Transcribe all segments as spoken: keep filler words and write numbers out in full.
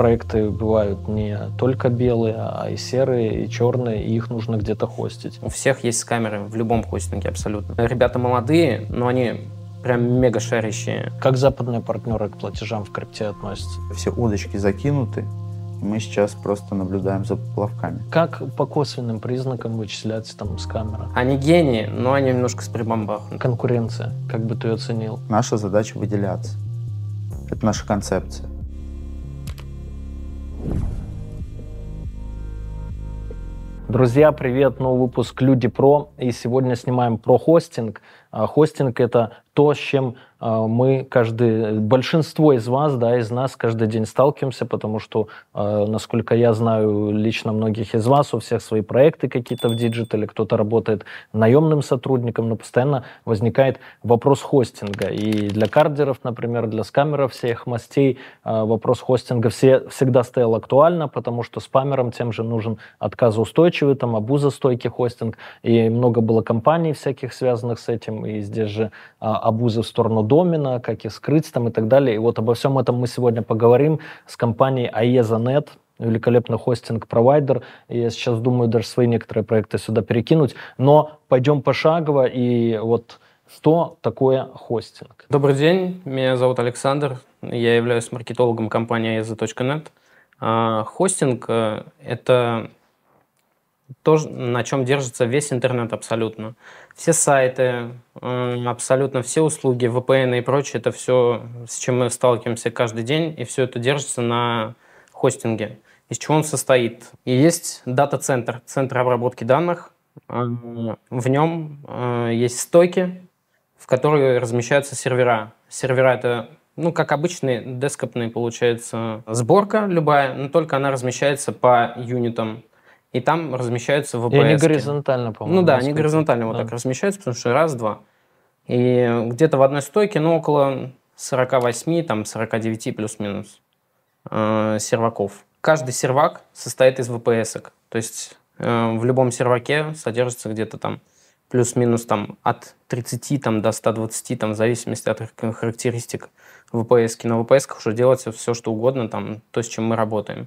проекты бывают не только белые, а и серые, и черные, и их нужно где-то хостить. У всех есть камеры в любом хостинге абсолютно. Ребята молодые, но они прям мега шарящие. Как западные партнеры к платежам в крипте относятся? Все удочки закинуты. Мы сейчас просто наблюдаем за поплавками. Как по косвенным признакам вычисляется там с камеры? Они гении, но они немножко с прибамбахом. Конкуренция, как бы ты ее оценил? Наша задача выделяться. Это наша концепция. Друзья, привет! Новый выпуск «Люди про». И сегодня снимаем про хостинг. Хостинг — это то, с чем мы, каждый, большинство из вас, да, из нас каждый день сталкиваемся, потому что, насколько я знаю, лично многих из вас, у всех свои проекты какие-то в диджитале, кто-то работает наемным сотрудником, но постоянно возникает вопрос хостинга. И для кардеров, например, для скамеров всех мастей вопрос хостинга все, всегда стоял актуально, потому что спамерам тем же нужен отказоустойчивый, там, обузостойкий хостинг, и много было компаний всяких, связанных с этим, и здесь же а, абузы в сторону домена, как их скрыть там и так далее. И вот обо всем этом мы сегодня поговорим с компанией Aeza точка нет, великолепный хостинг-провайдер. Я сейчас думаю даже свои некоторые проекты сюда перекинуть. Но пойдем пошагово, и вот что такое хостинг. Добрый день, меня зовут Александр, я являюсь маркетологом компании Aeza точка нет. А, хостинг – это то, на чем держится весь интернет абсолютно. Все сайты, абсолютно все услуги, ви пи эн и прочее, это все, с чем мы сталкиваемся каждый день, и все это держится на хостинге. Из чего он состоит? И есть дата-центр, центр обработки данных. В нем есть стойки, в которые размещаются сервера. Сервера — это, ну, как обычные десктопные, получается, сборка любая, но только она размещается по юнитам. И там размещаются ви пи эс. И они горизонтально, по-моему. Ну да, они горизонтально вот да. так размещаются, потому что раз, два. И где-то в одной стойке, ну, около сорок восемь, там, сорок девять плюс-минус э, серваков. Каждый сервак состоит из ви пи эс-ок. То есть э, в любом серваке содержится где-то там плюс-минус там от тридцати там, до ста двадцати, там, в зависимости от характеристик ви пи эс-ки. На ви пи эс-ках уже делается все, что угодно, там, то, с чем мы работаем.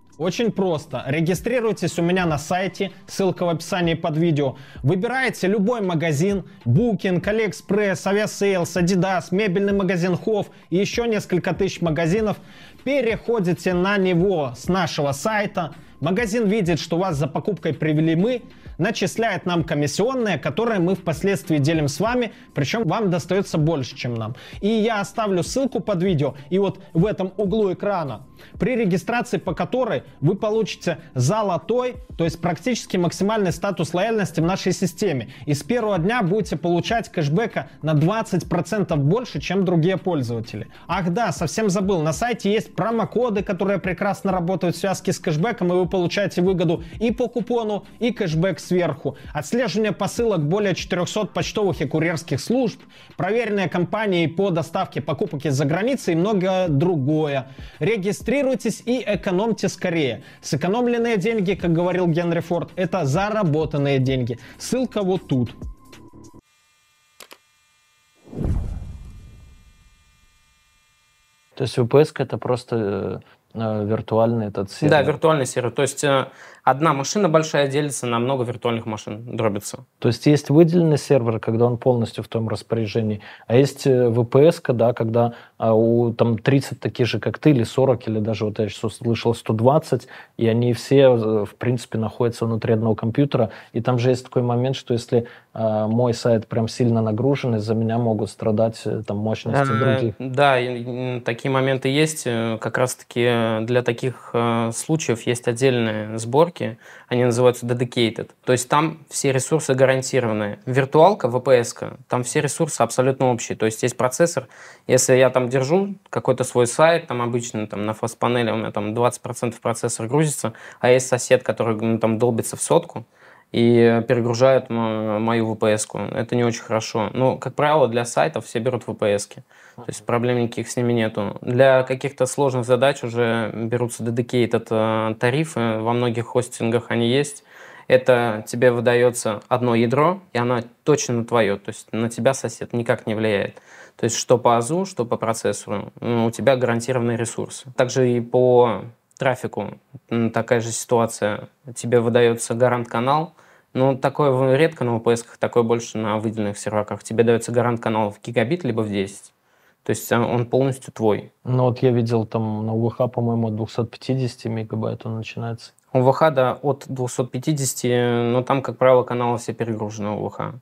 Очень просто. Регистрируйтесь у меня на сайте, ссылка в описании под видео. Выбираете любой магазин, Booking, AliExpress, Aviasales, Adidas, мебельный магазин Hoff и еще несколько тысяч магазинов. Переходите на него с нашего сайта. Магазин видит, что вас за покупкой привели мы, начисляет нам комиссионные, которые мы впоследствии делим с вами, причем вам достается больше, чем нам. И я оставлю ссылку под видео, и вот в этом углу экрана, при регистрации по которой вы получите золотой, то есть практически максимальный статус лояльности в нашей системе. И с первого дня будете получать кэшбэка на двадцать процентов больше, чем другие пользователи. Ах да, совсем забыл, на сайте есть промокоды, которые прекрасно работают в связке с кэшбэком, и вы получаете выгоду и по купону, и кэшбэк сверху. Отслеживание посылок более четырехсот почтовых и курьерских служб, проверенные компании по доставке покупок из-за границы и многое другое. Регистрируйтесь и экономьте скорее. Сэкономленные деньги, как говорил Генри Форд, это заработанные деньги. Ссылка вот тут. То есть ви пи эс-ка это просто виртуальный этот сервер. Да, виртуальный сервер. То есть одна машина большая делится на много виртуальных машин, дробится. То есть есть выделенный сервер, когда он полностью в твоем распоряжении, а есть ви пи эс-ка, да, когда у там тридцати таких же, как ты, или сорок, или даже вот я сейчас услышал сто двадцать, и они все, в принципе, находятся внутри одного компьютера. И там же есть такой момент, что если э, мой сайт прям сильно нагружен, из-за меня могут страдать там мощности других. Да, такие моменты есть. Как раз-таки для таких случаев есть отдельные сборки, они называются dedicated. То есть там все ресурсы гарантированные. Виртуалка, ви пи эс-ка, там все ресурсы абсолютно общие. То есть есть процессор. Если я там держу какой-то свой сайт, там обычно там, на FastPanel у меня там двадцать процентов процессор грузится, а есть сосед, который ну, там долбится в сотку и перегружает мою ви пи эс-ку. Это не очень хорошо. Но, как правило, для сайтов все берут ви пи эс-ки. То есть проблем никаких с ними нету. Для каких-то сложных задач уже берутся dedicated тарифы. Во многих хостингах они есть. Это тебе выдается одно ядро, и оно точно твое. То есть на тебя сосед никак не влияет. То есть что по АЗУ, что по процессору. У тебя гарантированные ресурсы. Также и по трафику такая же ситуация. Тебе выдается гарант-канал. Ну, такое редко на ви пи эс-ках, такое больше на выделенных серваках. Тебе дается гарант-канал в гигабит, либо в десять. То есть он полностью твой. Ну, вот я видел там на о вэ ха, по-моему, от двухсот пятидесяти мегабайт он начинается. о вэ ха, да, от двухсот пятидесяти, но там, как правило, каналы все перегружены о вэ ха.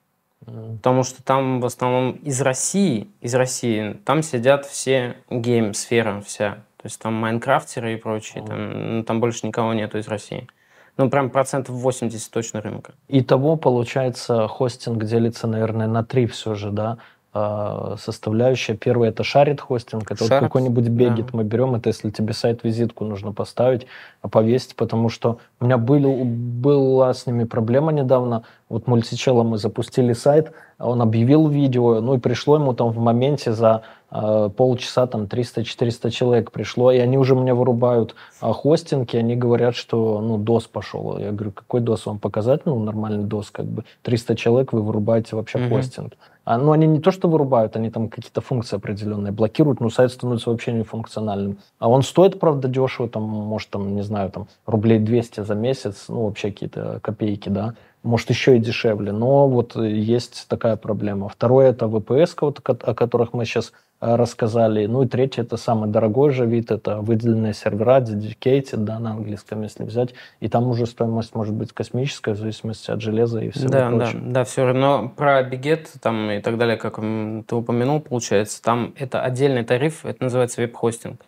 Mm. Потому что там в основном из России, из России, там сидят все гейм-сфера вся. То есть там майнкрафтеры и прочие, mm. там, ну, там больше никого нету из России. Ну, прям процентов восемьдесят точно рынка. Итого, получается, хостинг делится, наверное, на три все же, да, составляющая. Первая — это шарит хостинг, это шарит, вот какой-нибудь Beget, да. Мы берем это, если тебе сайт-визитку нужно поставить, повесить, потому что у меня были, была с ними проблема недавно. Вот Multichella мы запустили сайт, он объявил видео, ну и пришло ему там в моменте за э, полчаса там триста-четыреста человек пришло, и они уже мне вырубают э, хостинг, и они говорят, что ну дос пошел. Я говорю, какой дос вам показать? Ну нормальный дос, как бы триста человек вы вырубаете вообще mm-hmm. хостинг. А, ну они не то что вырубают, они там какие-то функции определенные блокируют, но сайт становится вообще нефункциональным. А он стоит, правда, дешево, там может там, не знаю, там рублей двести за месяц, ну вообще какие-то копейки, да. Может, еще и дешевле, но вот есть такая проблема. Второе — это ви пи эс, о которых мы сейчас рассказали. Ну и третье — это самый дорогой же вид, это выделенные сервера, dedicated, да, на английском, если взять. И там уже стоимость может быть космическая, в зависимости от железа и всего да, прочего. Да, да, все равно про Beget там и так далее, как ты упомянул, получается, там это отдельный тариф, это называется веб-хостинг.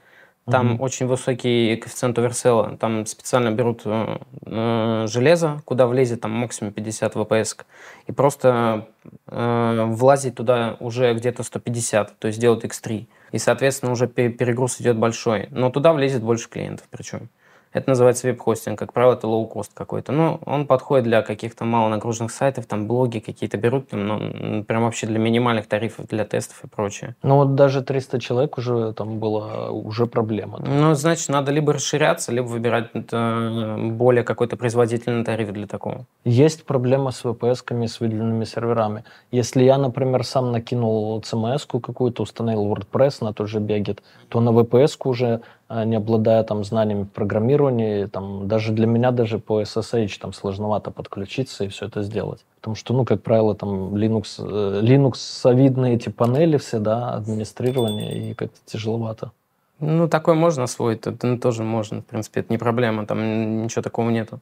Там mm-hmm. очень высокий коэффициент оверселла. Там специально берут э, железо, куда влезет там максимум пятьдесят ви пи эс, и просто э, влазит туда уже где-то сто пятьдесят, то есть делают икс три. И, соответственно, уже перегруз идет большой. Но туда влезет больше клиентов причем. Это называется веб-хостинг. Как правило, это лоу-кост какой-то. Но он подходит для каких-то малонагруженных сайтов, там блоги какие-то берут, там, ну, прям вообще для минимальных тарифов, для тестов и прочее. Ну вот даже триста человек уже там было, уже проблема. Да? Ну, значит, надо либо расширяться, либо выбирать более какой-то производительный тариф для такого. Есть проблема с ви пи эс-ками, с выделенными серверами. Если я, например, сам накинул си эм эс-ку какую-то, установил WordPress на тот же Beget, то на ви пи эс-ку уже, не обладая там знаниями программирования, там, даже для меня даже по эс эс эйч там сложновато подключиться и все это сделать. Потому что, ну, как правило, там Linux, Linux-овидные эти панели все, да, администрирование, и как-то тяжеловато. Ну, такое можно освоить, это тоже можно, в принципе, это не проблема, там ничего такого нету.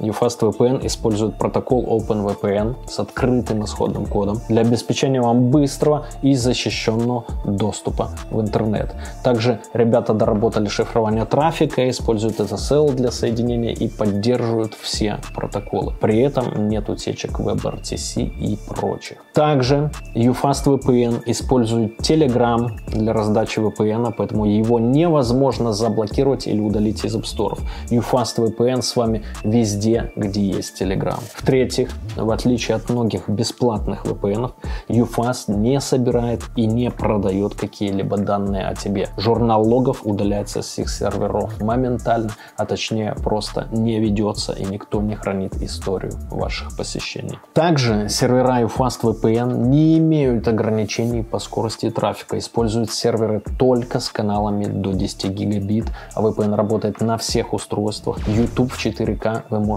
UFast ви пи эн использует протокол OpenVPN с открытым исходным кодом для обеспечения вам быстрого и защищенного доступа в интернет. Также ребята доработали шифрование трафика, используют эс эс эл для соединения и поддерживают все протоколы. При этом нет утечек WebRTC и прочих. Также UFast ви пи эн использует Telegram для раздачи ви пи эн, поэтому его невозможно заблокировать или удалить из App Store. UFast ви пи эн с вами везде, где есть Telegram. В-третьих, в отличие от многих бесплатных ви пи эн, UFast не собирает и не продает какие-либо данные о тебе. Журнал логов удаляется с их серверов моментально, а точнее просто не ведется, и никто не хранит историю ваших посещений. Также сервера UFast ви пи эн не имеют ограничений по скорости трафика, используют серверы только с каналами до десяти гигабит, а ви пи эн работает на всех устройствах. YouTube в четыре ка вы можете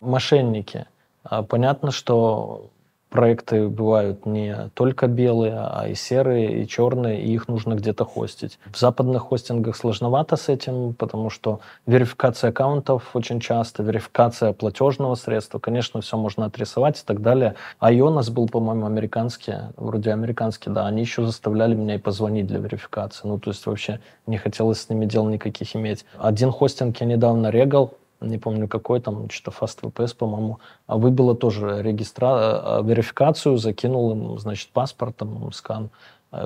Мошенники. Понятно, что проекты бывают не только белые, а и серые, и черные, и их нужно где-то хостить. В западных хостингах сложновато с этим, потому что верификация аккаунтов очень часто, верификация платежного средства, конечно, все можно отрисовать и так далее. IONOS был, по-моему, американский, вроде американский, да, они еще заставляли меня и позвонить для верификации. Ну, то есть вообще не хотелось с ними дел никаких иметь. Один хостинг я недавно регал, не помню какой, там что-то FastVPS, по-моему, выбила тоже регистра... верификацию, закинул им, значит, паспорт, там, скан,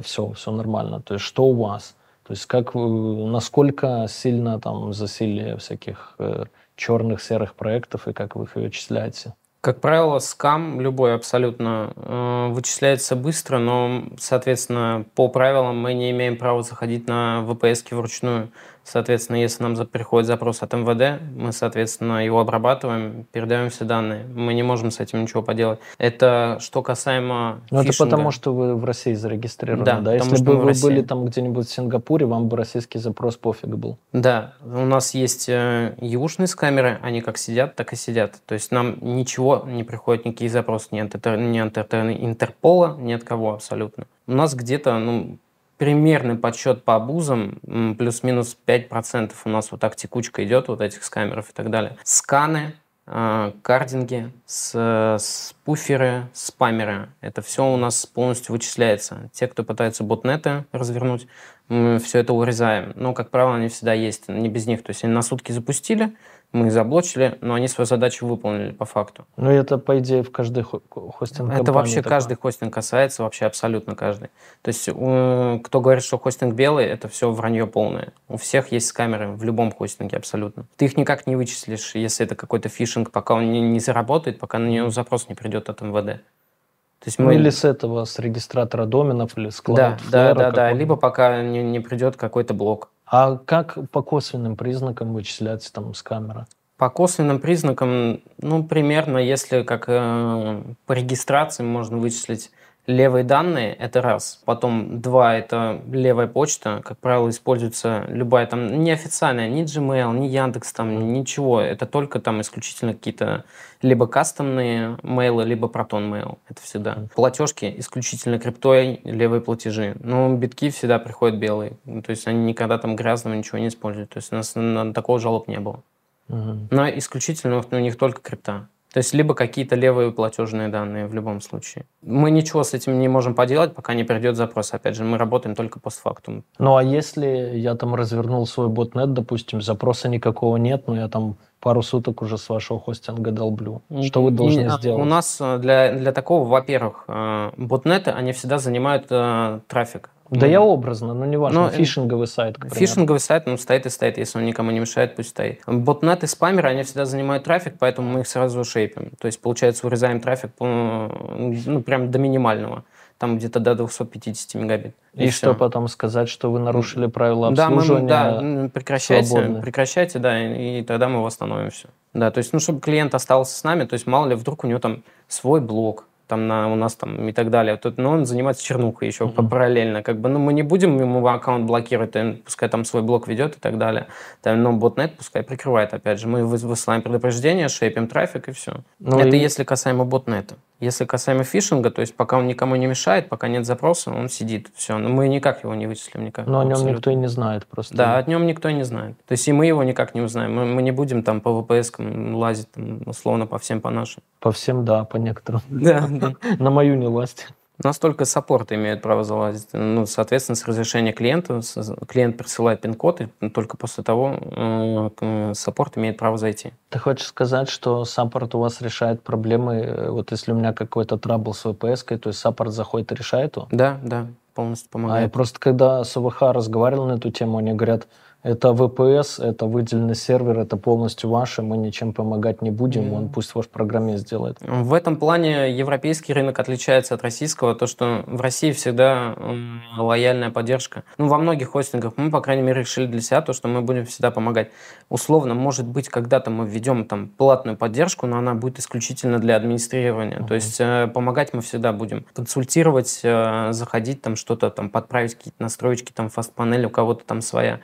все, все нормально. То есть что у вас? То есть как, насколько сильно там засилье всяких э, черных, серых проектов и как вы их вычисляете? Как правило, скам любой абсолютно э, вычисляется быстро, но, соответственно, по правилам мы не имеем права заходить на ви пи эски вручную. Соответственно, если нам приходит запрос от эм вэ дэ, мы, соответственно, его обрабатываем, передаем все данные. Мы не можем с этим ничего поделать. Это что касаемо фишинга. Это потому, что вы в России зарегистрированы, да? да? Если бы вы были там где-нибудь в Сингапуре, вам бы российский запрос пофиг был. Да, у нас есть южные скамеры, они как сидят, так и сидят. То есть нам ничего не приходит, никакие запросы ни от, ни от Интерпола, ни от кого абсолютно. У нас где-то, ну... примерный подсчет по абузам плюс-минус пять процентов у нас вот так текучка идет вот этих скамеров и так далее. Сканы, кардинги, спуферы, спамеры. Это все у нас полностью вычисляется. Те, кто пытается ботнеты развернуть, мы все это урезаем. Но, как правило, они всегда есть, не без них. То есть они на сутки запустили, мы их заблочили, но они свою задачу выполнили по факту. Ну, это, по идее, в каждой хостинг-компании. Это вообще такая. Каждый хостинг касается, вообще абсолютно каждый. То есть, кто говорит, что хостинг белый, это все вранье полное. У всех есть камеры в любом хостинге абсолютно. Ты их никак не вычислишь, если это какой-то фишинг, пока он не заработает, пока на него запрос не придет от эм вэ дэ. То есть мы... Или с этого, с регистратора доменов, или с Cloudflare. Да, да, да, да. Либо пока не, не придет какой-то блок. А как по косвенным признакам вычисляется там с камеры? По косвенным признакам, ну, примерно, если как э, по регистрации можно вычислить левые данные, это раз. Потом два, это левая почта. Как правило, используется любая там неофициальная, ни Gmail, ни Яндекс, там ничего. Это только там исключительно какие-то либо кастомные мейлы, либо протон-мейл. Это всегда. Mm. Платежки исключительно криптой, левые платежи. Но битки всегда приходят белые. То есть они никогда там грязного ничего не используют. То есть у нас такого жалоб не было. Mm. Но исключительно у них только крипта. То есть либо какие-то левые платежные данные в любом случае. Мы ничего с этим не можем поделать, пока не придет запрос. Опять же, мы работаем только постфактум. Ну а если я там развернул свой ботнет, допустим, запроса никакого нет, но я там пару суток уже с вашего хостинга долблю. Что вы должны И, сделать? У нас для, для такого, во-первых, ботнеты, они всегда занимают э, трафик. Да, ну, я образно, но не важно, ну, фишинговый сайт, к примеру. Фишинговый сайт, ну, стоит и стоит, если он никому не мешает, пусть стоит. Ботнеты, спамеры, они всегда занимают трафик, поэтому мы их сразу шейпим. То есть, получается, вырезаем трафик, ну, прям до минимального. Там где-то до двухсот пятидесяти мегабит. И, и что потом сказать, что вы нарушили правила обслуживания? Да, мы, да, прекращайте, прекращайте, да, и, и тогда мы восстановим все. Да, то есть, ну, чтобы клиент остался с нами, то есть, мало ли, вдруг у него там свой блог, там на, у нас там и так далее, тут, но он занимается чернухой еще uh-huh. параллельно, как бы, ну, мы не будем ему аккаунт блокировать, пускай там свой блог ведет и так далее, там, но ботнет пускай прикрывает, опять же, мы высылаем предупреждение, шейпим трафик и все. Ну, это и... если касаемо ботнета. Если касаемо фишинга, то есть пока он никому не мешает, пока нет запроса, он сидит, все, но мы никак его не вычислим, никак. Но о нем абсолютно никто и не знает просто. Да, о нем никто и не знает, то есть и мы его никак не узнаем, мы, мы не будем там по вэ пэ эс-кам лазить, там, условно, по всем по нашим. По всем, да, по некоторым. Да. На мою не лазьте. У нас только саппорты имеют право залазить. Ну, соответственно, с разрешения клиента клиент присылает пин-коды, только после того саппорт имеет право зайти. Ты хочешь сказать, что саппорт у вас решает проблемы? Вот если у меня какой-то трабл с вэ пэ эс-кой, то есть саппорт заходит и решает его? Да, да, полностью помогает. А я просто когда с о вэ ха разговаривал на эту тему, они говорят... Это вэ пэ эс, это выделенный сервер, это полностью ваше, мы ничем помогать не будем, mm. он пусть ваш программист сделает. В этом плане европейский рынок отличается от российского, то, что в России всегда лояльная поддержка. Ну, во многих хостингах мы, по крайней мере, решили для себя то, что мы будем всегда помогать. Условно, может быть, когда-то мы введем там платную поддержку, но она будет исключительно для администрирования. Mm-hmm. То есть э, помогать мы всегда будем. Консультировать, э, заходить, там что-то там подправить, какие-то настроечки, там FastPanel, у кого-то там своя.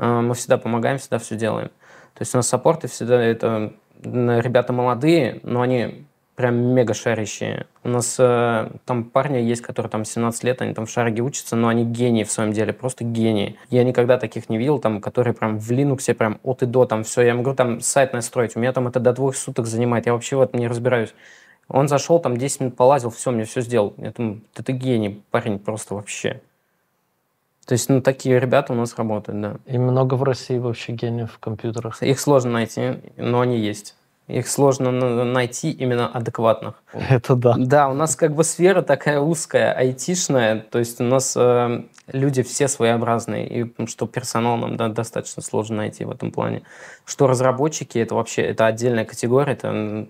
Мы всегда помогаем, всегда все делаем. То есть у нас саппорты всегда это ребята молодые, но они прям мега шарящие. У нас э, там парни есть, которые там семнадцать лет, они там в шараге учатся, но они гении в своем деле, просто гении. Я никогда таких не видел, там, которые прям в Linux прям от и до там все. Я могу там сайт настроить, у меня там это до двух суток занимает, я вообще в этом не разбираюсь. Он зашел, там десять минут полазил, все, мне все сделал. Я думаю, это гений, парень просто вообще. То есть, ну, такие ребята у нас работают, да. И много в России вообще гениев в компьютерах. Их сложно найти, но они есть. Их сложно найти именно адекватных. Это да. Да, у нас как бы сфера такая узкая, айтишная, то есть у нас э, люди все своеобразные, и что персонал нам, да, достаточно сложно найти в этом плане. Что разработчики, это вообще это отдельная категория, это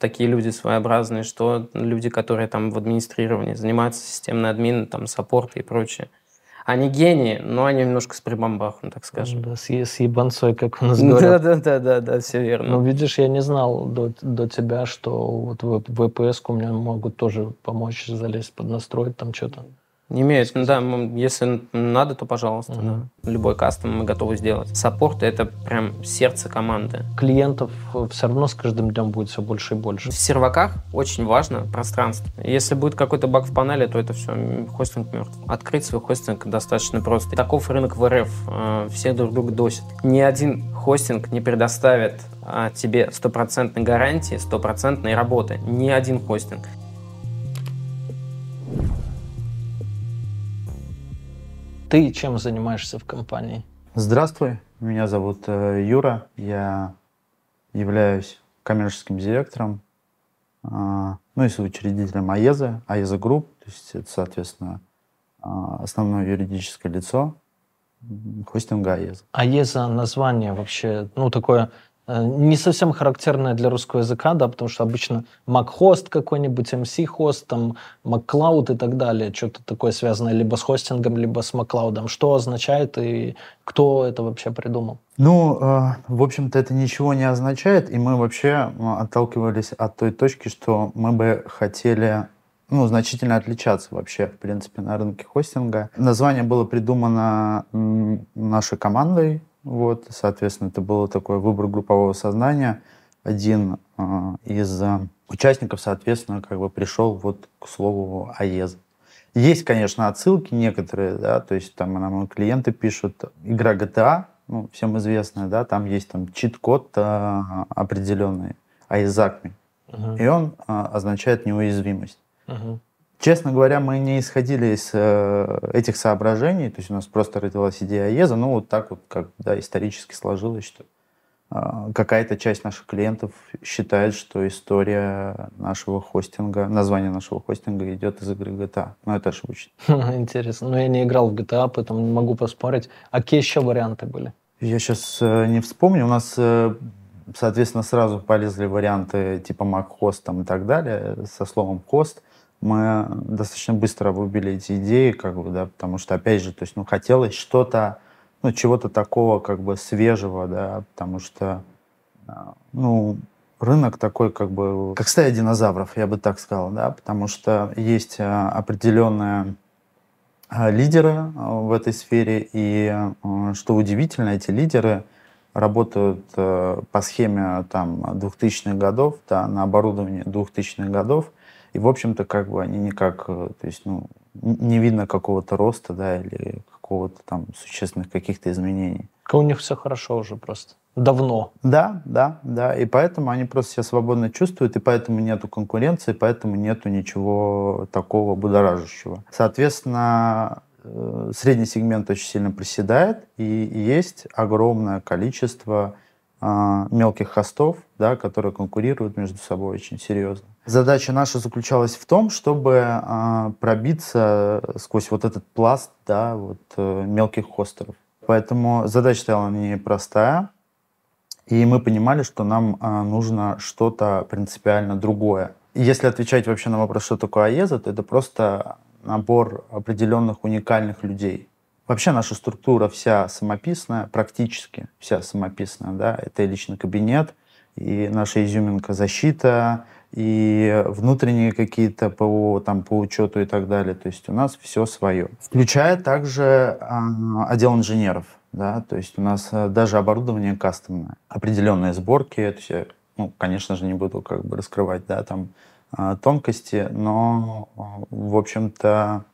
такие люди своеобразные, что люди, которые там в администрировании занимаются, системный админ, там, саппорт и прочее. Они гении, но они немножко с прибамбахом, так скажем. Да, с, с ебанцой, как у нас говорят. Да-да-да, все верно. Ну, видишь, я не знал до, до тебя, что вот в вэ пэ эс-ку мне могут тоже помочь залезть, поднастроить там что-то. Не имеют, ну, да, если надо, то пожалуйста. Uh-huh. Да. Любой кастом мы готовы сделать. Саппорт — это прям сердце команды. Клиентов все равно с каждым днем будет все больше и больше. В серваках очень важно пространство. Если будет какой-то баг в панели, то это все, хостинг мертв. Открыть свой хостинг достаточно просто. Таков рынок в эр эф, все друг друга досят. Ни один хостинг не предоставит тебе стопроцентной гарантии, стопроцентной работы. Ни один хостинг. Ты чем занимаешься в компании? Здравствуй, меня зовут Юра, я являюсь коммерческим директором, ну и соучредителем Аезы, Аеза Групп, то есть это, соответственно, основное юридическое лицо хостинга Аеза. Аеза название вообще, ну такое... не совсем характерная для русского языка, да, потому что обычно Mac-хост какой-нибудь, эм си-хост, там, Mac-клауд и так далее, что-то такое связанное либо с хостингом, либо с Mac-клаудом. Что означает и кто это вообще придумал? Ну, э, в общем-то, это ничего не означает, и мы вообще отталкивались от той точки, что мы бы хотели, ну, значительно отличаться вообще, в принципе, на рынке хостинга. Название было придумано нашей командой. Вот, соответственно, это был такой выбор группового сознания. Один э, из э, участников, соответственно, как бы пришел вот к слову Аеза. Есть, конечно, отсылки некоторые, да, то есть там нам клиенты пишут, игра джи ти эй, ну, всем известная, да, там есть там чит-код э, определенный, Аезакми, uh-huh. и он э, означает неуязвимость. Uh-huh. Честно говоря, мы не исходили из э, этих соображений, то есть у нас просто родилась идея Аеза, ну вот так вот, как да, исторически сложилось, что какая-то часть наших клиентов считает, что история нашего хостинга, название нашего хостинга идет из игры джи ти эй. Ну, это ошибочно. Интересно. Но я не играл в джи ти эй, поэтому не могу поспорить. А какие еще варианты были? Я сейчас не вспомню. У нас, соответственно, сразу полезли варианты типа MacHost там, и так далее со словом «хост». Мы достаточно быстро выбили эти идеи, как бы, да, потому что, опять же, то есть, ну, хотелось что-то, ну, чего-то такого, как бы, свежего, да, потому что, ну, рынок такой, как бы, как стая динозавров, я бы так сказал, да, потому что есть определенные лидеры в этой сфере, и, что удивительно, эти лидеры работают по схеме, там, двухтысячных годов, да, на оборудовании двухтысячных годов, и, в общем-то, как бы, они никак, то есть, ну, не видно какого-то роста, да, или какого-то там существенных каких-то изменений. У них все хорошо уже просто. Давно. Да, да, да. И поэтому они просто себя свободно чувствуют, и поэтому нету конкуренции, поэтому нету ничего такого будоражащего. Соответственно, средний сегмент очень сильно приседает, и есть огромное количество мелких хостов, да, которые конкурируют между собой очень серьезно. Задача наша заключалась в том, чтобы пробиться сквозь вот этот пласт, да, вот, мелких хостеров. Поэтому задача стала непростая, и мы понимали, что нам нужно что-то принципиально другое. И если отвечать вообще на вопрос, что такое Aeza, то это просто набор определенных уникальных людей. Вообще наша структура вся самописная, практически вся самописная, да, это и личный кабинет, и наша изюминка защита, и внутренние какие-то ПО там, по учету и так далее. То есть у нас все свое. Включая также отдел инженеров, да, то есть у нас даже оборудование кастомное, определенные сборки, это все, ну, конечно же, не буду как бы раскрывать, да, там тонкости, но, в общем-то,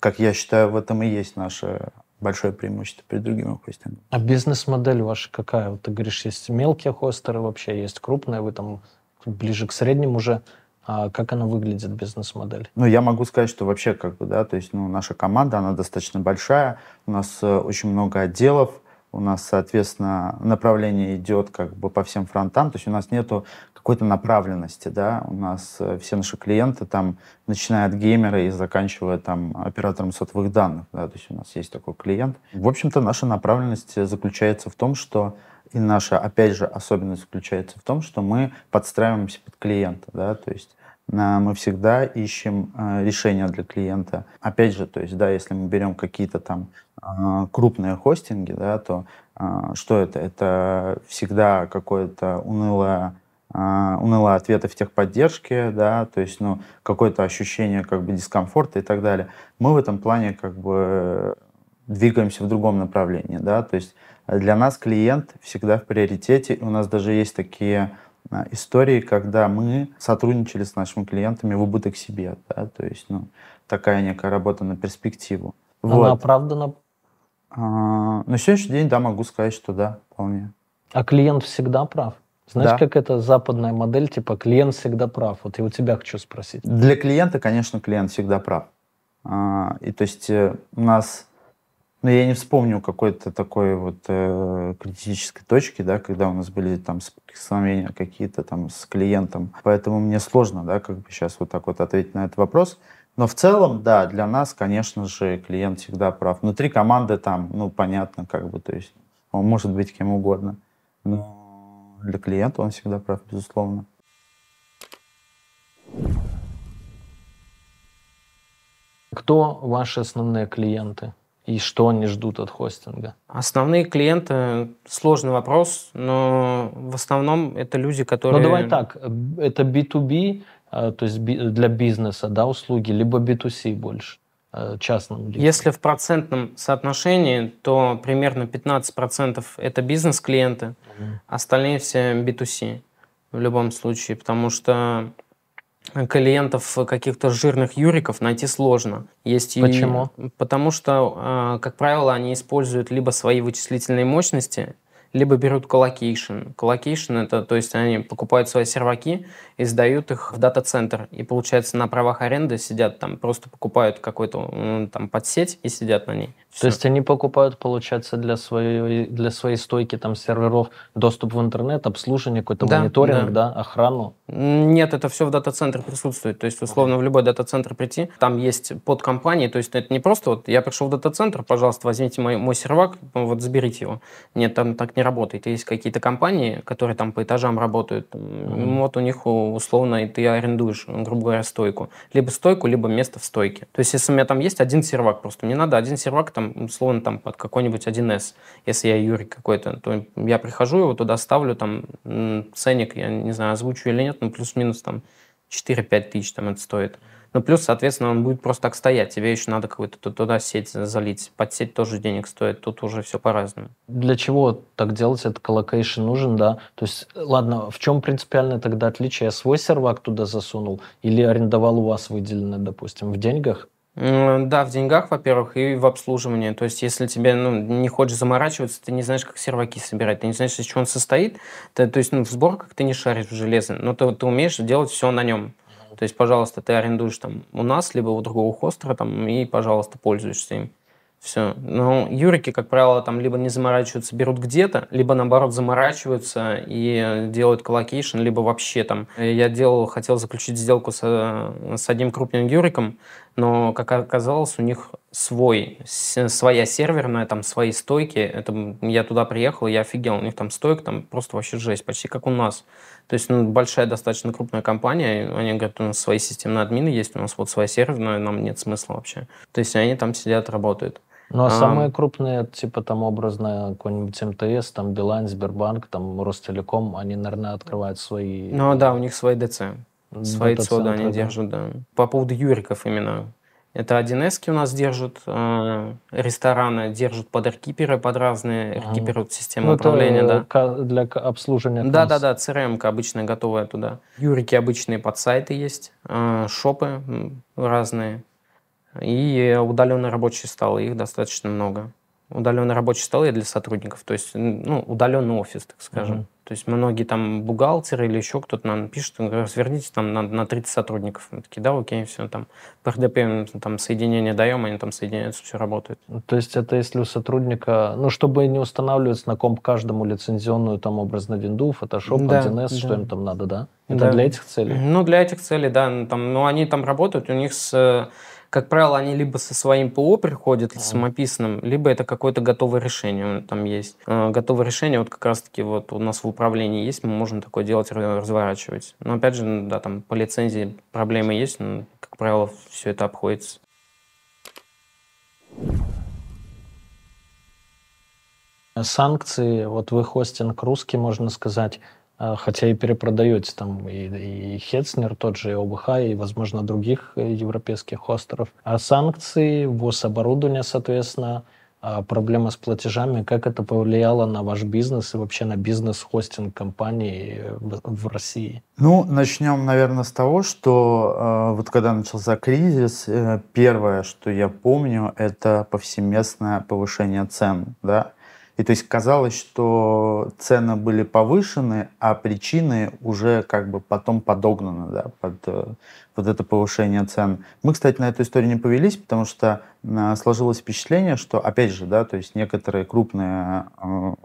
как я считаю, в этом и есть наше большое преимущество перед другими хостингами. А бизнес-модель ваша какая? Вот ты говоришь, есть мелкие хостеры, вообще есть крупные, вы там ближе к средним уже. А как она выглядит, бизнес-модель? Ну, я могу сказать, что вообще, как бы, да, то есть, ну, наша команда, она достаточно большая, у нас очень много отделов, у нас, соответственно, направление идет как бы по всем фронтам, то есть у нас нету какой-то направленности, да, у нас все наши клиенты там, начиная от геймера и заканчивая там оператором сотовых данных, да, то есть у нас есть такой клиент. В общем-то, наша направленность заключается в том, что, и наша, опять же, особенность заключается в том, что мы подстраиваемся под клиента, да, то есть мы всегда ищем решения для клиента. Опять же, то есть, да, если мы берем какие-то там крупные хостинги, да, то что это? Это всегда какое-то унылое, унылое ответы в техподдержке, да, то есть, ну, какое-то ощущение как бы дискомфорта и так далее. Мы в этом плане как бы двигаемся в другом направлении, да, то есть для нас клиент всегда в приоритете, и у нас даже есть такие истории, когда мы сотрудничали с нашими клиентами в убыток себе, да, то есть, ну, такая некая работа на перспективу. Она вот. Оправдана? А, на сегодняшний день, да, могу сказать, что да, вполне. А клиент всегда прав? Знаешь, да. Как это западная модель, типа клиент всегда прав? Вот я у тебя хочу спросить. Для клиента, конечно, клиент всегда прав. А, и то есть у нас... Но я не вспомню какой-то такой вот э, критической точки, да, когда у нас были там соприкосновения какие-то там с клиентом. Поэтому мне сложно, да, как бы сейчас вот так вот ответить на этот вопрос. Но в целом, да, для нас, конечно же, клиент всегда прав. Внутри команды там, ну, понятно, как бы, то есть он может быть кем угодно. Но для клиента он всегда прав, безусловно. Кто ваши основные клиенты? И что они ждут от хостинга? Основные клиенты – сложный вопрос, но в основном это люди, которые… Ну, давай так, это би ту би, то есть для бизнеса, да, услуги, либо би ту си больше, частным лицам. Если в процентном соотношении, то примерно пятнадцать процентов – это бизнес-клиенты, mm-hmm. остальные все би ту си в любом случае, потому что… Клиентов каких-то жирных юриков найти сложно. Есть. Почему? И... Потому что, как правило, они используют либо свои вычислительные мощности, либо берут колокейшн. Колокейшн это, то есть они покупают свои серваки и сдают их в дата-центр. И получается на правах аренды сидят там, просто покупают какую-то там подсеть и сидят на ней. Все. То есть они покупают, получается, для своей, для своей стойки там серверов доступ в интернет, обслуживание, какой-то да, мониторинг, да. Да, охрану? Нет, это все в дата-центре присутствует. То есть условно в любой дата-центр прийти, там есть подкомпании, то есть это не просто вот я пришел в дата-центр, пожалуйста, возьмите мой, мой сервак, вот заберите его. Нет, там так не работает. Есть какие-то компании, которые там по этажам работают. Mm-hmm. Вот у них условно и ты арендуешь, грубо говоря, стойку. Либо стойку, либо место в стойке. То есть если у меня там есть один сервак, просто мне надо один сервак там, условно, там, под какой-нибудь один эс. Если я Юрий какой-то, то я прихожу, его туда ставлю, там, ценник, я не знаю, озвучу или нет, ну, плюс-минус, там, четыре-пять тысяч, там, это стоит. Ну, плюс, соответственно, он будет просто так стоять. Тебе еще надо какую-то туда сеть залить. Под сеть тоже денег стоит. Тут уже все по-разному. Для чего так делать? Это колокейшн нужен, да? То есть, ладно, в чем принципиальное тогда отличие? Я свой сервак туда засунул или арендовал у вас выделенное, допустим, в деньгах? Да, в деньгах, во-первых, и в обслуживании. То есть, если тебе ну, не хочешь заморачиваться, ты не знаешь, как серваки собирать, ты не знаешь, из чего он состоит. Ты, то есть, ну, в сборках ты не шаришь в железо, но ты, ты умеешь делать все на нем. То есть, пожалуйста, ты арендуешь там у нас, либо у другого хостера, там, и, пожалуйста, пользуешься им. Все. Но юрики, как правило, там либо не заморачиваются, берут где-то, либо, наоборот, заморачиваются и делают колокейшн, либо вообще там. Я делал, хотел заключить сделку со, с одним крупным юриком, но, как оказалось, у них свой, своя серверная, там, свои стойки. Это, я туда приехал, я офигел. У них там стойка, там просто вообще жесть, почти как у нас. То есть ну, большая, достаточно крупная компания, они говорят, у нас свои системные админы есть, у нас вот своя серверная, нам нет смысла вообще. То есть они там сидят, работают. Ну, а самые а, крупные, типа там образно какой-нибудь МТС, там Билайн, Сбербанк, там Ростелеком, они, наверное, открывают свои... Ну да, у них свои ДЦ, свои ЦО, да, они да. держат, да. По поводу юриков именно. Это один эс-ки у нас держат, э, рестораны держат под эркиперы, под разные эркиперы, ага. системы ну, управления. Это, да. Для обслуживания. Да-да-да, си эр эм-ка обычная готовая туда. Юрики обычные под сайты есть, э, шопы разные. И удаленные рабочие столы, их достаточно много. Удаленные рабочие столы для сотрудников, то есть ну, удаленный офис, так скажем. Mm-hmm. То есть многие там бухгалтеры или еще кто-то нам пишет, разверните там на, на тридцать сотрудников. Мы такие, да, окей, все, там по эр дэ пэ там соединение даем, они там соединяются, все работает. То есть это если у сотрудника, ну, чтобы не устанавливать на комп каждому лицензионную там образно винду, фотошоп, да, один эс, да. что им там надо, да? Это да. для этих целей? Ну, для этих целей, да. Там, ну, они там работают, у них с... Как правило, они либо со своим ПО приходят, mm-hmm. самописным, либо это какое-то готовое решение там есть. Готовое решение вот как раз-таки вот у нас в управлении есть, мы можем такое делать, разворачивать. Но опять же, да, там по лицензии проблемы есть, но, как правило, все это обходится. Санкции, вот вы хостинг русский, можно сказать, хотя и перепродаете там и, и Hetzner, тот же и о вэ ха, и, возможно, других европейских хостеров. А санкции, ввоз оборудования, соответственно, проблема с платежами, как это повлияло на ваш бизнес и вообще на бизнес-хостинг компаний в, в России? Ну, начнем, наверное, с того, что э, вот когда начался кризис, э, первое, что я помню, это повсеместное повышение цен, да. И то есть казалось, что цены были повышены, а причины уже как бы потом подогнаны, да, под вот это повышение цен. Мы, кстати, на эту историю не повелись, потому что сложилось впечатление, что, опять же, да, то есть некоторые крупные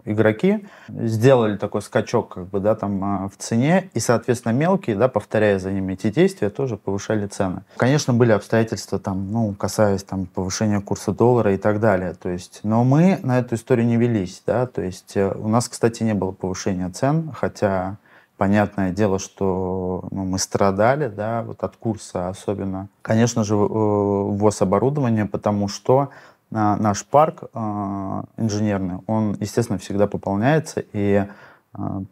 игроки сделали такой скачок, как бы, да, там в цене, и, соответственно, мелкие, да, повторяя за ними эти действия, тоже повышали цены. Конечно, были обстоятельства, там, ну, касаясь там повышения курса доллара и так далее, то есть, но мы на эту историю не велись, да, то есть у нас, кстати, не было повышения цен, хотя... Понятное дело, что ну, мы страдали, да, вот от курса особенно. Конечно же, ввоз оборудования, потому что наш парк инженерный, он, естественно, всегда пополняется, и,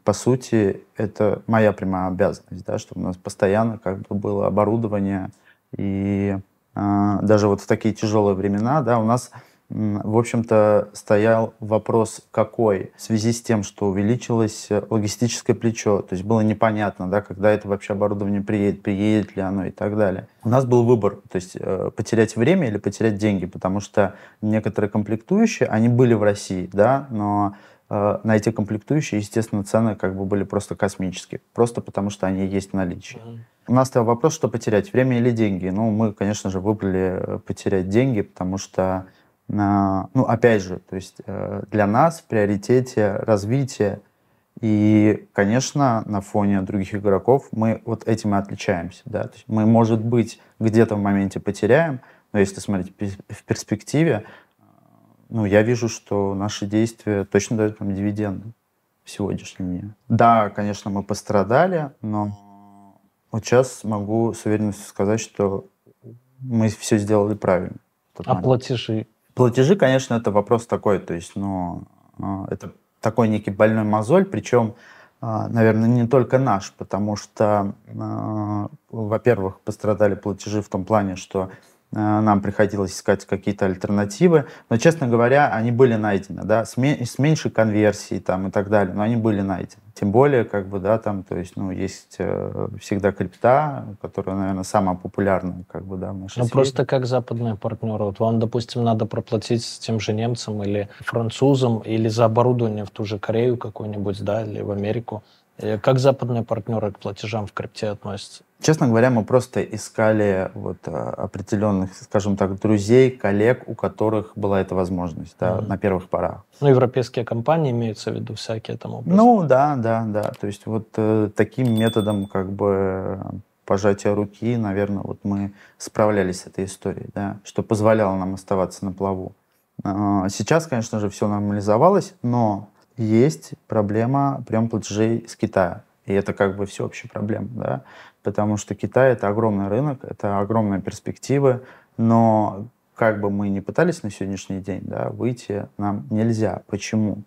по сути, это моя прямая обязанность, да, чтобы у нас постоянно как бы было оборудование. И даже вот в такие тяжелые времена, да, у нас... В общем-то, стоял вопрос, какой, в связи с тем, что увеличилось логистическое плечо. То есть было непонятно, да, когда это вообще оборудование приедет, приедет ли оно и так далее. У нас был выбор, то есть потерять время или потерять деньги, потому что некоторые комплектующие, они были в России, да, но на эти комплектующие, естественно, цены как бы были просто космические, просто потому что они есть в наличии. Mm-hmm. У нас стоял вопрос, что потерять, время или деньги. Ну, мы, конечно же, выбрали потерять деньги, потому что, ну, опять же, то есть для нас в приоритете развитие. И, конечно, на фоне других игроков мы вот этим и отличаемся. Да? То есть мы, может быть, где-то в моменте потеряем, но если смотреть в перспективе, ну, я вижу, что наши действия точно дают нам дивиденды в сегодняшнем дне. Да, конечно, мы пострадали, но вот сейчас могу с уверенностью сказать, что мы все сделали правильно. А платежи? Платежи, конечно, это вопрос такой, то есть, ну, это такой некий больной мозоль, причем, наверное, не только наш, потому что, во-первых, пострадали платежи в том плане, что нам приходилось искать какие-то альтернативы, но, честно говоря, они были найдены, да, с, ме- с меньшей конверсией там и так далее, но они были найдены. Тем более, как бы, да, там, то есть, ну, есть всегда крипта, которая, наверное, самая популярная, как бы, да, в нашей сфере. Ну, просто как западные партнеры. Вот вам, допустим, надо проплатить тем же немцам или французам, или за оборудование в ту же Корею какую-нибудь, да, или в Америку. Как западные партнеры к платежам в крипте относятся? Честно говоря, мы просто искали вот определенных, скажем так, друзей, коллег, у которых была эта возможность, да, mm-hmm. на первых порах. Ну, европейские компании имеются в виду всякие там образы. Ну, да, да, да. То есть вот э, таким методом как бы пожатия руки, наверное, вот мы справлялись с этой историей, да, что позволяло нам оставаться на плаву. Э, сейчас, конечно же, все нормализовалось, но есть проблема приема платежей с Китая. И это как бы всеобщая проблема, да? Потому что Китай — это огромный рынок, это огромные перспективы, но как бы мы ни пытались на сегодняшний день, да, выйти нам нельзя. Почему?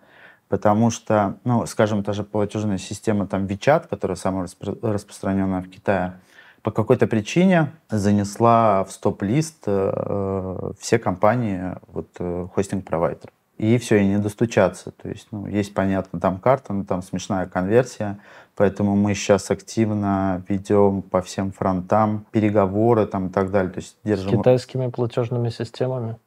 Потому что, ну, скажем, та же платежная система там WeChat, которая самая распро- распространенная в Китае, по какой-то причине занесла в стоп-лист э, все компании вот, э, хостинг-провайдеров. И все, и не достучаться. То есть, ну, есть, понятно, там карта, но там смешная конверсия. Поэтому мы сейчас активно ведем по всем фронтам переговоры там, и так далее. То есть держим... С китайскими платежными системами?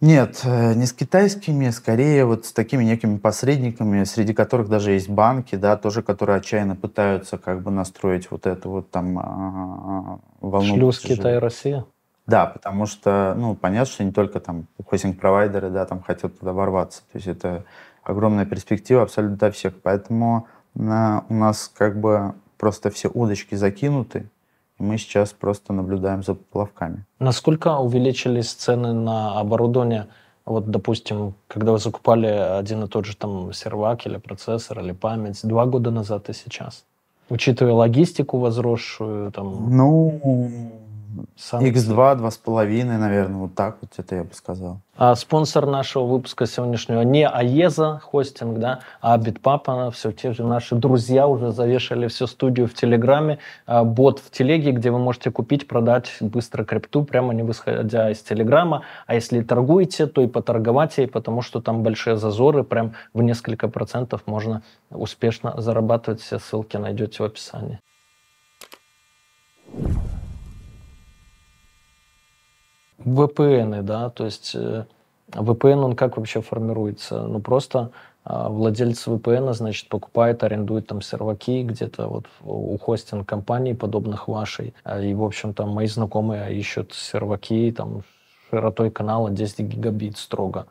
Нет, не с китайскими, скорее вот с такими некими посредниками, среди которых даже есть банки, да, тоже, которые отчаянно пытаются как бы настроить вот эту вот там волну. Шлюз Китай и Россия? Да, потому что, ну, понятно, что не только там хостинг-провайдеры, да, там хотят туда ворваться. То есть это огромная перспектива абсолютно для всех. Поэтому на, у нас как бы просто все удочки закинуты, и мы сейчас просто наблюдаем за поплавками. Насколько увеличились цены на оборудование? Вот, допустим, когда вы закупали один и тот же там сервак или процессор, или память, два года назад и сейчас? Учитывая логистику возросшую, там... Ну... Санкции. икс два, два с половиной, наверное, вот так вот это я бы сказал. А спонсор нашего выпуска сегодняшнего не Aeza хостинг, да, а Битпапа. Все те же наши друзья уже завешали всю студию в Телеграме, бот в Телеге, где вы можете купить, продать быстро крипту, прямо не выходя из Телеграма. А если торгуете, то и поторговать ей, потому что там большие зазоры, прям в несколько процентов можно успешно зарабатывать. Все ссылки найдете в описании. ви пи эн, да, то есть ви пи эн, он как вообще формируется? Ну, просто владелец ви пи эн, значит, покупает, арендует там серваки где-то вот у хостинг-компаний, подобных вашей. И, в общем, там мои знакомые ищут серваки там широтой канала десять гигабит строго.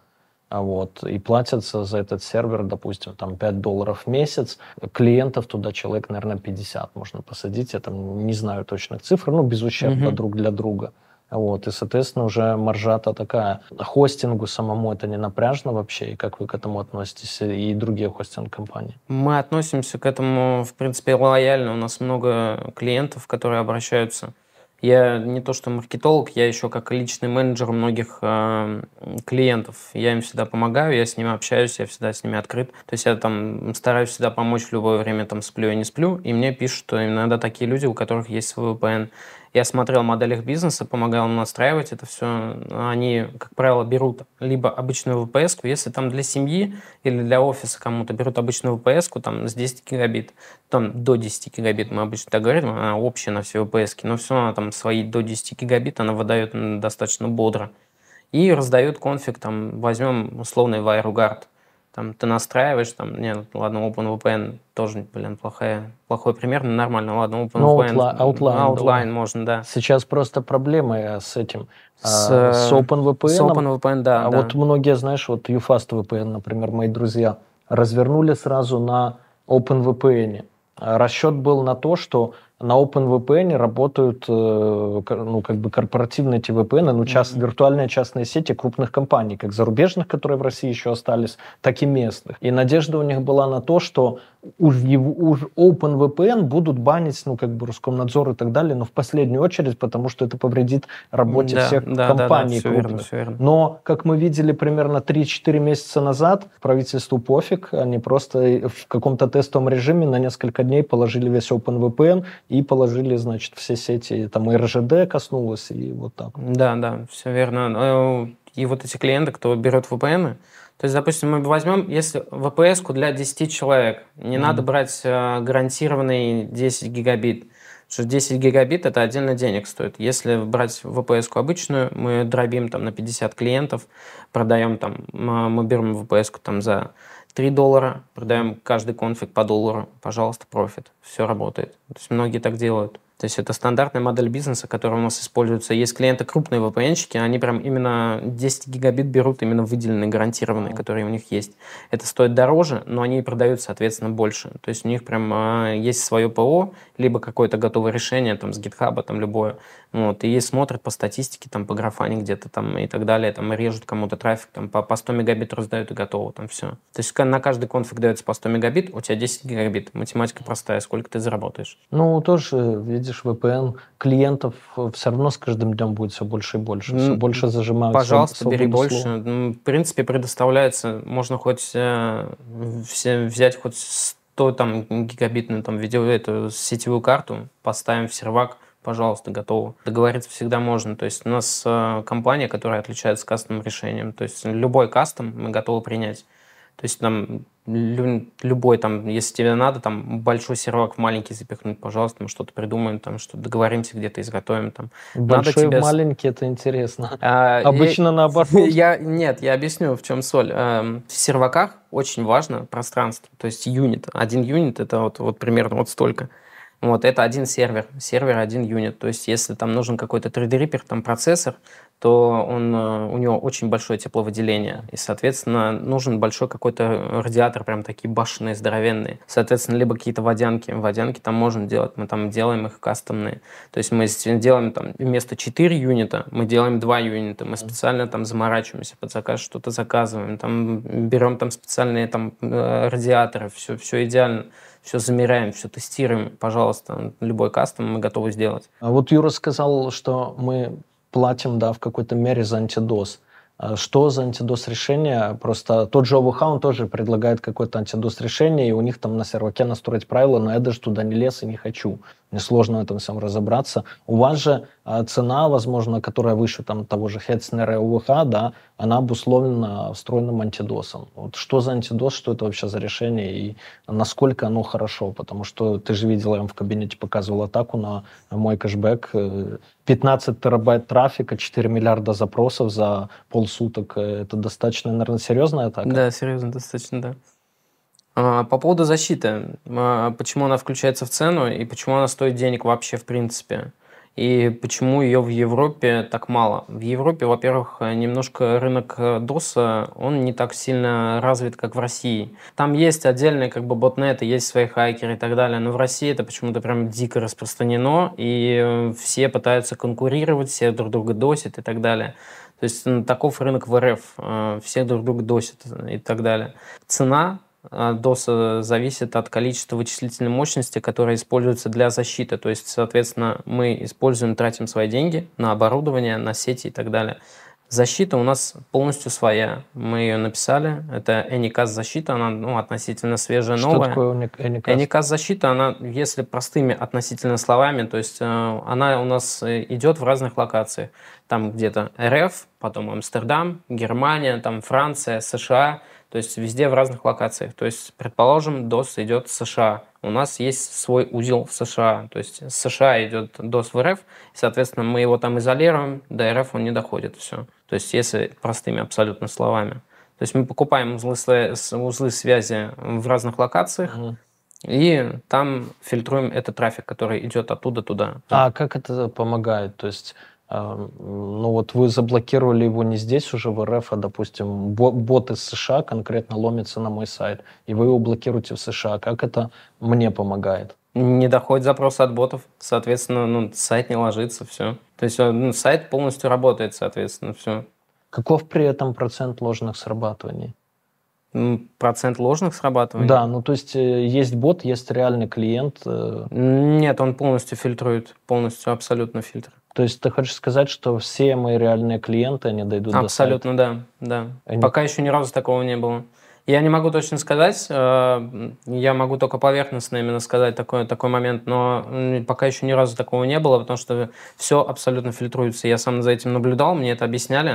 Вот, и платятся за этот сервер, допустим, там пять долларов в месяц. Клиентов туда человек, наверное, пятьдесят можно посадить. Я там не знаю точных цифр, ну, без ущерба mm-hmm. друг для друга. Вот, и, соответственно, уже маржа-то такая. Хостингу самому это не напряжно вообще? И как вы к этому относитесь? И другие хостинг-компании? Мы относимся к этому, в принципе, лояльно. У нас много клиентов, которые обращаются. Я не то что маркетолог, я еще как личный менеджер многих э, клиентов. Я им всегда помогаю, я с ними общаюсь, я всегда с ними открыт. То есть я там стараюсь всегда помочь в любое время, там сплю и не сплю. И мне пишут, что иногда такие люди, у которых есть свой ви пи эн. Я смотрел модель их бизнеса, помогал им настраивать это все. Они, как правило, берут либо обычную ви пи эс-ку, если там для семьи или для офиса кому-то берут обычную ви пи эс-ку там, с десять гигабит, там до десять гигабит мы обычно так говорим, она общая на все ви пи эс-ки, но все равно там свои до десять гигабит она выдает достаточно бодро. И раздает конфиг, там возьмем условный WireGuard. Там ты настраиваешь, там, нет, ладно, OpenVPN тоже, блин, плохая, плохой пример, но нормально, ладно, OpenVPN, outline, outline, outline можно, да. Сейчас просто проблемы с этим, с, с OpenVPN. С OpenVPN, да. А да. Вот многие, знаешь, вот UFast ви пи эн, например, мои друзья, развернули сразу на OpenVPN. Расчет был на то, что на OpenVPN работают ну, как бы корпоративные эти ви пи эн, ну, част, mm-hmm. виртуальные частные сети крупных компаний, как зарубежных, которые в России еще остались, так и местных. И надежда у них была на то, что уж, уж OpenVPN будут банить, ну, как бы Роскомнадзор и так далее, но в последнюю очередь, потому что это повредит работе да, всех да, компаний да, да, крупных. Верно, верно. Но, как мы видели примерно три-четыре месяца назад, правительству пофиг, они просто в каком-то тестовом режиме на несколько дней положили весь OpenVPN и положили, значит, все сети, там и эр жэ дэ коснулось, и вот так. Да, да, все верно. И вот эти клиенты, кто берет ви пи эн, то есть, допустим, мы возьмем, если ви пи эс-ку для десяти человек, не mm-hmm. надо брать гарантированный десять гигабит, что десять гигабит это отдельно денег стоит. Если брать ви пи эс-ку обычную, мы дробим там на пятьдесят клиентов, продаем там, мы берем ви пи эс-ку там за три доллара, продаем каждый конфиг по доллару, пожалуйста, профит, все работает. То есть многие так делают. То есть это стандартная модель бизнеса, которая у нас используется. Есть клиенты крупные ви пи эн-щики, они прям именно десять гигабит берут, именно выделенные, гарантированные, которые у них есть. Это стоит дороже, но они и продают, соответственно, больше. То есть у них прям есть свое ПО, либо какое-то готовое решение там, с GitHub, там любое. Вот, и смотрят по статистике, там, по графане где-то там и так далее, там, режут кому-то трафик, там, по, по сто мегабит раздают и готово, там все. То есть на каждый конфиг дается по сто мегабит, у тебя десять гигабит. Математика простая, сколько ты заработаешь. Ну, тоже, видишь, ви пи эн клиентов все равно с каждым днем будет все больше и больше, все больше зажимают. Пожалуйста, бери больше. В принципе, предоставляется, можно хоть э, взять хоть сто там, гигабитную там, видео, эту сетевую карту, поставим в сервак, пожалуйста, готово. Договориться всегда можно. То есть у нас э, компания, которая отличается кастомным решением. То есть любой кастом мы готовы принять. То есть там лю- любой, там, если тебе надо, там большой сервак в маленький запихнуть, пожалуйста, мы что-то придумаем, там, что-то договоримся, где-то изготовим. Там. Большой тебе... маленький, это интересно. А, Обычно я, наоборот. Я, нет, я объясню, в чем соль. А, в серваках очень важно пространство, то есть юнит. Один юнит, это вот, вот примерно вот столько. Вот, это один сервер, сервер один юнит. То есть, если там нужен какой-то три дэ-риппер, там процессор, то он, у него очень большое тепловыделение. И, соответственно, нужен большой какой-то радиатор, прям такие башенные, здоровенные. Соответственно, либо какие-то водянки. Водянки там можно делать, мы там делаем их кастомные. То есть мы делаем там вместо четырёх юнита, мы делаем два юнита. Мы специально там заморачиваемся под заказ, что-то заказываем. Там, берем там специальные там, радиаторы, все, все идеально. Все замеряем, все тестируем. Пожалуйста, любой кастом мы готовы сделать. А вот Юра сказал, что мы платим, да, в какой-то мере за антидос. Что за антидос-решение? Просто тот же о вэ ха, он тоже предлагает какое-то антидос-решение, и у них там на серваке настроить правила, но я даже туда не лез и не хочу. Мне сложно в этом всем разобраться. У вас же цена, возможно, которая выше там, того же Hetzner и о вэ ха, да, она обусловлена встроенным антидосом. Вот что за антидос, что это вообще за решение, и насколько оно хорошо? Потому что ты же видел, я вам в кабинете показывал атаку на мой кэшбэк. пятнадцать терабайт трафика, четыре миллиарда запросов за полсуток. Это достаточно, наверное, серьезная атака? Да, серьезно, достаточно, да. По поводу защиты. Почему она включается в цену и почему она стоит денег вообще в принципе? И почему ее в Европе так мало? В Европе, во-первых, немножко рынок доса, он не так сильно развит, как в России. Там есть отдельные как бы ботнеты, есть свои хакеры и так далее, но в России это почему-то прям дико распространено, и все пытаются конкурировать, все друг друга досят и так далее. То есть таков рынок в эр эф, все друг друга досят и так далее. Цена доса зависит от количества вычислительной мощности, которая используется для защиты. То есть, соответственно, мы используем, тратим свои деньги на оборудование, на сети и так далее. Защита у нас полностью своя. Мы ее написали. Это Anycast защита, она ну, относительно свежая, что новая. Что такое Anycast? Anycast защита, она, если простыми относительно словами, то есть она у нас идет в разных локациях. Там где-то эр эф, потом Амстердам, Германия, там Франция, эс ша а. То есть везде в разных локациях. То есть, предположим, дос идет в эс ша а. У нас есть свой узел в эс ша а. То есть с эс ша а идет дос в эр эф, и, соответственно, мы его там изолируем, до эр эф он не доходит. Все. То есть если простыми абсолютно словами. То есть мы покупаем узлы, узлы связи в разных локациях, угу. и там фильтруем этот трафик, который идет оттуда туда. А как это помогает? То есть, э, ну вот вы заблокировали его не здесь уже в РФ, а, допустим, бот из США конкретно ломится на мой сайт, и вы его блокируете в США. Как это мне помогает? Не доходит запрос от ботов, соответственно, ну, сайт не ложится, все. То есть ну, сайт полностью работает, соответственно, все. Каков при этом процент ложных срабатываний? Процент ложных срабатываний? Да, ну то есть есть бот, есть реальный клиент. Нет, он полностью фильтрует, полностью, абсолютно фильтр. То есть ты хочешь сказать, что все мои реальные клиенты, они дойдут абсолютно, до сайта? Абсолютно, да. да. Они... Пока еще ни разу такого не было. Я не могу точно сказать, я могу только поверхностно именно сказать такой, такой момент, но пока еще ни разу такого не было, потому что все абсолютно фильтруется. Я сам за этим наблюдал, мне это объясняли,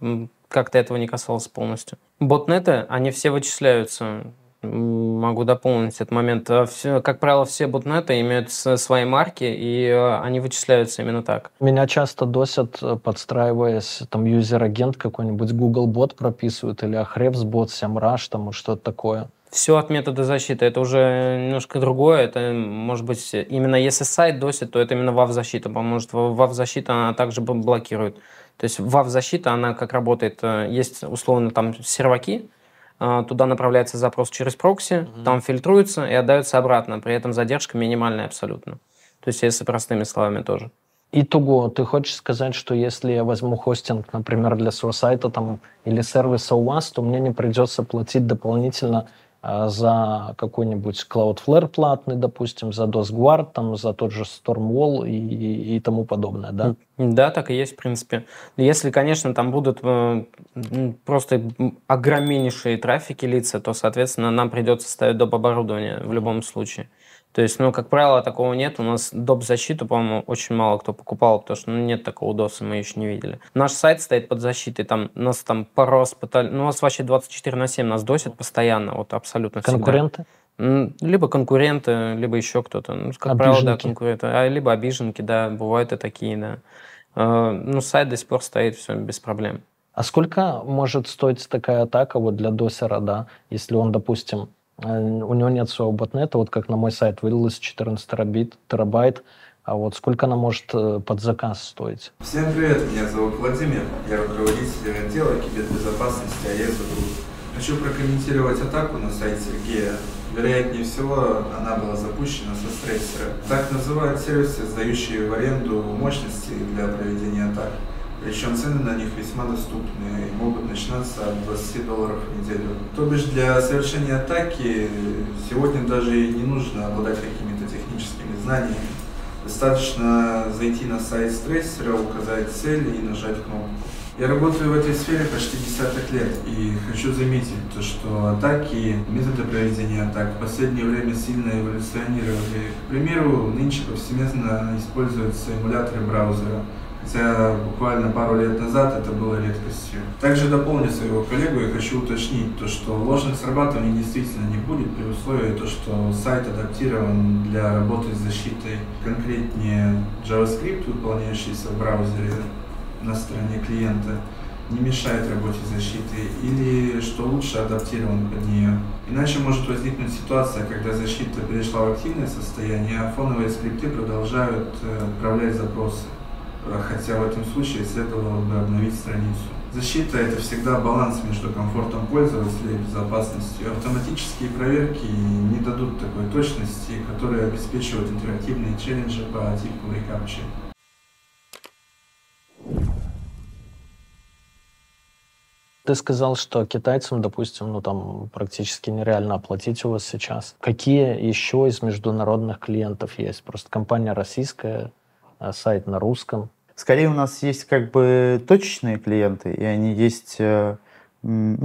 но как-то этого не касалось полностью. Ботнеты, они все вычисляются, могу дополнить этот момент. Как правило, все ботнеты имеют свои марки, и они вычисляются именно так. Меня часто досят, подстраиваясь, там, юзер-агент какой-нибудь, Google-бот прописывают, или Ahrefs-бот, Semrush, там, что-то такое. Все от метода защиты. Это уже немножко другое. Это, может быть, именно если сайт досит, то это именно вав-защита поможет. Вав-защита, она также блокирует. То есть вав-защита, она как работает, есть, условно, там, серваки, туда направляется запрос через прокси, mm-hmm. там фильтруется и отдается обратно. При этом задержка минимальная абсолютно. То есть если простыми словами тоже. Итого, ты хочешь сказать, что если я возьму хостинг, например, для своего сайта там, или сервиса у вас, то мне не придется платить дополнительно э, за какой-нибудь Cloudflare платный, допустим, за DoSGuard, там, за тот же Stormwall и, и, и тому подобное, да? Да, так и есть, в принципе. Если, конечно, там будут э, просто огромнейшие трафики лица, то, соответственно, нам придется ставить доп. Оборудование в любом случае. То есть, ну, как правило, такого нет. У нас доп-защиту, по-моему, очень мало кто покупал, потому что ну, нет такого доса, мы еще не видели. Наш сайт стоит под защитой, там нас там пару раз пытали... Ну, у нас вообще двадцать четыре на семь нас досят постоянно, вот абсолютно всегда. Конкуренты? Либо конкуренты, либо еще кто-то. Ну, как обиженки. Правило, да, конкуренты. А, либо обиженки, да, бывают и такие, да. А, ну, сайт до сих пор стоит, все, без проблем. А сколько может стоить такая атака вот для досера, да, если он, допустим... У него нет своего ботнета, вот как на мой сайт вылилось четырнадцать терабайт, а вот сколько она может под заказ стоить? Всем привет, меня зовут Владимир, я руководитель отдела кибербезопасности Аеза. Хочу прокомментировать атаку на сайт Сергея. Вероятнее всего, она была запущена со стрессера. Так называют сервисы, сдающие в аренду мощности для проведения атак. Причем цены на них весьма доступны и могут начинаться от двадцати долларов в неделю. То бишь для совершения атаки сегодня даже и не нужно обладать какими-то техническими знаниями. Достаточно зайти на сайт стрессера, указать цель и нажать кнопку. Я работаю в этой сфере почти десяток лет и хочу заметить, то, что атаки, методы проведения атак в последнее время сильно эволюционировали. К примеру, нынче повсеместно используются эмуляторы браузера. Хотя буквально пару лет назад это было редкостью. Также дополню своего коллегу и хочу уточнить, то, что ложных срабатываний действительно не будет при условии, то, что сайт адаптирован для работы с защитой. Конкретнее JavaScript, выполняющийся в браузере на стороне клиента, не мешает работе защиты или, что лучше, адаптирован под нее. Иначе может возникнуть ситуация, когда защита перешла в активное состояние, а фоновые скрипты продолжают отправлять запросы. Хотя в этом случае следовало бы обновить страницу. Защита – это всегда баланс между комфортом пользователя и безопасностью. Автоматические проверки не дадут такой точности, которая обеспечивает интерактивные челленджи по типу рекапчи. Ты сказал, что китайцам, допустим, ну там практически нереально оплатить у вас сейчас. Какие еще из международных клиентов есть? Просто компания российская, сайт на русском. Скорее у нас есть как бы точечные клиенты, и они есть ну,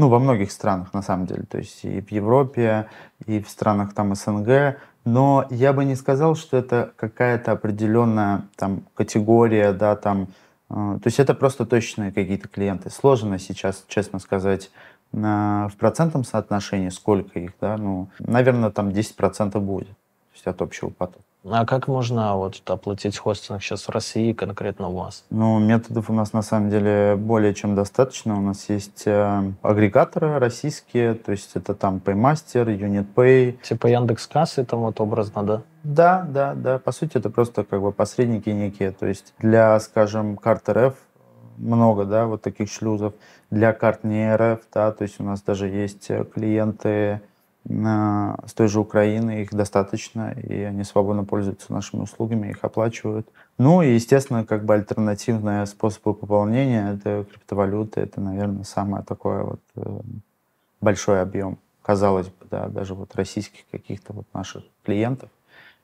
во многих странах, на самом деле, то есть и в Европе, и в странах там СНГ, но я бы не сказал, что это какая-то определенная там категория, да, там, э, то есть это просто точечные какие-то клиенты. Сложно сейчас, честно сказать, на, в процентном соотношении, сколько их, да, ну, наверное, там десять процентов будет, то есть от общего потока. А как можно вот оплатить хостинг сейчас в России, конкретно у вас? Ну, методов у нас на самом деле более чем достаточно. У нас есть э, агрегаторы российские, то есть это там Paymaster, UnitPay. Типа Яндекс.Кассы там вот образно, да? Да, да, да. По сути, это просто как бы посредники некие. То есть для, скажем, карт РФ много, да, вот таких шлюзов. Для карт не РФ, да, то есть у нас даже есть клиенты с той же Украины, их достаточно, и они свободно пользуются нашими услугами, их оплачивают. Ну и, естественно, как бы альтернативные способы пополнения — это криптовалюты, это, наверное, самое такое вот э, большой объем. Казалось бы, да, даже вот российских каких-то вот наших клиентов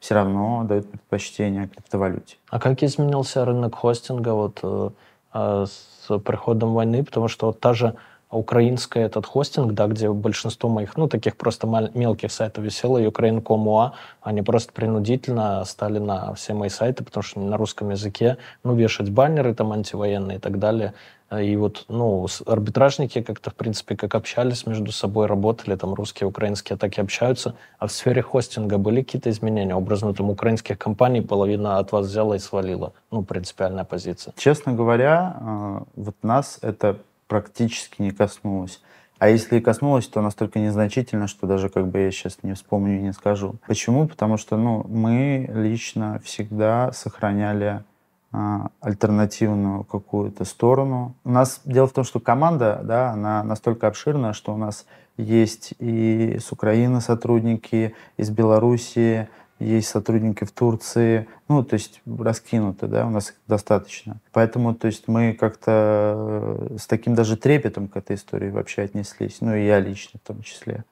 все равно дают предпочтение криптовалюте. А как изменился рынок хостинга вот э, э, с приходом войны? Потому что вот та же украинская этот хостинг, да, где большинство моих, ну, таких просто мал- мелких сайтов висело, Ukraine.com.ua, они просто принудительно стали на все мои сайты, потому что на русском языке, ну, вешать баннеры там антивоенные и так далее. И вот, ну, арбитражники как-то, в принципе, как общались между собой, работали, там русские, украинские так и общаются. А в сфере хостинга были какие-то изменения? Образно, там, украинских компаний половина от вас взяла и свалила. Ну, принципиальная позиция. Честно говоря, вот нас это практически не коснулось. А если и коснулось, то настолько незначительно, что даже как бы я сейчас не вспомню и не скажу. Почему? Потому что, ну, мы лично всегда сохраняли а, альтернативную какую-то сторону. У нас дело в том, что команда, да, она настолько обширна, что у нас есть и с Украины сотрудники, из Белоруссии, есть сотрудники в Турции, ну, то есть раскинуты, да, у нас их достаточно. Поэтому, то есть, мы как-то с таким даже трепетом к этой истории вообще отнеслись, ну, и я лично в том числе.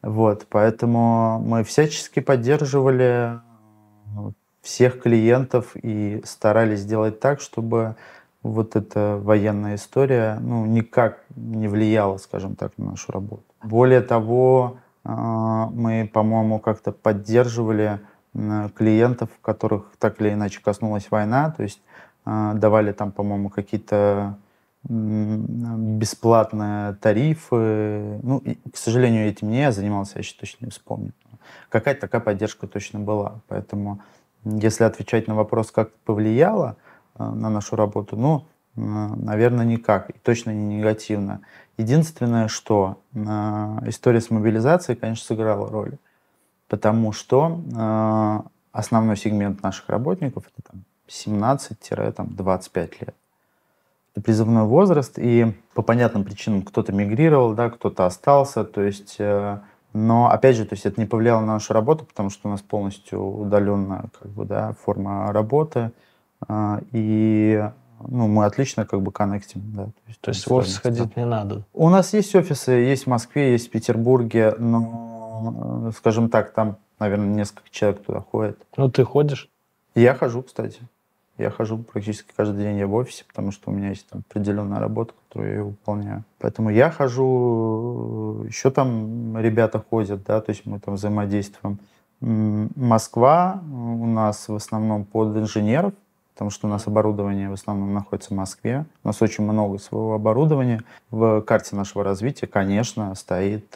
Вот, поэтому мы всячески поддерживали всех клиентов и старались сделать так, чтобы вот эта военная история, ну, никак не влияла, скажем так, на нашу работу. Более того, мы, по-моему, как-то поддерживали клиентов, которых так или иначе коснулась война, то есть давали там, по-моему, какие-то бесплатные тарифы. Ну, и, к сожалению, этим не я занимался, я еще точно не вспомню. Какая-то такая поддержка точно была. Поэтому, если отвечать на вопрос, как это повлияло на нашу работу, ну, наверное, никак, и точно не негативно. Единственное, что э, история с мобилизацией, конечно, сыграла роль, потому что э, основной сегмент наших работников — это там, семнадцать-двадцать пять лет. Это призывной возраст, и по понятным причинам кто-то мигрировал, да, кто-то остался, то есть, э, но, опять же, то есть это не повлияло на нашу работу, потому что у нас полностью удаленная как бы, да, форма работы, э, и ну, мы отлично как бы коннектим. Да. То есть, то есть в офис ходить не надо? У нас есть офисы, есть в Москве, есть в Петербурге, но, скажем так, там, наверное, несколько человек туда ходит. Ну, ты ходишь? Я хожу, кстати. Я хожу практически каждый день, я в офисе, потому что у меня есть там определенная работа, которую я выполняю. Поэтому я хожу, еще там ребята ходят, да, то есть мы там взаимодействуем. Москва у нас в основном под инженеров, потому что у нас оборудование в основном находится в Москве. У нас очень много своего оборудования. В карте нашего развития, конечно, стоит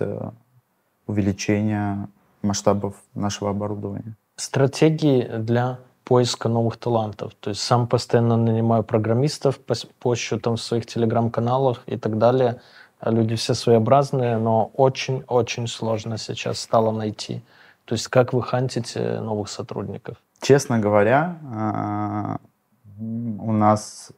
увеличение масштабов нашего оборудования. Стратегии для поиска новых талантов. То есть сам постоянно нанимаю программистов, пощу там в своих телеграм-каналах и так далее. Люди все своеобразные, но очень-очень сложно сейчас стало найти. То есть как вы хантите новых сотрудников? Честно говоря, у нас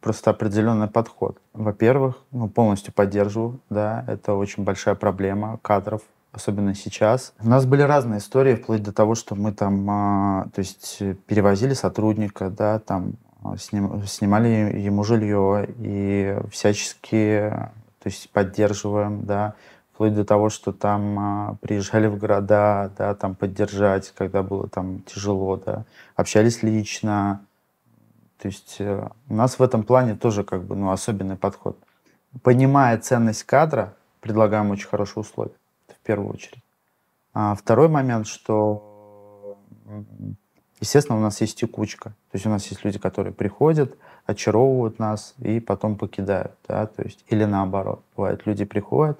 просто определенный подход. Во-первых, ну, полностью поддерживаю, да, это очень большая проблема кадров, особенно сейчас. У нас были разные истории, вплоть до того, что мы там, то есть перевозили сотрудника, да, там снимали ему жилье и всячески, то есть поддерживаем, да, вплоть до того, что там а, приезжали в города, да, там поддержать, когда было там тяжело, да, общались лично. То есть э, у нас в этом плане тоже как бы, ну, особенный подход. Понимая ценность кадра, предлагаем очень хорошие условия, в первую очередь. А второй момент, что, естественно, у нас есть текучка. То есть у нас есть люди, которые приходят, очаровывают нас и потом покидают, да, то есть или наоборот. Бывает, люди приходят,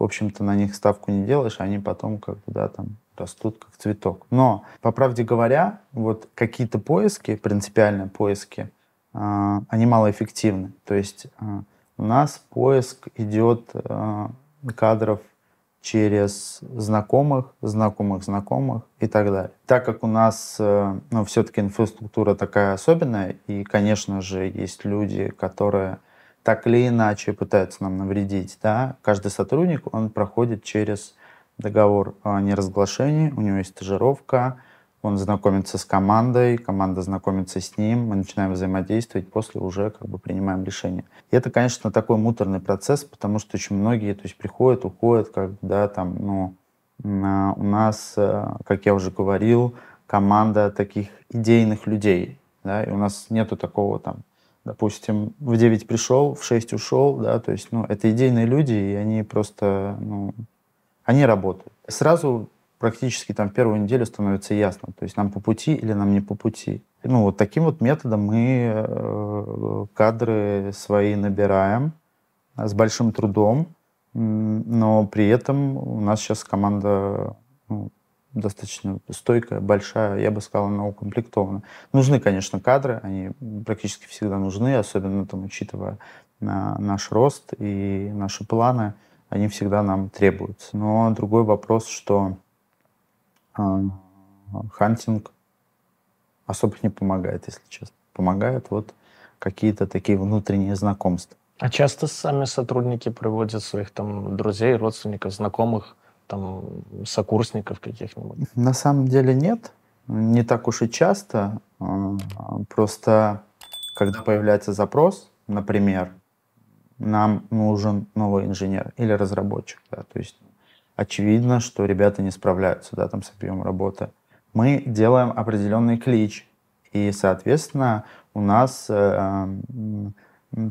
в общем-то, на них ставку не делаешь, они потом как бы, да, там, растут как цветок. Но, по правде говоря, вот какие-то поиски, принципиальные поиски, э, они малоэффективны. То есть э, у нас поиск идет э, кадров через знакомых, знакомых, знакомых и так далее. Так как у нас э, ну, все-таки инфраструктура такая особенная, и, конечно же, есть люди, которые так или иначе пытаются нам навредить, да? Каждый сотрудник, он проходит через договор о неразглашении, у него есть стажировка, он знакомится с командой, команда знакомится с ним, мы начинаем взаимодействовать, после уже как бы принимаем решение. И это, конечно, такой муторный процесс, потому что очень многие, то есть, приходят, уходят, как, да, там, ну, у нас, как я уже говорил, команда таких идейных людей, да, и у нас нету такого там, допустим, в девять пришел, в шесть ушел, да, то есть, ну, это идейные люди, и они просто, ну, они работают. Сразу практически там в первую неделю становится ясно, то есть нам по пути или нам не по пути. Ну, вот таким вот методом мы кадры свои набираем с большим трудом, но при этом у нас сейчас команда, ну, достаточно стойкая, большая, я бы сказал, она укомплектована. Нужны, конечно, кадры, они практически всегда нужны, особенно там, учитывая наш рост и наши планы, они всегда нам требуются. Но другой вопрос, что э, хантинг особо не помогает, если честно. Помогают вот какие-то такие внутренние знакомства. А часто сами сотрудники приводят своих там друзей, родственников, знакомых, там сокурсников каких-нибудь? На самом деле нет. Не так уж и часто. Просто когда появляется запрос, например, нам нужен новый инженер или разработчик. Да, то есть очевидно, что ребята не справляются, да, там, с объемом работы. Мы делаем определенный клич. И, соответственно, у нас, э,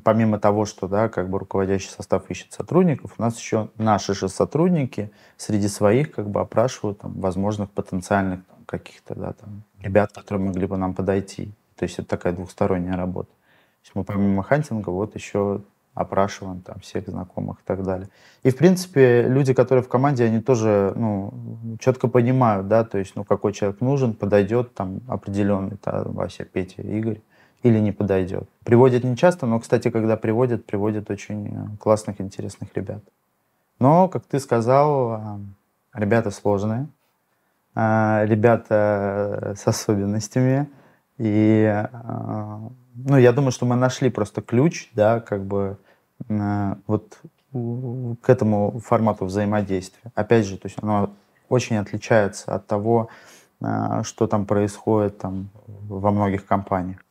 помимо того, что, да, как бы руководящий состав ищет сотрудников, у нас еще наши же сотрудники среди своих как бы опрашивают там, возможных потенциальных там, каких-то, да, там, ребят, которые могли бы нам подойти. То есть это такая двухсторонняя работа. То есть мы помимо хантинга вот еще опрашиваем там всех знакомых и так далее. И, в принципе, люди, которые в команде, они тоже, ну, четко понимают, да, то есть, ну, какой человек нужен, подойдет там определенный, да, Вася, Петя, Игорь, или не подойдет. Приводят не часто, но, кстати, когда приводят, приводят очень классных, интересных ребят. Но, как ты сказал, ребята сложные, ребята с особенностями, и, ну, я думаю, что мы нашли просто ключ, да, как бы, вот к этому формату взаимодействия. Опять же, то есть оно очень отличается от того, что там происходит там, во многих компаниях.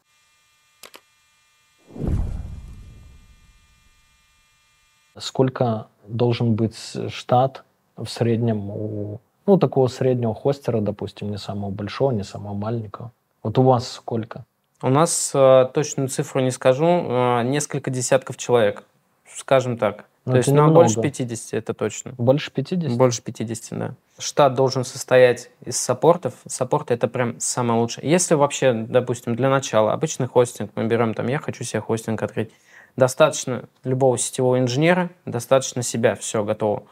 Сколько должен быть штат в среднем у, ну, такого среднего хостера, допустим, не самого большого, не самого маленького? Вот у вас сколько? У нас э, точную цифру не скажу, э, несколько десятков человек, скажем так. Но то есть нам больше пятидесяти, это точно. Больше пятидесяти? Больше пятидесяти, да. Штат должен состоять из саппортов. Саппорты — это прям самое лучшее. Если вообще, допустим, для начала обычный хостинг, мы берем там, я хочу себе хостинг открыть, достаточно любого сетевого инженера, достаточно себя, все готово.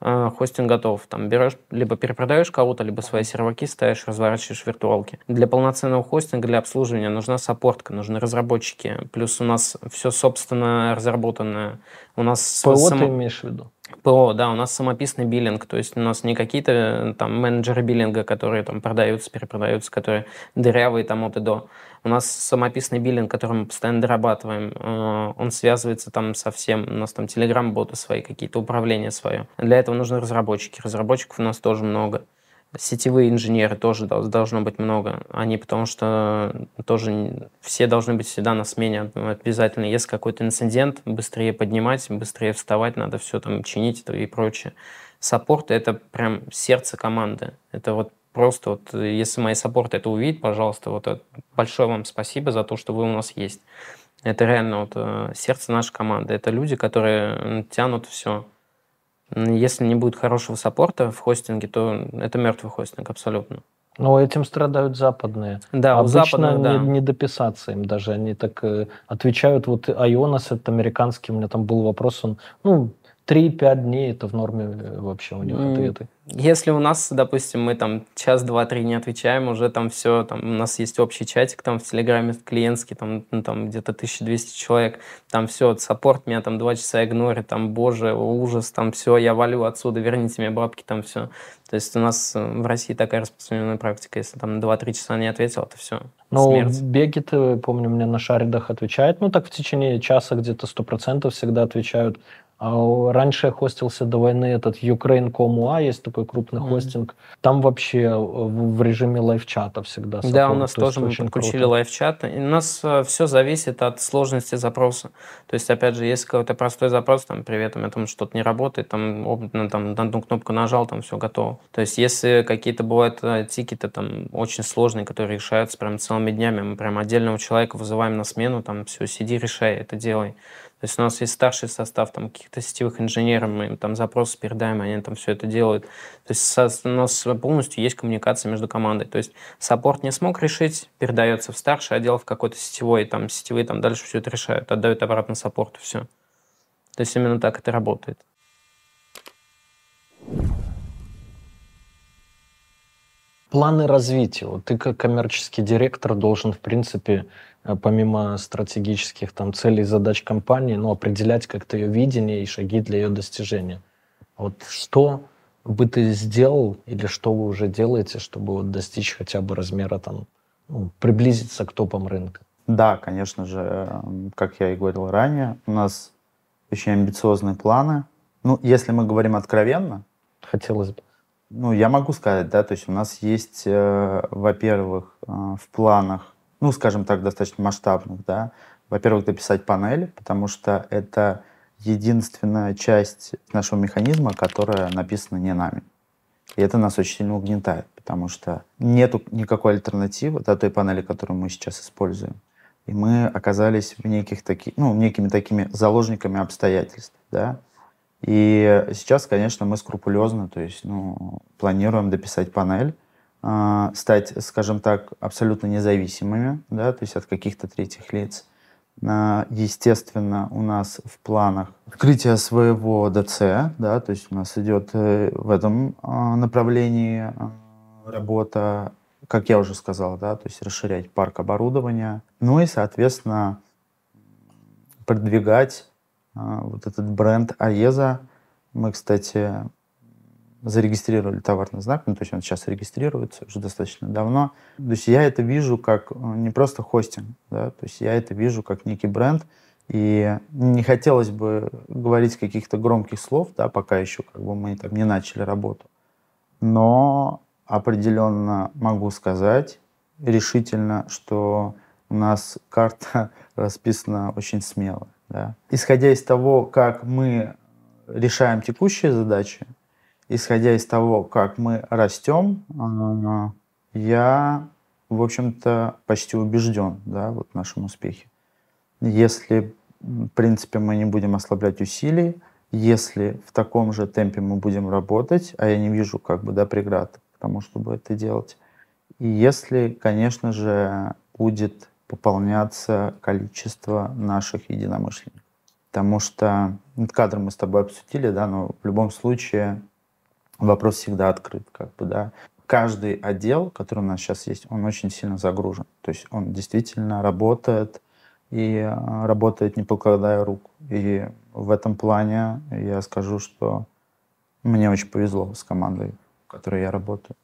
Хостинг готов. Там берешь, либо перепродаешь кого-то, либо свои серваки ставишь, разворачиваешь виртуалки. Для полноценного хостинга, для обслуживания нужна саппортка, нужны разработчики. Плюс у нас все, собственно, разработанное. У нас ПО сам... ты имеешь в виду? ПО, да, у нас самописный биллинг, то есть у нас не какие-то там менеджеры биллинга, которые там продаются, перепродаются, которые дырявые там от и до. У нас самописный биллинг, который мы постоянно дорабатываем, он связывается там со всем, у нас там телеграм-боты свои, какие-то управления свое. Для этого нужны разработчики, разработчиков у нас тоже много. Сетевые инженеры тоже должно быть много. Они потому что тоже все должны быть всегда на смене обязательно. Если какой-то инцидент, быстрее поднимать, быстрее вставать, надо все там чинить и прочее. Саппорт — это прям сердце команды. Это вот просто вот, если мои саппорты это увидят, пожалуйста, вот большое вам спасибо за то, что вы у нас есть. Это реально вот сердце нашей команды. Это люди, которые тянут все. Если не будет хорошего саппорта в хостинге, то это мертвый хостинг абсолютно. Но этим страдают западные. Да, обычно западных, не, да. не дописаться им даже. Они так э, отвечают. Вот айонос, это американский, у меня там был вопрос, он, ну, три-пять дней это в норме вообще у них ответы. Если у нас, допустим, мы там час, два, три не отвечаем, уже там все, там у нас есть общий чатик там в Телеграме, в клиентский, там, ну, там где-то тысяча двести человек, там все, саппорт меня там два часа игнорит, там, боже, ужас, там все, я валю отсюда, верните мне бабки, там все. То есть у нас в России такая распространенная практика, если там два-три часа не ответил, то все, ну, смерть. Бегет, помню, мне на шаридах отвечает, ну так в течение часа где-то сто процентов всегда отвечают. А раньше я хостился до войны, этот юкрейн точка ком точка ю а, есть такой крупный mm-hmm. хостинг. Там вообще в режиме лайв-чата всегда. Саппорт. Да, у нас то тоже мы подключили лайв-чат. У нас все зависит от сложности запроса. То есть, опять же, если какой-то простой запрос, там, привет, у меня там что-то не работает, там, там, одну кнопку нажал, там, все готово. То есть, если какие-то бывают тикеты, там, очень сложные, которые решаются прям целыми днями, мы прям отдельного человека вызываем на смену, там, все, сиди, решай, это делай. То есть у нас есть старший состав там каких-то сетевых инженеров, мы им там запросы передаем, они там все это делают. То есть у нас полностью есть коммуникация между командой. То есть саппорт не смог решить, передается в старший отдел, в какой-то сетевой, там сетевые там дальше все это решают, отдают обратно саппорту, все. То есть именно так это работает. Планы развития. Ты как коммерческий директор должен, в принципе, помимо стратегических там, целей и задач компании, ну, определять как-то ее видение и шаги для ее достижения. Вот что бы ты сделал или что вы уже делаете, чтобы вот, достичь хотя бы размера, там, ну, приблизиться к топам рынка? Да, конечно же, как я и говорил ранее, у нас очень амбициозные планы. Ну, если мы говорим откровенно... Хотелось бы. Ну, я могу сказать, да, то есть у нас есть, э, во-первых, э, в планах, ну, скажем так, достаточно масштабных, да, во-первых, дописать панель, потому что это единственная часть нашего механизма, которая написана не нами. И это нас очень сильно угнетает, потому что нету никакой альтернативы до той панели, которую мы сейчас используем. И мы оказались в неких таки, ну, некими такими заложниками обстоятельств, да. И сейчас, конечно, мы скрупулезно, то есть, ну, планируем дописать панель, э, стать, скажем так, абсолютно независимыми, да, то есть от каких-то третьих лиц. Э, естественно, у нас в планах открытие своего ДЦ, да, то есть у нас идет в этом э, направлении работа, как я уже сказал, да, то есть расширять парк оборудования, ну и, соответственно, продвигать вот этот бренд Aeza. Мы, кстати, зарегистрировали товарный знак, ну, то есть он сейчас регистрируется уже достаточно давно. То есть я это вижу как не просто хостинг, да, то есть я это вижу как некий бренд, и не хотелось бы говорить каких-то громких слов, да, пока еще как бы мы там не начали работу, но определенно могу сказать решительно, что у нас карта расписана очень смело. Да. Исходя из того, как мы решаем текущие задачи, исходя из того, как мы растем, я, в общем-то, почти убежден, да, вот в нашем успехе. Если, в принципе, мы не будем ослаблять усилий, если в таком же темпе мы будем работать, а я не вижу как бы, да, преград к тому, чтобы это делать, и если, конечно же, будет пополняться количество наших единомышленников. Потому что кадры мы с тобой обсудили, да, но в любом случае вопрос всегда открыт, как бы, да. Каждый отдел, который у нас сейчас есть, он очень сильно загружен. То есть он действительно работает и работает, не покладая рук. И в этом плане я скажу, что мне очень повезло с командой, в которой я работаю.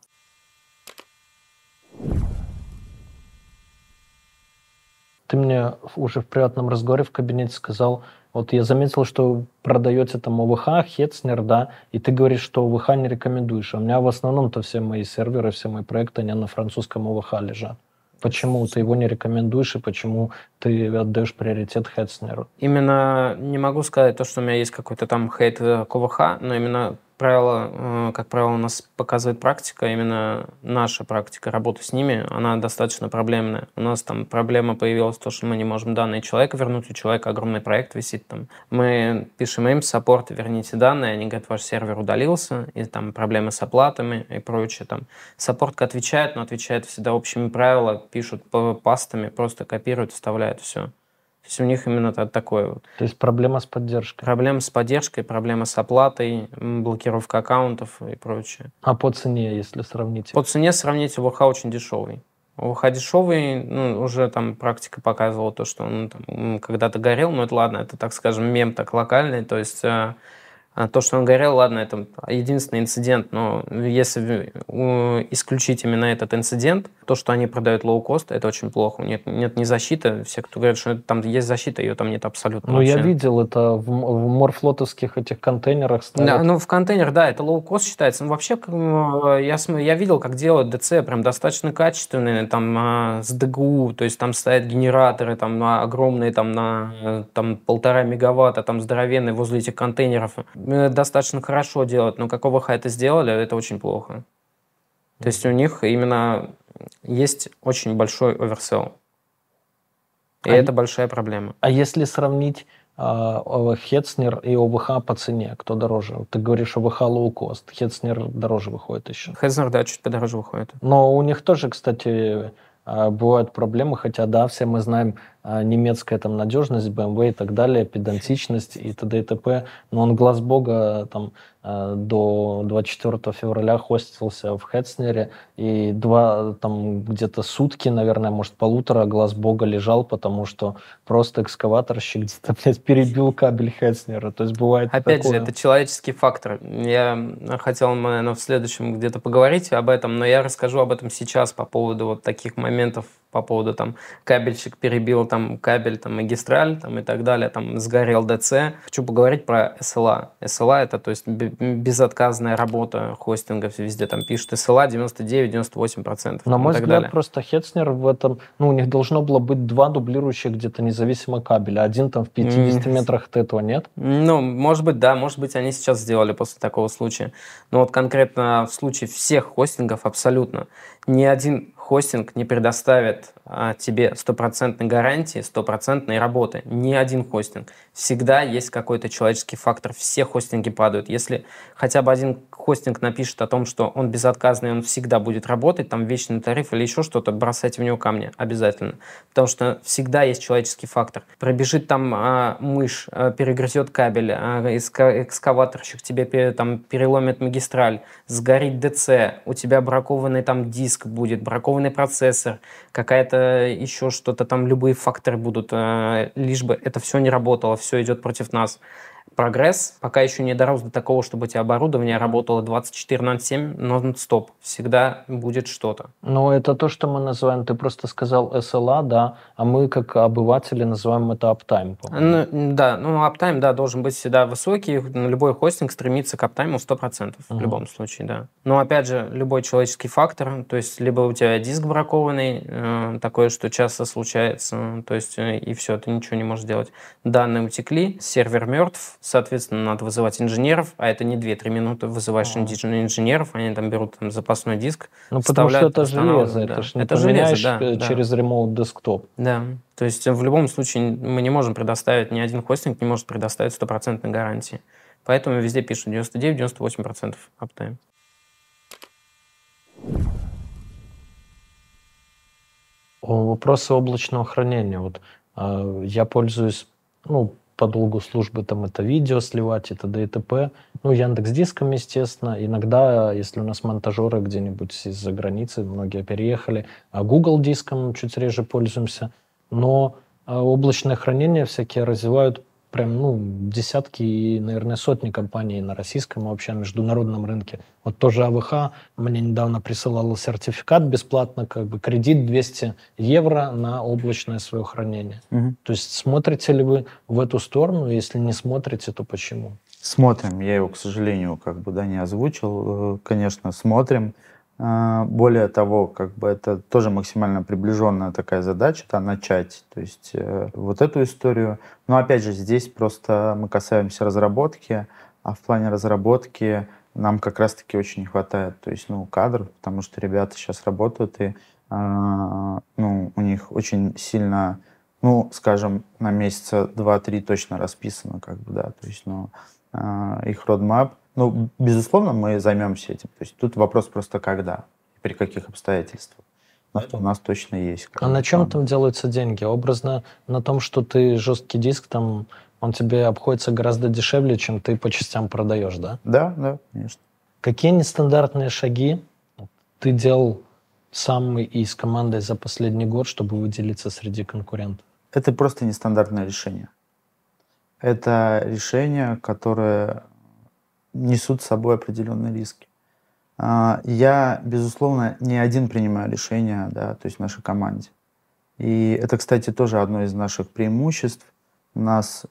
Ты мне уже в приятном разговоре в кабинете сказал, вот я заметил, что продаете там о вэ ха, Hetzner, да, и ты говоришь, что о вэ ха не рекомендуешь. А у меня в основном-то все мои серверы, все мои проекты, они на французском о вэ ха лежат. Почему ты его не рекомендуешь и почему ты отдаешь приоритет Hetzner? Именно не могу сказать то, что у меня есть какой-то там хейт к о вэ ха, но именно правило, как правило, у нас показывает практика, именно наша практика работы с ними, она достаточно проблемная. У нас там проблема появилась то, что мы не можем данные человека вернуть, у человека огромный проект висит там. Мы пишем им саппорт, верните данные, они говорят, ваш сервер удалился, и там проблемы с оплатами и прочее там. Саппортка отвечает, но отвечает всегда общими правилами, пишут пастами, просто копируют, вставляют все. То есть у них именно такое вот. То есть проблема с поддержкой. Проблема с поддержкой, проблема с оплатой, блокировка аккаунтов и прочее. А по цене, если сравнить? По цене сравнить, ОВХ очень дешевый. ОВХ дешевый, ну, уже там практика показывала то, что он там когда-то горел, но это ладно, это, так скажем, мем так локальный, то есть... То, что он горел, ладно, это единственный инцидент, но если исключить именно этот инцидент, то, что они продают лоу-кост, это очень плохо. Нет, нет ни защиты. Все, кто говорит, что там есть защита, ее там нет абсолютно. Ну, я видел это в, в морфлотовских этих контейнерах. Да, ну, в контейнер, да, это лоу-кост считается. Ну, вообще, я, я видел, как делают ДЦ, прям достаточно качественные, там, с ДГУ, то есть там стоят генераторы, там, огромные, там, на там, полтора мегаватта, там, здоровенные возле этих контейнеров. Достаточно хорошо делать, но какого хайта сделали, это очень плохо. То есть у них именно есть очень большой оверселл. И а это большая проблема. А если сравнить Hetzner и ОВХ по цене, кто дороже? Ты говоришь, ОВХ лоу-кост, Hetzner дороже выходит еще. Hetzner, да, чуть подороже выходит. Но у них тоже, кстати, бывают проблемы, хотя, да, все мы знаем немецкая там надежность, бэ эм вэ и так далее, педантичность и т.д. и т.п. Но он, глаз бога, там до двадцать четвёртого февраля хостился в Hetzner, и два, там где-то сутки, наверное, может, полутора, глаз бога лежал, потому что просто экскаваторщик где-то, блядь, перебил кабель Hetzner. То есть бывает опять такое. Же, это человеческий фактор. Я хотел, наверное, в следующем где-то поговорить об этом, но я расскажу об этом сейчас по поводу вот таких моментов, по поводу там кабельщик перебил там кабель, там магистраль, там и так далее, там сгорел ДЦ. Хочу поговорить про эс эл а. эс эл а это, то есть, безотказная работа хостинга, везде там пишет эс эл а девяносто девять — девяносто восемь процентов. На мой взгляд, далее. Просто Hetzner в этом, ну, у них должно было быть два дублирующих где-то независимо кабеля, один там в пятидесяти mm. метрах от этого, нет? Ну, может быть, да, может быть, они сейчас сделали после такого случая. Но вот конкретно в случае всех хостингов абсолютно ни один хостинг не предоставит а, тебе стопроцентной гарантии, стопроцентной работы. Ни один хостинг. Всегда есть какой-то человеческий фактор. Все хостинги падают. Если хотя бы один хостинг напишет о том, что он безотказный, он всегда будет работать, там вечный тариф или еще что-то, бросайте в него камни обязательно. Потому что всегда есть человеческий фактор. Пробежит там а, мышь, а, перегрызет кабель, а, экскаваторщик тебе там, переломит магистраль, сгорит ДЦ, у тебя бракованный там диск будет, бракованный процессор, какая-то еще что-то там, любые факторы будут, лишь бы это все не работало, все идет против нас. Прогресс пока еще не дорос до такого, чтобы у тебя оборудование работало двадцать четыре на семь, нон-стоп. Всегда будет что-то. Ну, это то, что мы называем, ты просто сказал эс эл а, да, а мы, как обыватели, называем это аптайм. Ну, да, ну, аптайм, да, должен быть всегда высокий, любой хостинг стремится к аптайму сто процентов в uh-huh. любом случае, да. Но, опять же, любой человеческий фактор, то есть, либо у тебя диск бракованный, э, такое, что часто случается, то есть, э, и все, ты ничего не можешь делать. Данные утекли, сервер мертв, соответственно, надо вызывать инженеров, а это не две-три минуты, вызываешь инженеров, они там берут там, запасной диск. Ну, потому что это железо, да. это же не это поменяешь железо, да, через да. ремоут-десктоп. Да, то есть в любом случае мы не можем предоставить, ни один хостинг не может предоставить стопроцентной гарантии. Поэтому везде пишут девяносто девять — девяносто восемь процентов аптайм. Вопросы облачного хранения. Вот, э, я пользуюсь... ну, по долгу службы там это видео сливать, и т.д. и т.п. Ну, Яндекс.Диском, естественно. Иногда, если у нас монтажеры где-нибудь из-за границы, многие переехали, а Google Диском чуть реже пользуемся. Но облачное хранение всякие развивают прям, ну, десятки и, наверное, сотни компаний на российском, вообще международном рынке. Вот тоже АВХ мне недавно присылала сертификат бесплатно, как бы кредит двести евро на облачное свое хранение. Угу. То есть смотрите ли вы в эту сторону? Если не смотрите, то почему? Смотрим. Я его, к сожалению, как бы, да, не озвучил. Конечно, смотрим. Более того, как бы это тоже максимально приближенная такая задача, да, начать, то есть э, вот эту историю. Но опять же, здесь просто мы касаемся разработки, а в плане разработки нам как раз-таки очень не хватает, то есть, ну, кадров, потому что ребята сейчас работают, и э, ну, у них очень сильно, ну, скажем, на месяца два-три точно расписано, как бы, да, то есть, ну, э, их roadmap. Ну, безусловно, мы займемся этим. То есть тут вопрос просто когда, при каких обстоятельствах. Но это у нас точно есть. А на чем там делаются деньги? Образно на том, что ты жесткий диск, там, он тебе обходится гораздо дешевле, чем ты по частям продаешь, да? Да, да, конечно. Какие нестандартные шаги ты делал сам и с командой за последний год, чтобы выделиться среди конкурентов? Это просто нестандартное решение. Это решения, которые несут с собой определенные риски. Я, безусловно, не один принимаю решения, да, то есть в нашей команде. И это, кстати, тоже одно из наших преимуществ. У нас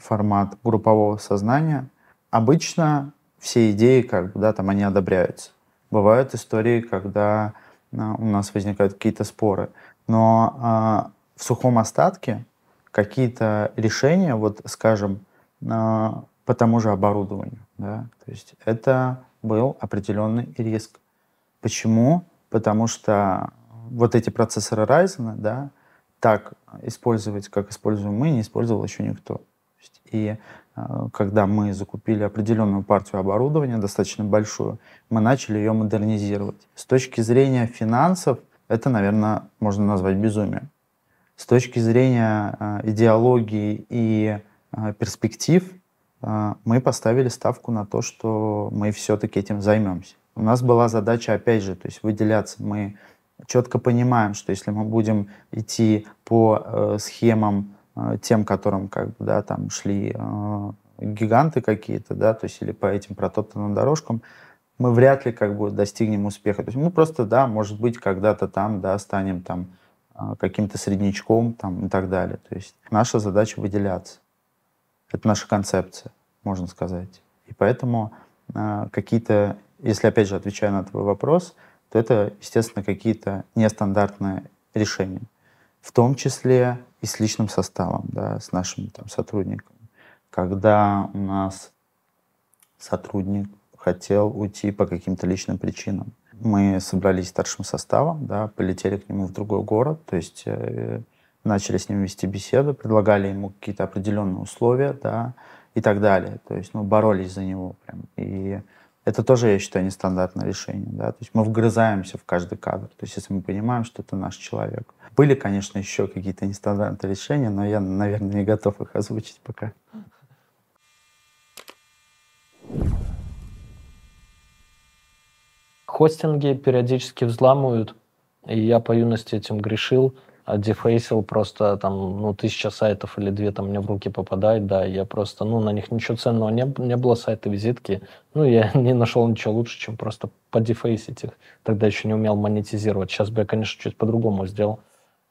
формат группового сознания. Обычно все идеи, как бы, да, там они одобряются. Бывают истории, когда у нас возникают какие-то споры. Но в сухом остатке какие-то решения, вот, скажем, по тому же оборудованию, да, то есть это был определенный риск. Почему? Потому что вот эти процессоры Ryzen, да, так использовать, как используем мы, не использовал еще никто. И когда мы закупили определенную партию оборудования, достаточно большую, мы начали ее модернизировать. С точки зрения финансов, это, наверное, можно назвать безумием. С точки зрения идеологии и перспектив, мы поставили ставку на то, что мы все-таки этим займемся. У нас была задача, опять же, то есть выделяться. Мы четко понимаем, что если мы будем идти по схемам тем, которым, как бы, да, там шли гиганты какие-то, да, то есть или по этим протоптанным дорожкам, мы вряд ли, как бы, достигнем успеха. То есть мы просто, да, может быть, когда-то там, да, станем там каким-то среднячком там и так далее. То есть наша задача выделяться. Это наша концепция, можно сказать. И поэтому э, какие-то, если опять же отвечаю на твой вопрос, то это, естественно, какие-то нестандартные решения. В том числе и с личным составом, да, с нашими там сотрудниками. Когда у нас сотрудник хотел уйти по каким-то личным причинам, мы собрались старшим составом, да, полетели к нему в другой город, то есть... Э, начали с ним вести беседу, предлагали ему какие-то определенные условия, да, и так далее. То есть, ну, боролись за него прям. И это тоже, я считаю, нестандартное решение, да. То есть мы вгрызаемся в каждый кадр. То есть если мы понимаем, что это наш человек. Были, конечно, еще какие-то нестандартные решения, но я, наверное, не готов их озвучить пока. Хостинги периодически взламывают, и я по юности этим грешил. А дефейсил просто там, ну, тысяча сайтов или две там мне в руки попадает, да, я просто, ну, на них ничего ценного не, не было, сайты, визитки, ну, я не нашел ничего лучше, чем просто подефейсить их, тогда еще не умел монетизировать, сейчас бы я, конечно, чуть по-другому сделал,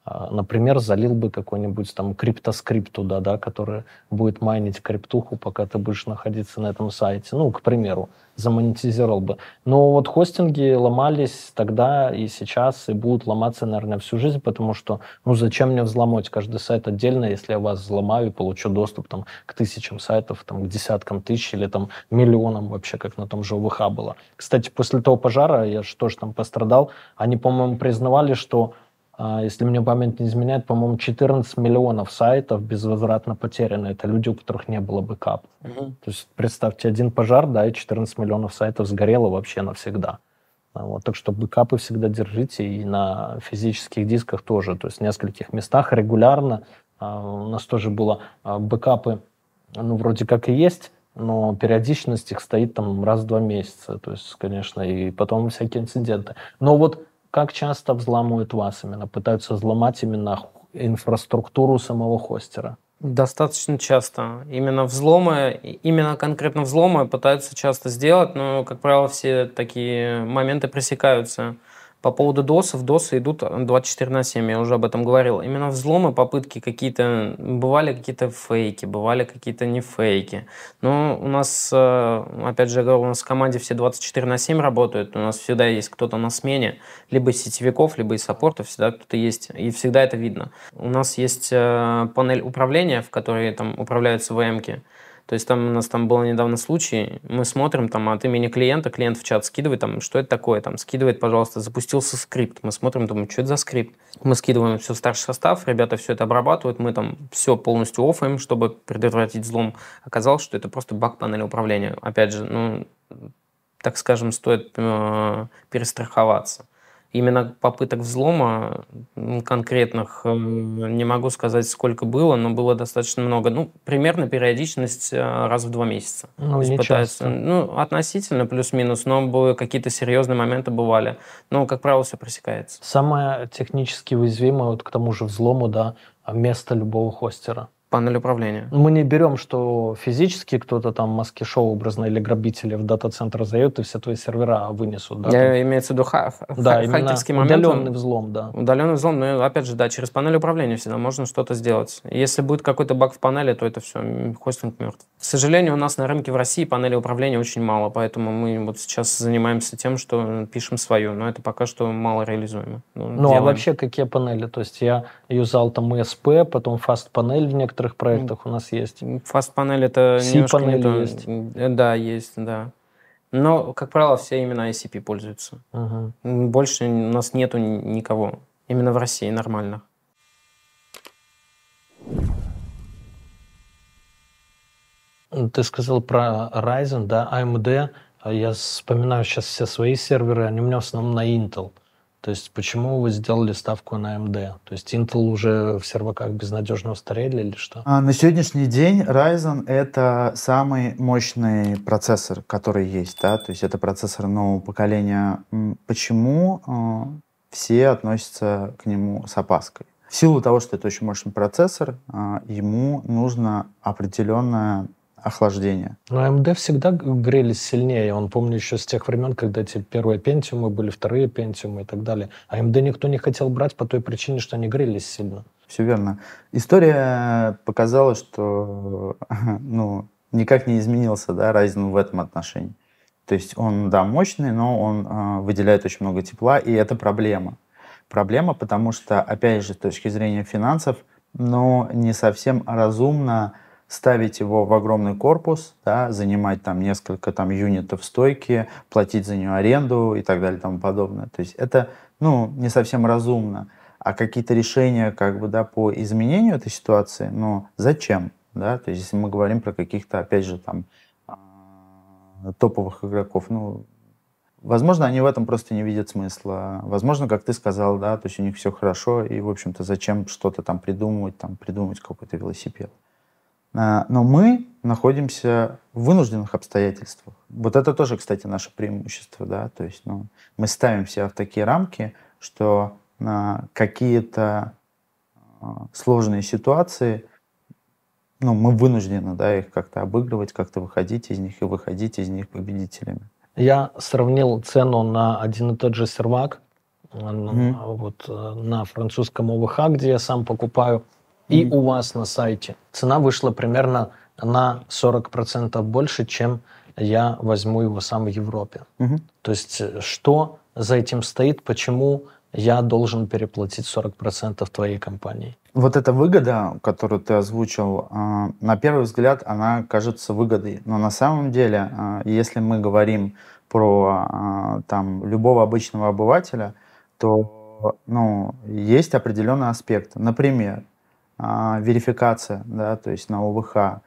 например, залил бы какой-нибудь там криптоскрипт туда, да, который будет майнить криптуху, пока ты будешь находиться на этом сайте, ну, к примеру, замонетизировал бы. Но вот хостинги ломались тогда и сейчас, и будут ломаться, наверное, всю жизнь, потому что, ну, зачем мне взломать каждый сайт отдельно, если я вас взломаю и получу доступ там к тысячам сайтов, там, к десяткам тысяч или там миллионам вообще, как на том же о вэ ха было. Кстати, после того пожара, я же тоже там пострадал, они, по-моему, признавали, что, если мне память не изменяет, по-моему, четырнадцать миллионов сайтов безвозвратно потеряно. Это люди, у которых не было бэкапа. Mm-hmm. То есть представьте, один пожар, да, и четырнадцать миллионов сайтов сгорело вообще навсегда. Вот, так что бэкапы всегда держите и на физических дисках тоже. То есть в нескольких местах регулярно. У нас тоже было бэкапы, ну, вроде как и есть, но периодичность их стоит там раз в два месяца. То есть, конечно, и потом всякие инциденты. Но вот как часто взламывают вас именно? Пытаются взломать именно инфраструктуру самого хостера? Достаточно часто. Именно взломы, именно конкретно взломы пытаются часто сделать, но, как правило, все такие моменты пресекаются. По поводу досов, досы идут двадцать четыре на семь, я уже об этом говорил. Именно взломы, попытки какие-то, бывали какие-то фейки, бывали какие-то не фейки. Но у нас, опять же, я говорю, у нас в команде все двадцать четыре на семь работают, у нас всегда есть кто-то на смене, либо из сетевиков, либо из саппортов, всегда кто-то есть, и всегда это видно. У нас есть панель управления, в которой там управляются вэ эм-ки. То есть там у нас там был недавно случай, мы смотрим там от имени клиента, клиент в чат скидывает, там, что это такое, там, скидывает, пожалуйста, запустился скрипт. Мы смотрим, думаем, что это за скрипт. Мы скидываем все в старший состав, ребята все это обрабатывают, мы там все полностью оффаем, чтобы предотвратить взлом. Оказалось, что это просто баг панели управления. Опять же, ну, так скажем, стоит э, перестраховаться. Именно попыток взлома конкретных не могу сказать, сколько было, но было достаточно много. Ну, примерно периодичность раз в два месяца. Ну, не часто. Ну, относительно плюс-минус, но какие-то серьезные моменты бывали. Но, как правило, все пресекается. Самое технически уязвимое вот к тому же взлому, да, место любого хостера. Панель управления. Мы не берем, что физически кто-то там маски-шоу образно или грабители в дата-центр зайдут и все твои сервера вынесут. Да? Я, имеется в виду ха да, ха хакерский момент. Удаленный взлом, да. Удаленный взлом, но опять же, да, через панель управления всегда можно что-то сделать. Если будет какой-то баг в панели, то это все, хостинг мертв. К сожалению, у нас на рынке в России панели управления очень мало, поэтому мы вот сейчас занимаемся тем, что пишем свою, но это пока что мало реализуемо. Ну, ну а вообще какие панели? То есть я юзал там и эс пи, потом FastPanel в некоторых В некоторых проектах у нас есть. FastPanel это немножко не то. Есть. Да, есть, да. Но, как правило, все именно ай си пи пользуются. Угу. Больше у нас нету никого. Именно в России нормально. Ты сказал про Ryzen, да, а эм дэ. Я вспоминаю сейчас все свои серверы, они у меня в основном на Intel. То есть почему вы сделали ставку на а эм дэ? То есть Intel уже в серваках безнадежно устарели или что? А на сегодняшний день Ryzen — это самый мощный процессор, который есть. Да? То есть это процессор нового поколения. Почему э, все относятся к нему с опаской? В силу того, что это очень мощный процессор, э, ему нужно определенное охлаждение. Но а эм дэ всегда грелись сильнее. Он, помню, еще с тех времен, когда эти первые пентиумы были, вторые пентиумы и так далее. а эм дэ никто не хотел брать по той причине, что они грелись сильно. Все верно. История показала, что ну, никак не изменился, да, Ryzen в этом отношении. То есть он, да, мощный, но он э, выделяет очень много тепла, и это проблема. Проблема, потому что, опять же, с точки зрения финансов, но не совсем разумно ставить его в огромный корпус, да, занимать там несколько там юнитов стойки, платить за нее аренду и так далее и тому подобное. То есть это, ну, не совсем разумно. А какие-то решения как бы, да, по изменению этой ситуации, ну, зачем? Да? То есть если мы говорим про каких-то, опять же, там топовых игроков, ну, возможно, они в этом просто не видят смысла. Возможно, как ты сказал, да, то есть у них все хорошо, и, в общем-то, зачем что-то там придумывать, там придумывать какой-то велосипед. Но мы находимся в вынужденных обстоятельствах. Вот это тоже, кстати, наше преимущество. Да? То есть, ну, мы ставим себя в такие рамки, что на какие-то сложные ситуации, ну, мы вынуждены, да, их как-то обыгрывать, как-то выходить из них и выходить из них победителями. Я сравнил цену на один и тот же сервак, mm-hmm. вот, на французском о вэ ха, где я сам покупаю, и mm-hmm. у вас на сайте. Цена вышла примерно на сорок процентов больше, чем я возьму его сам в Европе. Mm-hmm. То есть что за этим стоит, почему я должен переплатить сорок процентов твоей компании? Вот эта выгода, которую ты озвучил, на первый взгляд она кажется выгодой. Но на самом деле, если мы говорим про там, любого обычного обывателя, то ну, есть определенный аспект. Например, верификация, да, то есть на о вэ ха,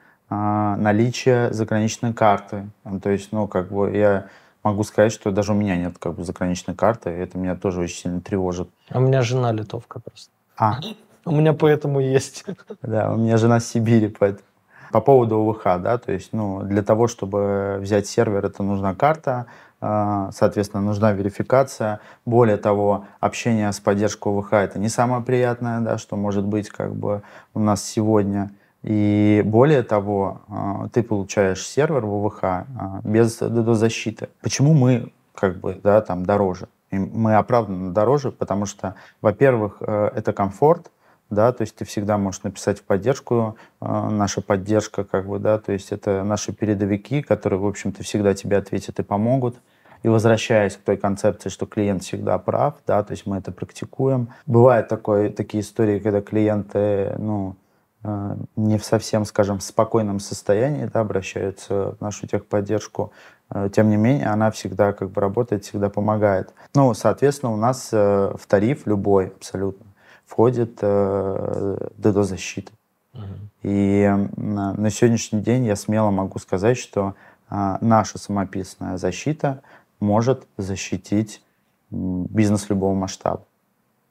наличие заграничной карты. То есть, ну, как бы я могу сказать, что даже у меня нет как бы заграничной карты, и это меня тоже очень сильно тревожит. А у меня жена литовка просто. А. У меня поэтому есть. Да, у меня жена с Сибири, поэтому. По поводу о вэ ха, да, то есть, ну, для того, чтобы взять сервер, это нужна карта, соответственно, нужна верификация. Более того, общение с поддержкой о вэ ха — это не самое приятное, да, что может быть как бы у нас сегодня. И более того, ты получаешь сервер в о вэ ха без DDoS-защиты. Почему мы как бы, да, там дороже? И мы оправданно дороже, потому что, во-первых, это комфорт, да, то есть ты всегда можешь написать в поддержку, э, наша поддержка, как бы, да, то есть это наши передовики, которые, в общем-то, всегда тебе ответят и помогут. И возвращаясь к той концепции, что клиент всегда прав, да, то есть мы это практикуем. Бывают такое, такие истории, когда клиенты, ну, э, не в совсем, скажем, в спокойном состоянии, да, обращаются в нашу техподдержку. Тем не менее, она всегда как бы работает, всегда помогает. Ну, соответственно, у нас э, в тариф любой абсолютно входит э, DDoS-защита. Uh-huh. И э, на сегодняшний день я смело могу сказать, что э, наша самописная защита может защитить бизнес любого масштаба.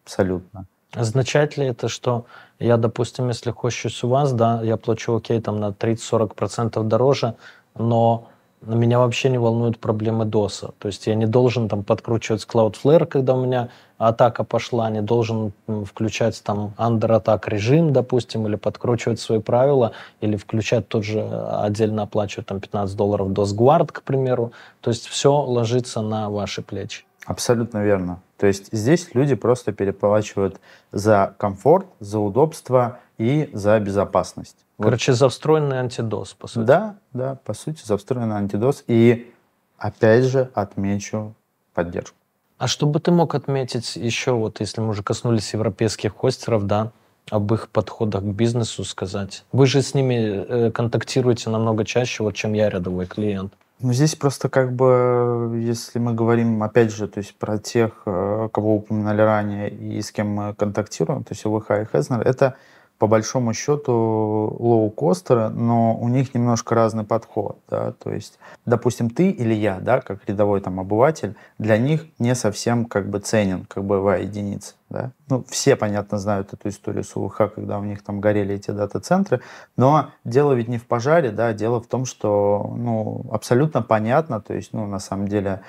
Абсолютно. Означает ли это, что я, допустим, если хочусь у вас, да, я плачу, окей, там на тридцать-сорок процентов дороже, но меня вообще не волнуют проблемы доса. То есть я не должен там подкручивать Cloudflare, когда у меня атака пошла, не должен включать там андер-атак режим, допустим, или подкручивать свои правила, или включать тот же, отдельно оплачивать там пятнадцать долларов дос-гвард, к примеру. То есть все ложится на ваши плечи. Абсолютно верно. То есть здесь люди просто переплачивают за комфорт, за удобство и за безопасность. Короче, вот. За встроенный антидос, по сути. Да, да, по сути, за встроенный антидос. И опять же отмечу поддержку. А что бы ты мог отметить еще, вот если мы уже коснулись европейских хостеров, да, об их подходах к бизнесу сказать? Вы же с ними контактируете намного чаще, вот, чем я, рядовой клиент. Ну, здесь просто как бы, если мы говорим, опять же, то есть про тех, кого упоминали ранее и с кем мы контактируем, то есть о вэ ха и Hetzner, это по большому счету лоукостеры, но у них немножко разный подход, да, то есть, допустим, ты или я, да, как рядовой там обыватель, для них не совсем как бы ценен, как боевая единица, да. Ну, все, понятно, знают эту историю с о вэ ха, когда у них там горели эти дата-центры, но дело ведь не в пожаре, да, дело в том, что, ну, абсолютно понятно, то есть, ну, на самом деле,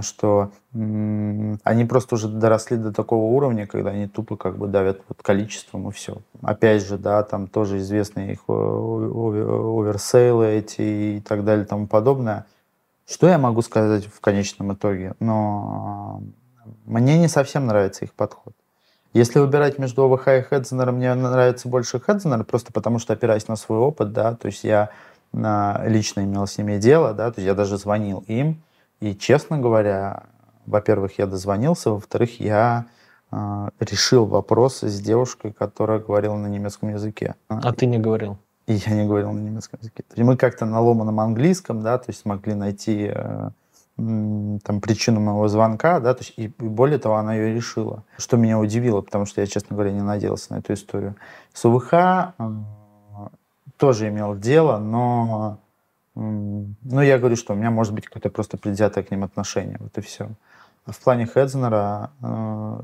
что м-м, они просто уже доросли до такого уровня, когда они тупо как бы давят вот количеством и все. Опять же, да, там тоже известные их оверсейлы эти и так далее, тому подобное. Что я могу сказать в конечном итоге? Но мне не совсем нравится их подход. Если выбирать между о вэ ха и Hetzner, мне нравится больше Hetzner, просто потому что, опираясь на свой опыт, да, то есть я лично имел с ними дело, да, то есть я даже звонил им, и, честно говоря, во-первых, я дозвонился, во-вторых, я э, решил вопросы с девушкой, которая говорила на немецком языке. А ты не говорил? И я не говорил на немецком языке. То есть мы как-то на ломаном английском, да, то есть могли найти э, там причину моего звонка, да, то есть, и, и более того, она ее решила, что меня удивило, потому что я, честно говоря, не надеялся на эту историю. С о вэ ха э, тоже имел дело, но э, ну, я говорю, что у меня может быть какое-то просто предвзятое к ним отношение, вот и все. В плане Hetzner, э,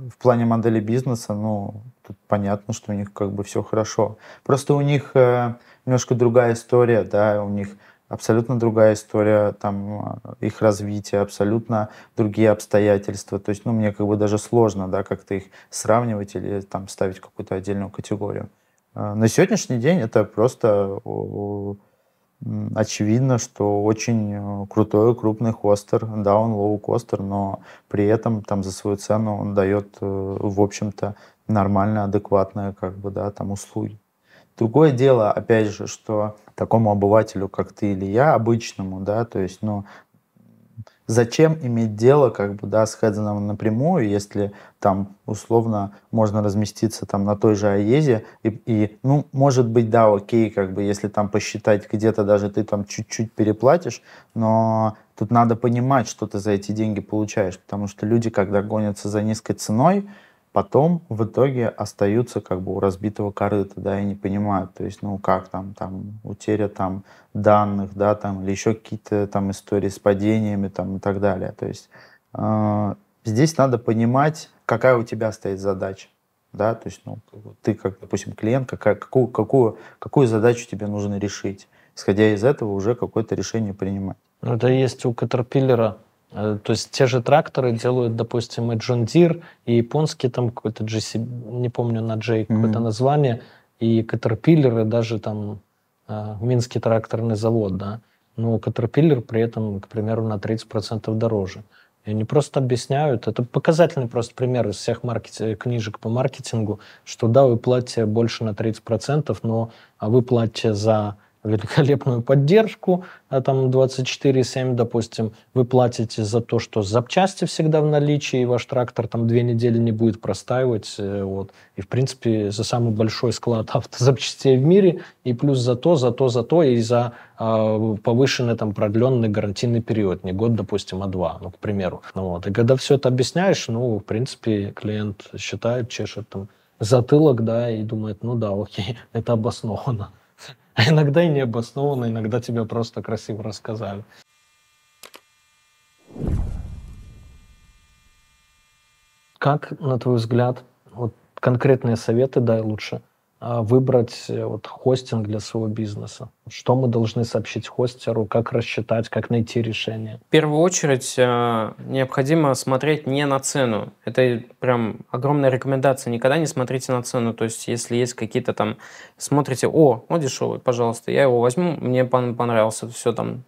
в плане модели бизнеса, ну, тут понятно, что у них как бы все хорошо. Просто у них э, немножко другая история, да, у них абсолютно другая история, там, их развитие, абсолютно другие обстоятельства. То есть, ну, мне как бы даже сложно, да, как-то их сравнивать или там ставить какую-то отдельную категорию. На сегодняшний день это просто очевидно, что очень крутой, крупный хостер, да, он лоу-костер, но при этом там за свою цену он дает, в общем-то, нормально, адекватные, как бы, да, там, услуги. Другое дело, опять же, что такому обывателю, как ты или я, обычному, да, то есть, ну, зачем иметь дело, как бы, да, с Hetzner напрямую, если там, условно, можно разместиться там на той же Аезе, и, и, ну, может быть, да, окей, как бы, если там посчитать где-то даже ты там чуть-чуть переплатишь, но тут надо понимать, что ты за эти деньги получаешь, потому что люди, когда гонятся за низкой ценой, потом в итоге остаются как бы у разбитого корыта, да, и не понимают, то есть, ну, как там, там, утеря там данных, да, там, или еще какие-то там истории с падениями, там, и так далее. То есть э, здесь надо понимать, какая у тебя стоит задача, да, то есть, ну, ты, как, допустим, клиент, какая, какую, какую, какую задачу тебе нужно решить, исходя из этого уже какое-то решение принимать. Это есть у Caterpillar. То есть те же тракторы делают, допустим, и John Deere, и японский там какой-то джи си би, не помню на J какое-то mm-hmm. название, и Caterpillar, и даже там э, Минский тракторный завод, да. Но Caterpillar при этом, к примеру, на тридцать процентов дороже. И они просто объясняют, это показательный просто пример из всех маркет... книжек по маркетингу, что да, вы платите больше на тридцать процентов, но а вы платите за великолепную поддержку, а там двадцать четыре семь, допустим, вы платите за то, что запчасти всегда в наличии, и ваш трактор там две недели не будет простаивать, вот. И, в принципе, за самый большой склад автозапчастей в мире, и плюс за то, за то, за то, и за э, повышенный там продленный гарантийный период, не год, допустим, а два, ну, к примеру. Вот. И когда все это объясняешь, ну, в принципе, клиент считает, чешет там затылок, да, и думает, ну да, окей, это обосновано. А иногда и необоснованно, иногда тебя просто красиво рассказали. Как, на твой взгляд, вот конкретные советы дай лучше, выбрать вот хостинг для своего бизнеса? Что мы должны сообщить хостеру, как рассчитать, как найти решение? В первую очередь необходимо смотреть не на цену. Это прям огромная рекомендация. Никогда не смотрите на цену. То есть если есть какие-то там... Смотрите, о, он дешевый, пожалуйста, я его возьму, мне понравился, все там...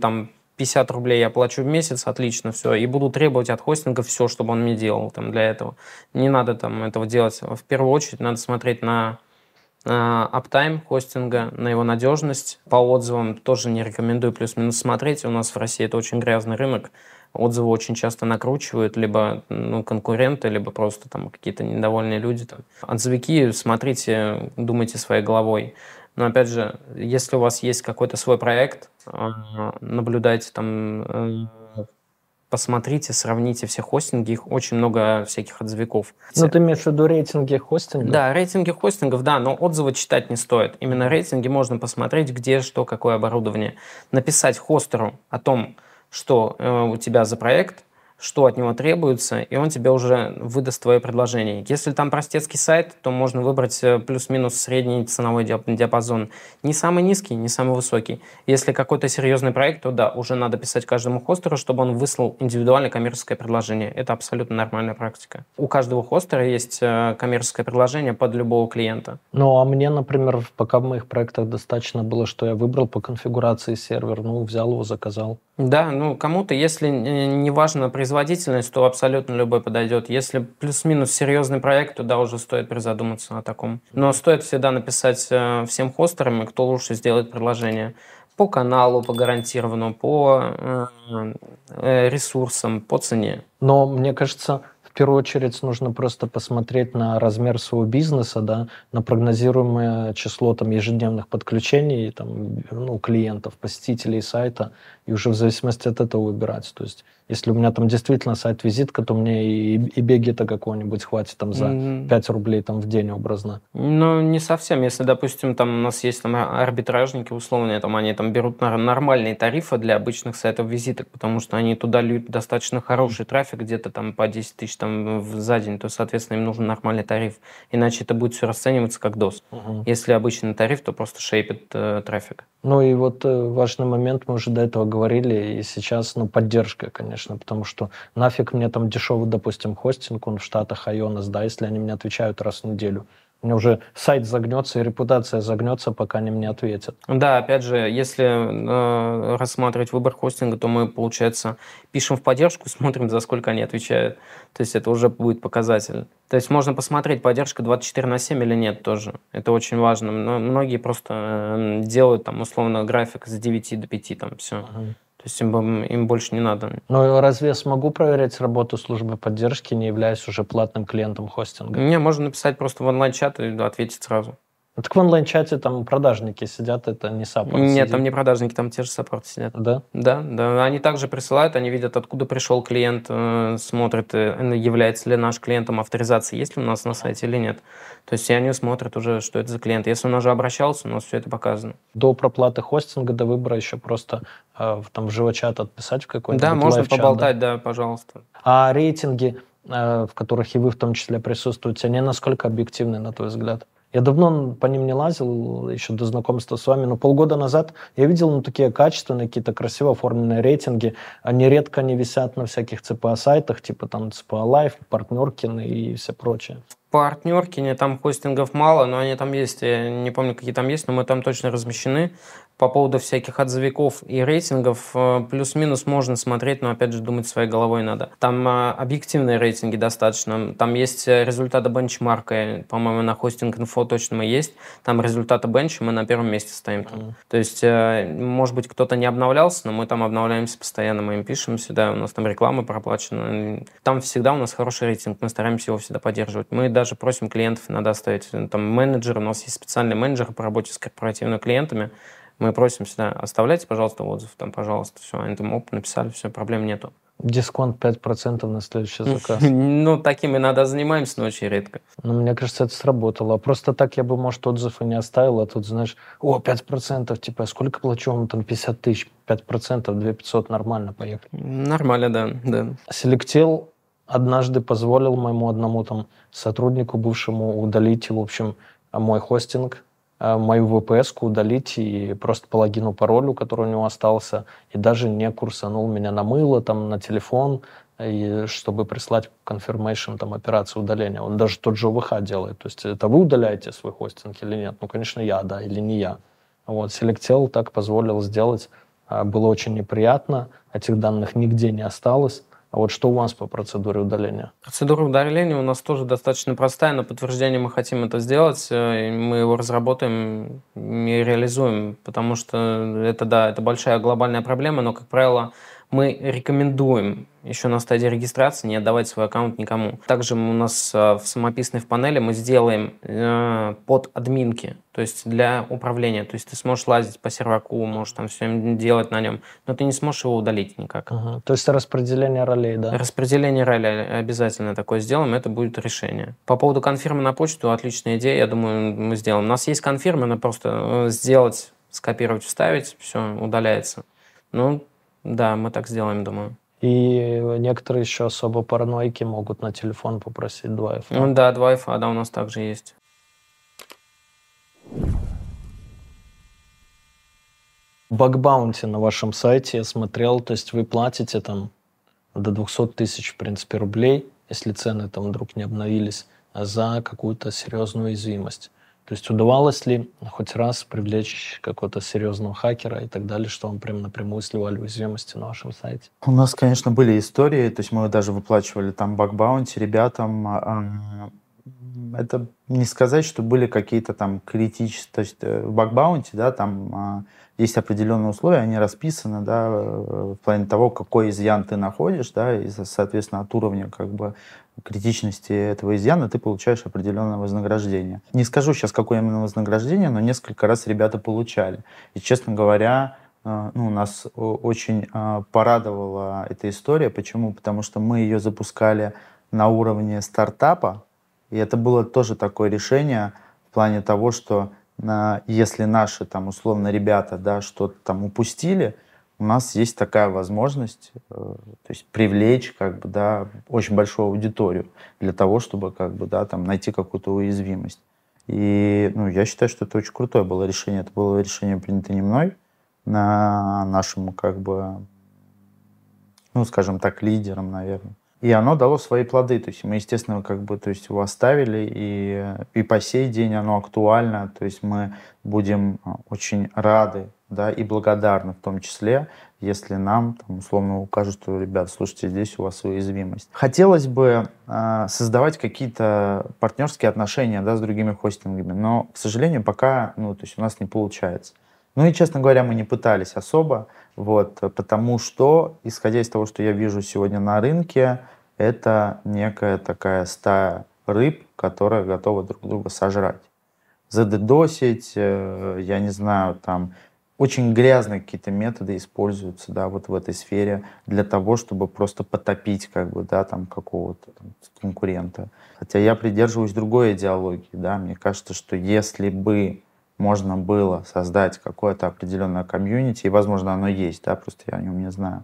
там пятьдесят рублей я плачу в месяц, отлично, все. И буду требовать от хостинга все, чтобы он мне делал там, для этого. Не надо там этого делать. В первую очередь надо смотреть на аптайм хостинга, на его надежность. По отзывам тоже не рекомендую плюс-минус смотреть. У нас в России это очень грязный рынок. Отзывы очень часто накручивают, либо ну, конкуренты, либо просто там какие-то недовольные люди. Там. Отзывики смотрите, думайте своей головой. Но, опять же, если у вас есть какой-то свой проект, наблюдайте там, посмотрите, сравните все хостинги, их очень много всяких отзывиков. Ну, ты имеешь в виду рейтинги хостингов? Да, рейтинги хостингов, да, но отзывы читать не стоит. Именно рейтинги можно посмотреть, где, что, какое оборудование. Написать хостеру о том, что у тебя за проект, что от него требуется, и он тебе уже выдаст твое предложение. Если там простецкий сайт, то можно выбрать плюс-минус средний ценовой диапазон. Не самый низкий, не самый высокий. Если какой-то серьезный проект, то да, уже надо писать каждому хостеру, чтобы он выслал индивидуальное коммерческое предложение. Это абсолютно нормальная практика. У каждого хостера есть коммерческое предложение под любого клиента. Ну, а мне, например, пока в моих проектах достаточно было, что я выбрал по конфигурации сервер, ну, взял его, заказал. Да, ну, кому-то, если не важно производство, производительность, то абсолютно любой подойдет. Если плюс-минус серьезный проект, то да, уже стоит призадуматься о таком. Но стоит всегда написать всем хостерам, кто лучше сделает предложение. По каналу, по гарантированному, по ресурсам, по цене. Но мне кажется, в первую очередь нужно просто посмотреть на размер своего бизнеса, да, на прогнозируемое число там, ежедневных подключений, там, ну, клиентов, посетителей сайта, и уже в зависимости от этого выбирать. То есть если у меня там действительно сайт-визитка, то мне и, и Бегета какого-нибудь хватит там, за mm-hmm. пять рублей там, в день образно. Ну, не совсем. Если, допустим, там у нас есть там, арбитражники условные, там, они там, берут нормальные тарифы для обычных сайтов-визиток, потому что они туда льют достаточно хороший трафик, где-то там по десять тысяч там, за день, то, соответственно, им нужен нормальный тариф. Иначе это будет все расцениваться как дос. Mm-hmm. Если обычный тариф, то просто шейпит э, трафик. Ну и вот э, важный момент, мы уже до этого говорили, и сейчас, ну, поддержка, конечно. Конечно, потому что нафиг мне там дешевый, допустим, хостинг, он в Штатах, айонос, да, если они мне отвечают раз в неделю. У меня уже сайт загнется и репутация загнется, пока они мне ответят. Да, опять же, если э, рассматривать выбор хостинга, то мы, получается, пишем в поддержку, смотрим, за сколько они отвечают. То есть это уже будет показатель. То есть можно посмотреть, поддержка двадцать четыре на семь или нет тоже. Это очень важно. Но многие просто делают там условно график с девяти до пяти, там все. Uh-huh. То есть им, им больше не надо. Но разве я смогу проверять работу службы поддержки, не являясь уже платным клиентом хостинга? Не, можно написать просто в онлайн-чат и ответить сразу. Так в онлайн-чате там продажники сидят, это не саппорт. Нет, сидит. Там не продажники, там те же саппорты сидят. Да? Да, да. Они также присылают, они видят, откуда пришел клиент, смотрят, является ли наш клиентом авторизация, есть ли у нас на сайте или нет. То есть и они смотрят уже, что это за клиент. Если он уже обращался, у нас все это показано. До проплаты хостинга, до выбора еще просто э, там в живочат отписать в какой-нибудь лайв-чат. Да, можно поболтать, да, да, пожалуйста. А рейтинги, э, в которых и вы в том числе присутствуете, они насколько объективны, на твой взгляд? Я давно по ним не лазил, еще до знакомства с вами, но полгода назад я видел ну, такие качественные, какие-то красиво оформленные рейтинги. Они редко не висят на всяких ЦПА-сайтах, типа там ЦПА-лайф, Партнеркин и все прочее. Партнеркине там хостингов мало, но они там есть. Я не помню, какие там есть, но мы там точно размещены. По поводу всяких отзывиков и рейтингов плюс-минус можно смотреть, но, опять же, думать своей головой надо. Там объективные рейтинги достаточно. Там есть результаты бенчмарка. По-моему, на хостинг-инфо точно мы есть. Там результаты бенча, мы на первом месте стоим. Там. Mm. То есть, может быть, кто-то не обновлялся, но мы там обновляемся постоянно. Мы им пишем сюда, у нас там реклама проплачена. Там всегда у нас хороший рейтинг, мы стараемся его всегда поддерживать. Мы даже просим клиентов иногда оставить. Там менеджер, у нас есть специальный менеджер по работе с корпоративными клиентами. Мы просим всегда, оставляйте, пожалуйста, отзыв, там, пожалуйста, все, они там, оп, написали, все, проблем нету. Дисконт пять процентов на следующий заказ. Ну, таким иногда занимаемся, но очень редко. Ну, мне кажется, это сработало. Просто так я бы, может, отзыв и не оставил, а тут, знаешь, о, пять процентов, типа, сколько плачу вам, там, пятьдесят тысяч, пять процентов, две тысячи пятьсот, нормально, поехали. Нормально, да, да. Selectel однажды позволил моему одному там сотруднику бывшему удалить, в общем, мой хостинг, мою ви пи эс-ку удалить и просто по логину, паролю, который у него остался, и даже не курсанул меня на мыло, там, на телефон, и чтобы прислать confirmation, там, операцию удаления. Он даже тот же о вэ ха делает. То есть это вы удаляете свой хостинг или нет? Ну, конечно, я, да, или не я. Вот, Selectel так позволил сделать. Было очень неприятно. Этих данных нигде не осталось. А вот что у вас по процедуре удаления? Процедура удаления у нас тоже достаточно простая. На подтверждение мы хотим это сделать. Мы его разработаем и реализуем. Потому что это, да, это большая глобальная проблема. Но, как правило, мы рекомендуем еще на стадии регистрации не отдавать свой аккаунт никому. Также у нас в самописной в панели мы сделаем под админки, то есть для управления. То есть ты сможешь лазить по серваку, можешь там все делать на нем, но ты не сможешь его удалить никак. Угу. То есть распределение ролей, да? Распределение ролей обязательно такое сделаем, это будет решение. По поводу конфирма на почту, отличная идея, я думаю, мы сделаем. У нас есть конфирма, она просто сделать, скопировать, вставить, все, удаляется. Ну, да, мы так сделаем, думаю. И некоторые еще особо параноики могут на телефон попросить два эф. Ну да, два эф, да, у нас также есть. Багбаунти на вашем сайте я смотрел, то есть вы платите там до двухсот тысяч, в принципе, рублей, если цены там вдруг не обновились, за какую-то серьезную уязвимость. То есть удавалось ли хоть раз привлечь какого-то серьезного хакера и так далее, что он прям напрямую сливали уязвимости на вашем сайте? У нас, конечно, были истории, то есть мы даже выплачивали там баг-баунти ребятам. Это не сказать, что были какие-то там критические... То есть в баг-баунти, да, там есть определенные условия, они расписаны, да, в плане того, какой изъян ты находишь, да, и, соответственно, от уровня, как бы, критичности этого изъяна ты получаешь определенное вознаграждение. Не скажу сейчас, какое именно вознаграждение, но несколько раз ребята получали. И, честно говоря, ну, нас очень порадовала эта история. Почему? Потому что мы ее запускали на уровне стартапа, и это было тоже такое решение в плане того, что если наши, там, условно, ребята, да, что-то там упустили, у нас есть такая возможность, то есть привлечь, как бы, да, очень большую аудиторию для того, чтобы, как бы, да, там, найти какую-то уязвимость. И, ну, я считаю, что это очень крутое было решение. Это было решение принято не мной, а нашим, как бы, ну, скажем так, лидером, наверное. И оно дало свои плоды. То есть мы, естественно, как бы, то есть его оставили, и, и по сей день оно актуально. То есть мы будем очень рады, да, и благодарны, в том числе, если нам, там, условно, укажут, что, ребят, слушайте, здесь у вас уязвимость. Хотелось бы э, создавать какие-то партнерские отношения, да, с другими хостингами, но, к сожалению, пока, ну, то есть у нас не получается. Ну и, честно говоря, мы не пытались особо, вот, потому что, исходя из того, что я вижу сегодня на рынке, это некая такая стая рыб, которая готова друг друга сожрать. Задедосить, э, я не знаю, там, очень грязные какие-то методы используются, да, вот в этой сфере для того, чтобы просто потопить, как бы, да, там, какого-то там конкурента. Хотя я придерживаюсь другой идеологии, да, мне кажется, что если бы можно было создать какое-то определенное комьюнити, и, возможно, оно есть, да, просто я о нем не знаю,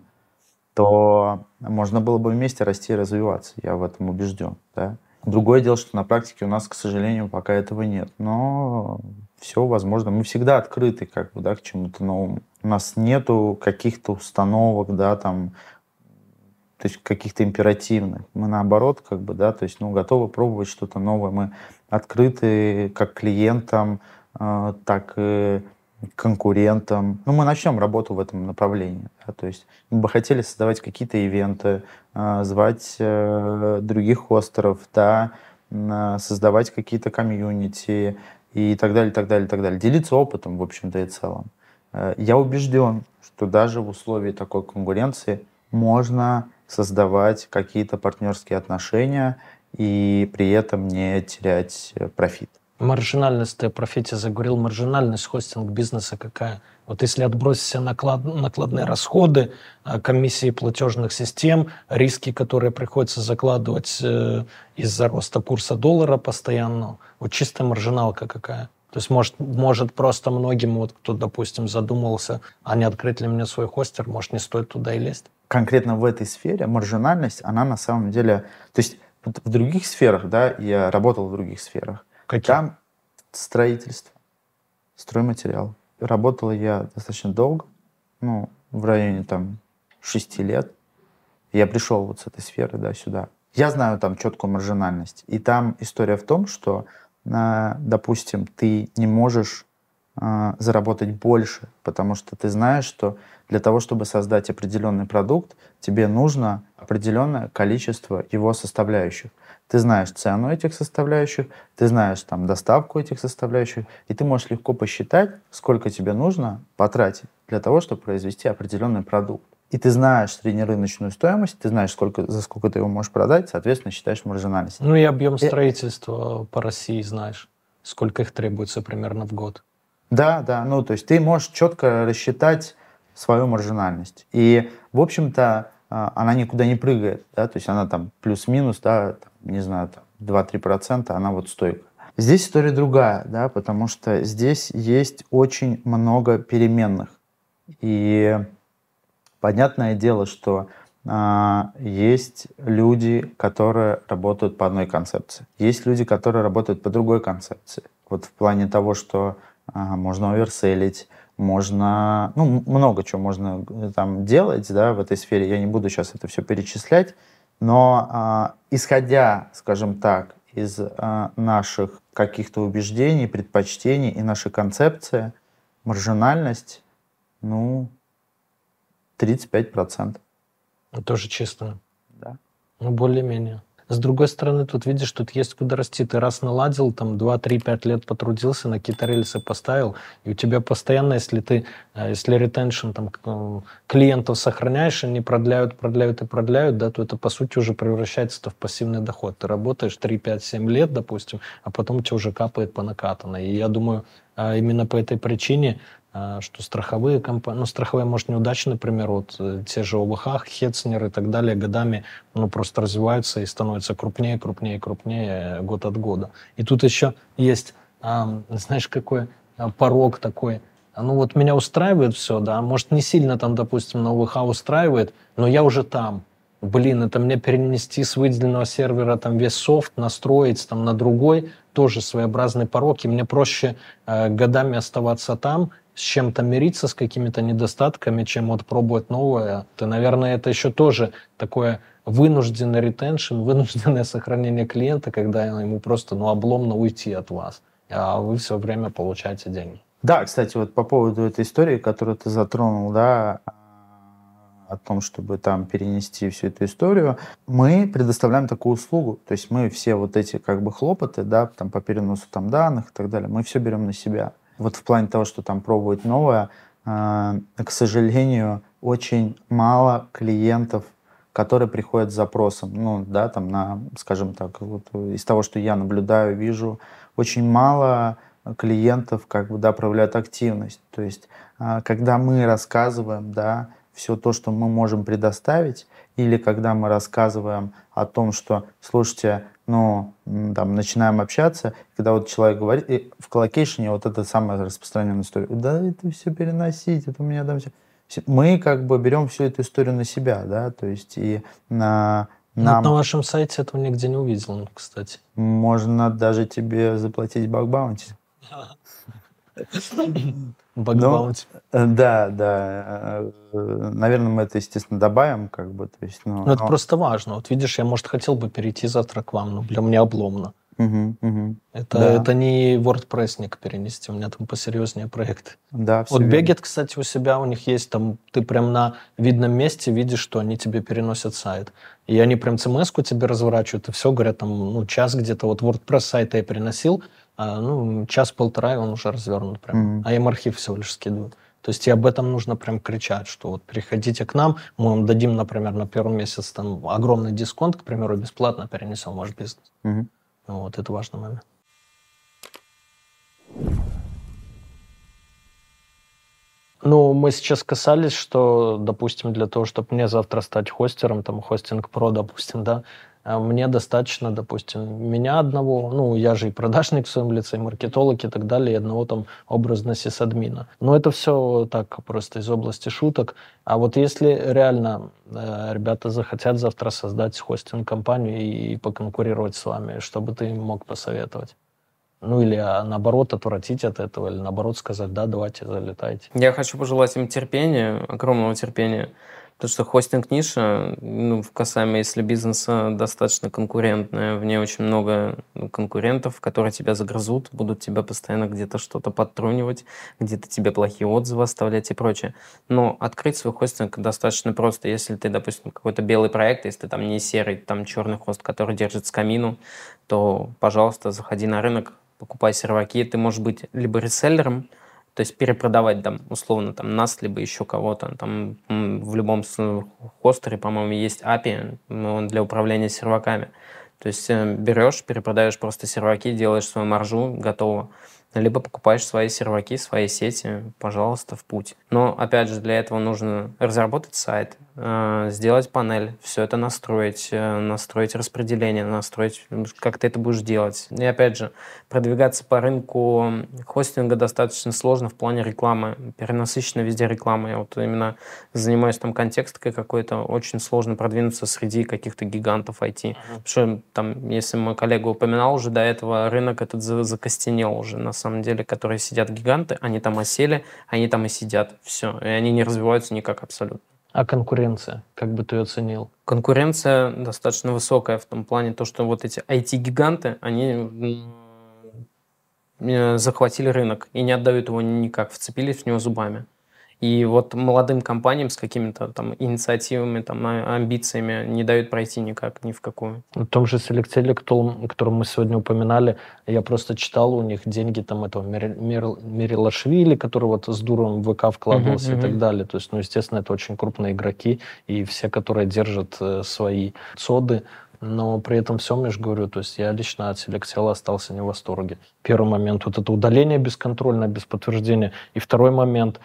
то можно было бы вместе расти и развиваться, я в этом убежден, да. Другое дело, что на практике у нас, к сожалению, пока этого нет, но все возможно. Мы всегда открыты, как бы, да, к чему-то новому. У нас нету каких-то установок, да, там, то есть каких-то императивных. Мы наоборот, как бы, да, то есть, ну, готовы пробовать что-то новое. Мы открыты как клиентам, э, так и конкурентам. Ну, мы начнем работу в этом направлении. Да, то есть мы бы хотели создавать какие-то ивенты, э, звать э, других хостеров, да, э, создавать какие-то комьюнити, и так далее, так далее, так далее. Делиться опытом, в общем-то, и целом. Я убежден, что даже в условиях такой конкуренции можно создавать какие-то партнерские отношения и при этом не терять профит. Маржинальность, ты о профите заговорил, маржинальность хостинг-бизнеса какая? Вот если отбросить все наклад, накладные расходы, комиссии платежных систем, риски, которые приходится закладывать из-за роста курса доллара постоянно, вот чистая маржиналка какая? То есть, может, может просто многим, вот кто, допустим, задумался, а не открыть ли мне свой хостер, может, не стоит туда и лезть? конкретно в этой сфере маржинальность, она на самом деле... То есть в других сферах, да, я работал в других сферах. Какие? Там строительство, стройматериал. Работал я достаточно долго, ну, в районе там шести лет. Я пришел вот с этой сферы, да, сюда. Я знаю там четкую маржинальность. И там история в том, что, допустим, ты не можешь заработать больше, потому что ты знаешь, что для того, чтобы создать определенный продукт, тебе нужно определенное количество его составляющих. Ты знаешь цену этих составляющих, ты знаешь там доставку этих составляющих, и ты можешь легко посчитать, сколько тебе нужно потратить для того, чтобы произвести определенный продукт. И ты знаешь среднерыночную стоимость, ты знаешь, сколько, за сколько ты его можешь продать, соответственно, считаешь маржинальность. Ну и объем строительства и... по России знаешь, сколько их требуется примерно в год. Да, да, ну то есть ты можешь четко рассчитать свою маржинальность. И, в общем-то, она никуда не прыгает, да, то есть она там плюс-минус, да, там, не знаю, там два-три процента, она вот стойкая. Здесь история другая, да, потому что здесь есть очень много переменных. И понятное дело, что э, есть люди, которые работают по одной концепции. Есть люди, которые работают по другой концепции. Вот в плане того, что э, можно оверселить, можно... Ну, много чего можно там делать, да, в этой сфере. Я не буду сейчас это все перечислять. Но э, исходя, скажем так, из э, наших каких-то убеждений, предпочтений и нашей концепции, маржинальность, ну... тридцать пять процентов. Тоже чисто. Да. Ну, более-менее. С другой стороны, тут видишь, тут есть куда расти. Ты раз наладил, там, два-три-пять лет потрудился, на какие-то рельсы поставил, и у тебя постоянно, если ты, если ретеншн там, клиентов сохраняешь, они продляют, продляют и продляют, да, то это, по сути, уже превращается в пассивный доход. Ты работаешь три-пять-семь лет, допустим, а потом у тебя уже капает по накатанной. И я думаю, именно по этой причине, что страховые компании, ну, страховые, может, неудачные, например, вот те же о вэ ха, Hetzner и так далее, годами, ну, просто развиваются и становятся крупнее, крупнее, крупнее год от года. И тут еще есть, а, знаешь, какой порог такой, ну, вот меня устраивает все, да, может, не сильно там, допустим, на о вэ ха устраивает, но я уже там. Блин, это мне перенести с выделенного сервера там весь софт, настроить там на другой, тоже своеобразный порог, и мне проще э, годами оставаться там, с чем-то мириться, с какими-то недостатками, чем вот пробовать новое. Ты, наверное, это еще тоже такое вынужденный ретеншн, вынужденное сохранение клиента, когда ему просто, ну, обломно уйти от вас, а вы все время получаете деньги. Да, кстати, вот по поводу этой истории, которую ты затронул, да, о том, чтобы там перенести всю эту историю, мы предоставляем такую услугу. То есть мы все вот эти как бы хлопоты, да, там по переносу там данных и так далее, мы все берем на себя. Вот в плане того, что там пробовать новое, э, к сожалению, очень мало клиентов, которые приходят с запросом. Ну, да, там, на, скажем так, вот из того, что я наблюдаю, вижу, очень мало клиентов как бы, да, проявляют активность. То есть э, когда мы рассказываем, да, все то, что мы можем предоставить, или когда мы рассказываем о том, что, слушайте, ну, там, начинаем общаться, когда вот человек говорит, и в колокейшене вот это самая распространенная история, да, это все переносить, это у меня там все. Мы как бы берем всю эту историю на себя, да, то есть и на... Нам... Вот на вашем сайте этого нигде не увидел, кстати. Можно даже тебе заплатить баг-баунти. Багбаунти. Ну, да, да. Наверное, мы это, естественно, добавим, как бы. То есть, ну, но это но... просто важно. Вот видишь, я, может, хотел бы перейти завтра к вам, но для меня обломно. Угу, угу. Это, да. Это не WordPress-ник перенести, у меня там посерьезнее проекты. Да, вот Beget, кстати, у себя, у них есть там, ты прям на видном месте видишь, что они тебе переносят сайт. И они прям цмс-ку тебе разворачивают, и все, говорят, там, ну, час где-то, вот WordPress сайта я переносил, а, ну, час-полтора, и он уже развернут прям. Mm-hmm. А им архив всего лишь скидывают. То есть и об этом нужно прям кричать, что вот переходите к нам, мы вам дадим, например, на первый месяц там огромный дисконт, к примеру, бесплатно перенесем ваш бизнес. Mm-hmm. Вот, это важный момент. Ну, мы сейчас касались, что, допустим, для того, чтобы мне завтра стать хостером, там, хостинг-про, допустим, да, мне достаточно, допустим, меня одного, ну, я же и продажник в своем лице, и маркетолог, и так далее, и одного там образно сисадмина. Но это все так просто из области шуток. А вот если реально э, ребята захотят завтра создать хостинг-компанию и, и поконкурировать с вами, что бы ты им мог посоветовать? Ну, или а, наоборот, отвратить от этого, или наоборот сказать, да, давайте, залетайте. Я хочу пожелать им терпения, огромного терпения. Потому что хостинг-ниша, ну, касаемо, если бизнеса, достаточно конкурентная. В ней очень много конкурентов, которые тебя загрызут, будут тебя постоянно где-то что-то подтрунивать, где-то тебе плохие отзывы оставлять и прочее. Но открыть свой хостинг достаточно просто. Если ты, допустим, какой-то белый проект, если ты там не серый, там черный хост, который держит скамину, то, пожалуйста, заходи на рынок, покупай серваки. Ты можешь быть либо реселлером, то есть перепродавать там, условно, там, нас, либо еще кого-то. Там в любом хостере, по-моему, есть эй пи ай для управления серваками. То есть берешь, перепродаешь просто серваки, делаешь свою маржу, готово. Либо покупаешь свои серваки, свои сети, пожалуйста, в путь. Но, опять же, для этого нужно разработать сайт, сделать панель, все это настроить, настроить распределение, настроить, как ты это будешь делать. И, опять же, продвигаться по рынку хостинга достаточно сложно в плане рекламы. Перенасыщена везде реклама. Я вот именно занимаюсь там контексткой какой-то. Очень сложно продвинуться среди каких-то гигантов ай ти. Потому что, там, если мой коллега упоминал уже до этого, рынок этот закостенел уже, на самом деле, которые сидят гиганты, они там осели, они там и сидят, все, и они не развиваются никак абсолютно. А конкуренция, как бы ты ее оценил? Конкуренция достаточно высокая в том плане, то, что вот эти ай ти-гиганты, они захватили рынок и не отдают его никак, вцепились в него зубами. И вот молодым компаниям с какими-то там инициативами, там, амбициями не дают пройти никак, ни в какую. В том же Selectel, о котором мы сегодня упоминали, я просто читал, у них деньги там этого Мерилашвили, который вот с дуром в ВК вкладывался uh-huh, и так uh-huh. далее. То есть, ну, естественно, это очень крупные игроки, и все, которые держат э, свои цоды. Но при этом всем, я же говорю, то есть я лично от Selectel остался не в восторге. Первый момент, вот это удаление бесконтрольное, без подтверждения. И второй момент,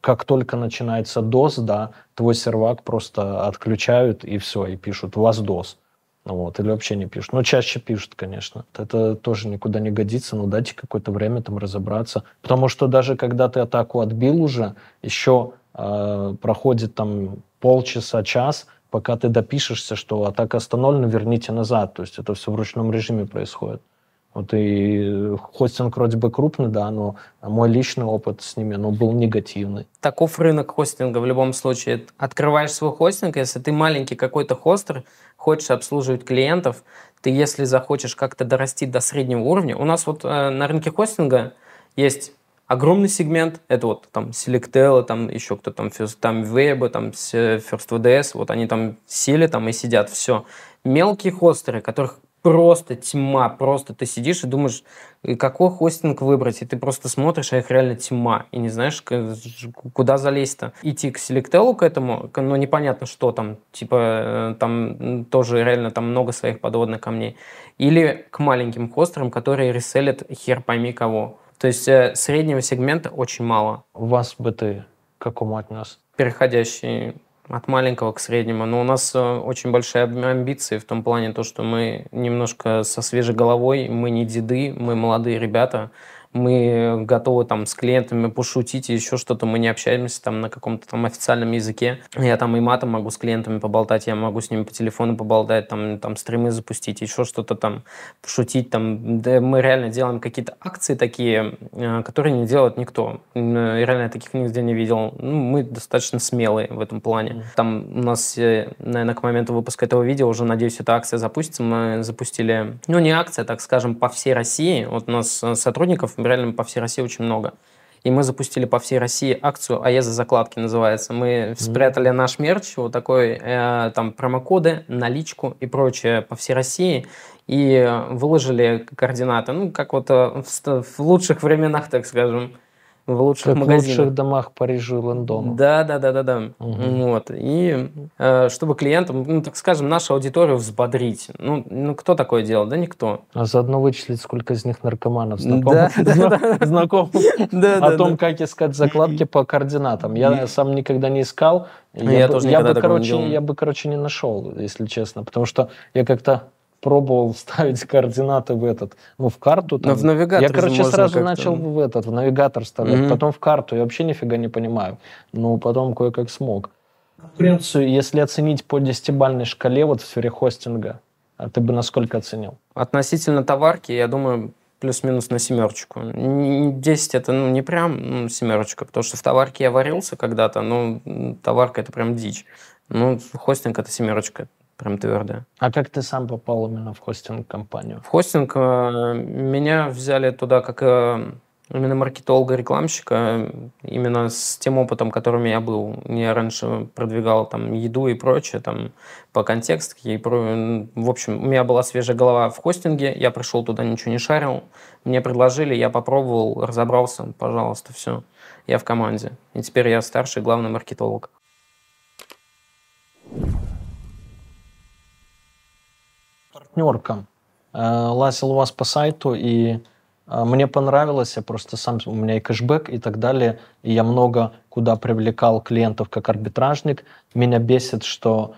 как только начинается дос, да, твой сервак просто отключают и все, и пишут, у вас дос. Вот, или вообще не пишут. Но чаще пишут, конечно. Это тоже никуда не годится, но дайте какое-то время там разобраться. Потому что даже когда ты атаку отбил уже, еще э, проходит там полчаса, час, пока ты допишешься, что атака остановлена, верните назад. То есть это все в ручном режиме происходит. Вот и хостинг вроде бы крупный, да, но мой личный опыт с ними, ну, был негативный. Таков рынок хостинга в любом случае. Открываешь свой хостинг, если ты маленький какой-то хостер, хочешь обслуживать клиентов, ты, если захочешь как-то дорасти до среднего уровня, у нас вот э, на рынке хостинга есть... Огромный сегмент, это вот там Selectel, там еще кто там, там Web, там FirstVDS, вот они там сели там и сидят, все. Мелкие хостеры, которых просто тьма, просто ты сидишь и думаешь, какой хостинг выбрать, и ты просто смотришь, а их реально тьма, и не знаешь, куда залезть-то. Идти к Selectel к этому, но непонятно, что там, типа там тоже реально там много своих подводных камней. Или к маленьким хостерам, которые реселят хер пойми кого. То есть среднего сегмента очень мало. Вас бы ты к какому отнес? Переходящий от маленького к среднему. Но у нас очень большие амбиции в том плане, то, что мы немножко со свежей головой, мы не деды, мы молодые ребята, мы готовы там с клиентами пошутить и еще что-то, мы не общаемся там на каком-то там официальном языке. Я там и матом могу с клиентами поболтать, я могу с ними по телефону поболтать, там, там стримы запустить, еще что-то там пошутить. Там. Да, мы реально делаем какие-то акции такие, которые не делает никто. Реально я таких нигде не видел. Ну, мы достаточно смелые в этом плане. Там у нас, наверное, к моменту выпуска этого видео уже, надеюсь, эта акция запустится. Мы запустили, ну не акция, так скажем, по всей России. Вот у нас сотрудников реально по всей России очень много. И мы запустили по всей России акцию «Аеза закладки» называется. Мы mm-hmm. спрятали наш мерч, вот такой, э, там промокоды, наличку и прочее по всей России. И выложили координаты, ну, как вот в, в лучших временах, так скажем. в лучших как магазинах. В лучших домах Парижа и Лондона. Да, да, да, да, да. Угу. Вот. И э, чтобы клиентам, ну, так скажем, нашу аудиторию взбодрить. Ну, ну, кто такое делает? Да никто. А заодно вычислить, сколько из них наркоманов. Знакомых о том, как искать закладки по координатам. Я сам никогда не искал. Я бы, короче, не нашел, если честно. Потому что я как-то пробовал ставить координаты в этот, ну, в карту. Там. В навигатор я, короче, сразу начал в этот, в навигатор вставлять, mm-hmm. потом в карту. Я вообще нифига не понимаю. Но потом кое-как смог. Конкуренцию, если оценить по десятибалльной шкале вот в сфере хостинга, а ты бы насколько оценил? Относительно товарки, я думаю, плюс-минус на семерочку. десять это, ну, не прям, ну, семерочка, потому что в товарке я варился когда-то, но товарка это прям дичь. Ну, хостинг это семерочка. Прям твердо. А как ты сам попал именно в хостинг-компанию? В хостинг меня взяли туда как именно маркетолога-рекламщика, именно с тем опытом, которым я был. Я раньше продвигал там еду и прочее, там по контекстке. И про... В общем, у меня была свежая голова в хостинге, я пришел туда, ничего не шарил. Мне предложили, я попробовал, разобрался, пожалуйста, все. Я в команде. И теперь я старший главный маркетолог. Партнерка лазил у вас по сайту, и мне понравилось, я просто сам, у меня и кэшбэк, и так далее, и я много куда привлекал клиентов как арбитражник. Меня бесит, что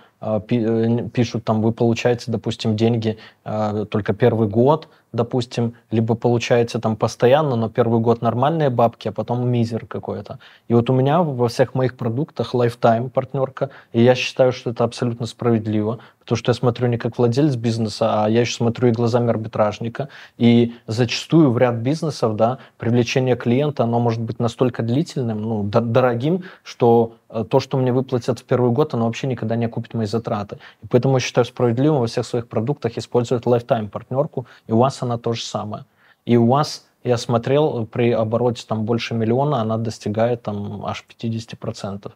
пишут там, вы получаете, допустим, деньги только первый год, допустим, либо получаете там постоянно, но первый год нормальные бабки, а потом мизер какой-то. И вот у меня во всех моих продуктах лайфтайм партнерка, и я считаю, что это абсолютно справедливо, потому что я смотрю не как владелец бизнеса, а я еще смотрю и глазами арбитражника, и зачастую в ряд бизнесов, да, привлечение клиента, оно может быть настолько длительным, ну, дорогим, что то, что мне выплатят в первый год, оно вообще никогда не окупит мои затраты. И поэтому я считаю справедливым во всех своих продуктах использовать лайфтайм партнерку, и у вас она то же самое. И у вас, я смотрел, при обороте там больше миллиона она достигает там аж пятьдесят процентов.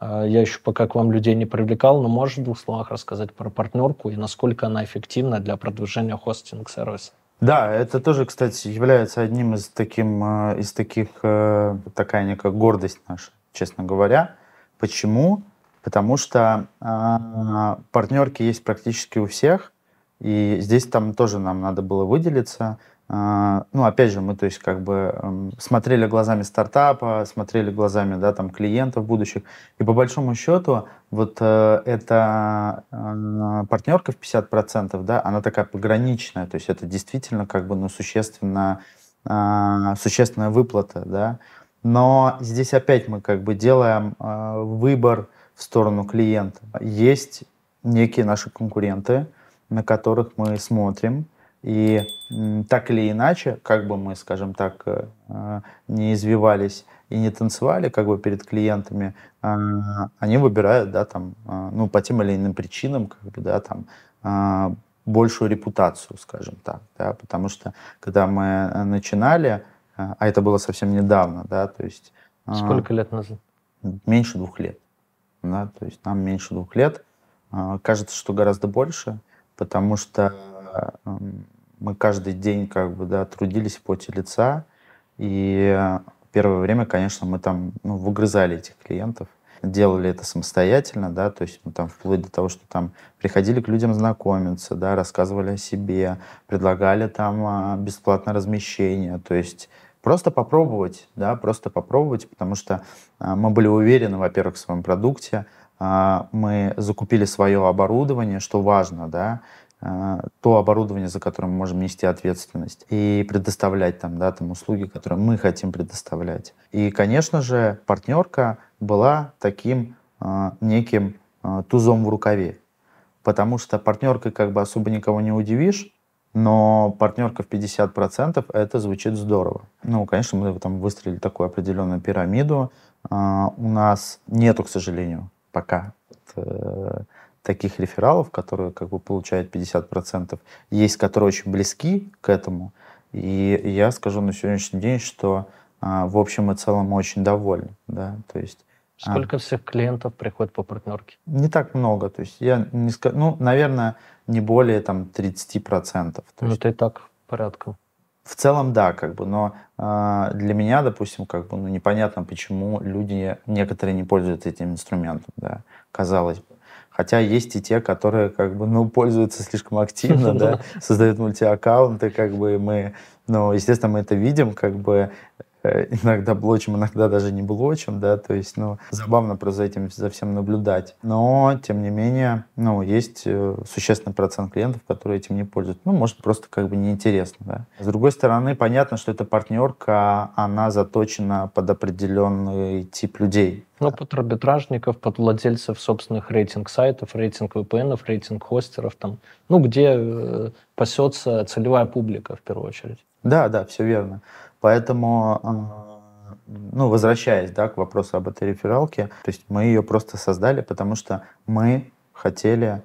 Я еще пока к вам людей не привлекал, но можешь в двух словах рассказать про партнерку и насколько она эффективна для продвижения хостинг-сервиса? Да, это тоже, кстати, является одним из, таким, из таких, такая некая гордость наша, честно говоря. Почему? Потому что партнерки есть практически у всех. И здесь там тоже нам надо было выделиться. Ну, опять же, мы, то есть, как бы смотрели глазами стартапа, смотрели глазами, да, там, клиентов будущих. И по большому счету вот эта партнерка в пятьдесят процентов, да, она такая пограничная. То есть это действительно как бы, ну, существенно, существенная выплата, да. Но здесь опять мы как бы делаем выбор в сторону клиента. Есть некие наши конкуренты, на которых мы смотрим, и так или иначе, как бы мы, скажем так, не извивались и не танцевали, как бы перед клиентами, они выбирают, да, там, ну, по тем или иным причинам, как бы, да, там, большую репутацию, скажем так, да, потому что когда мы начинали, а это было совсем недавно, да, то есть... Сколько лет назад? Меньше двух лет, да, то есть нам меньше двух лет, кажется, что гораздо больше, потому что мы каждый день как бы, да, трудились в поте лица, и первое время, конечно, мы там, ну, выгрызали этих клиентов, делали это самостоятельно, да, то есть мы там вплоть до того, что там приходили к людям знакомиться, да, рассказывали о себе, предлагали там бесплатное размещение, то есть просто попробовать, да, просто попробовать, потому что мы были уверены, во-первых, в своем продукте, мы закупили свое оборудование, что важно, да, то оборудование, за которым мы можем нести ответственность и предоставлять там, да, там услуги, которые мы хотим предоставлять. И, конечно же, партнерка была таким э, неким э, тузом в рукаве, потому что партнеркой как бы особо никого не удивишь, но партнерка в пятьдесят процентов это звучит здорово. Ну, конечно, мы там выстроили такую определенную пирамиду. Э, у нас нету, к сожалению, пока таких рефералов, которые как бы получают пятьдесят процентов, есть, которые очень близки к этому. И я скажу на сегодняшний день, что в общем и целом очень доволен. Да? То есть, сколько а... всех клиентов приходит по партнерке? Не так много. То есть я не скажу, ну, наверное, не более там тридцати процентов. Ну, это и так порядком. В целом, да, как бы, но э, для меня, допустим, как бы, ну, непонятно, почему люди, некоторые, не пользуются этим инструментом, да, казалось бы. Хотя есть и те, которые, как бы, ну, пользуются слишком активно, да, создают мультиаккаунты, как бы, мы, ну, естественно, мы это видим, как бы, иногда блочим, иногда даже не блочим, да, то есть, ну, забавно просто за этим, за всем наблюдать. Но, тем не менее, ну, есть существенный процент клиентов, которые этим не пользуются. Ну, может, просто как бы неинтересно, да. С другой стороны, понятно, что эта партнерка, она заточена под определенный тип людей. Ну, под арбитражников, под владельцев собственных рейтинг-сайтов, рейтинг-ви пи энов, рейтинг-хостеров, там, ну, где пасется целевая публика, в первую очередь. Да, да, все верно. Поэтому, ну, возвращаясь, да, к вопросу об этой рефералке, то есть мы ее просто создали, потому что мы хотели,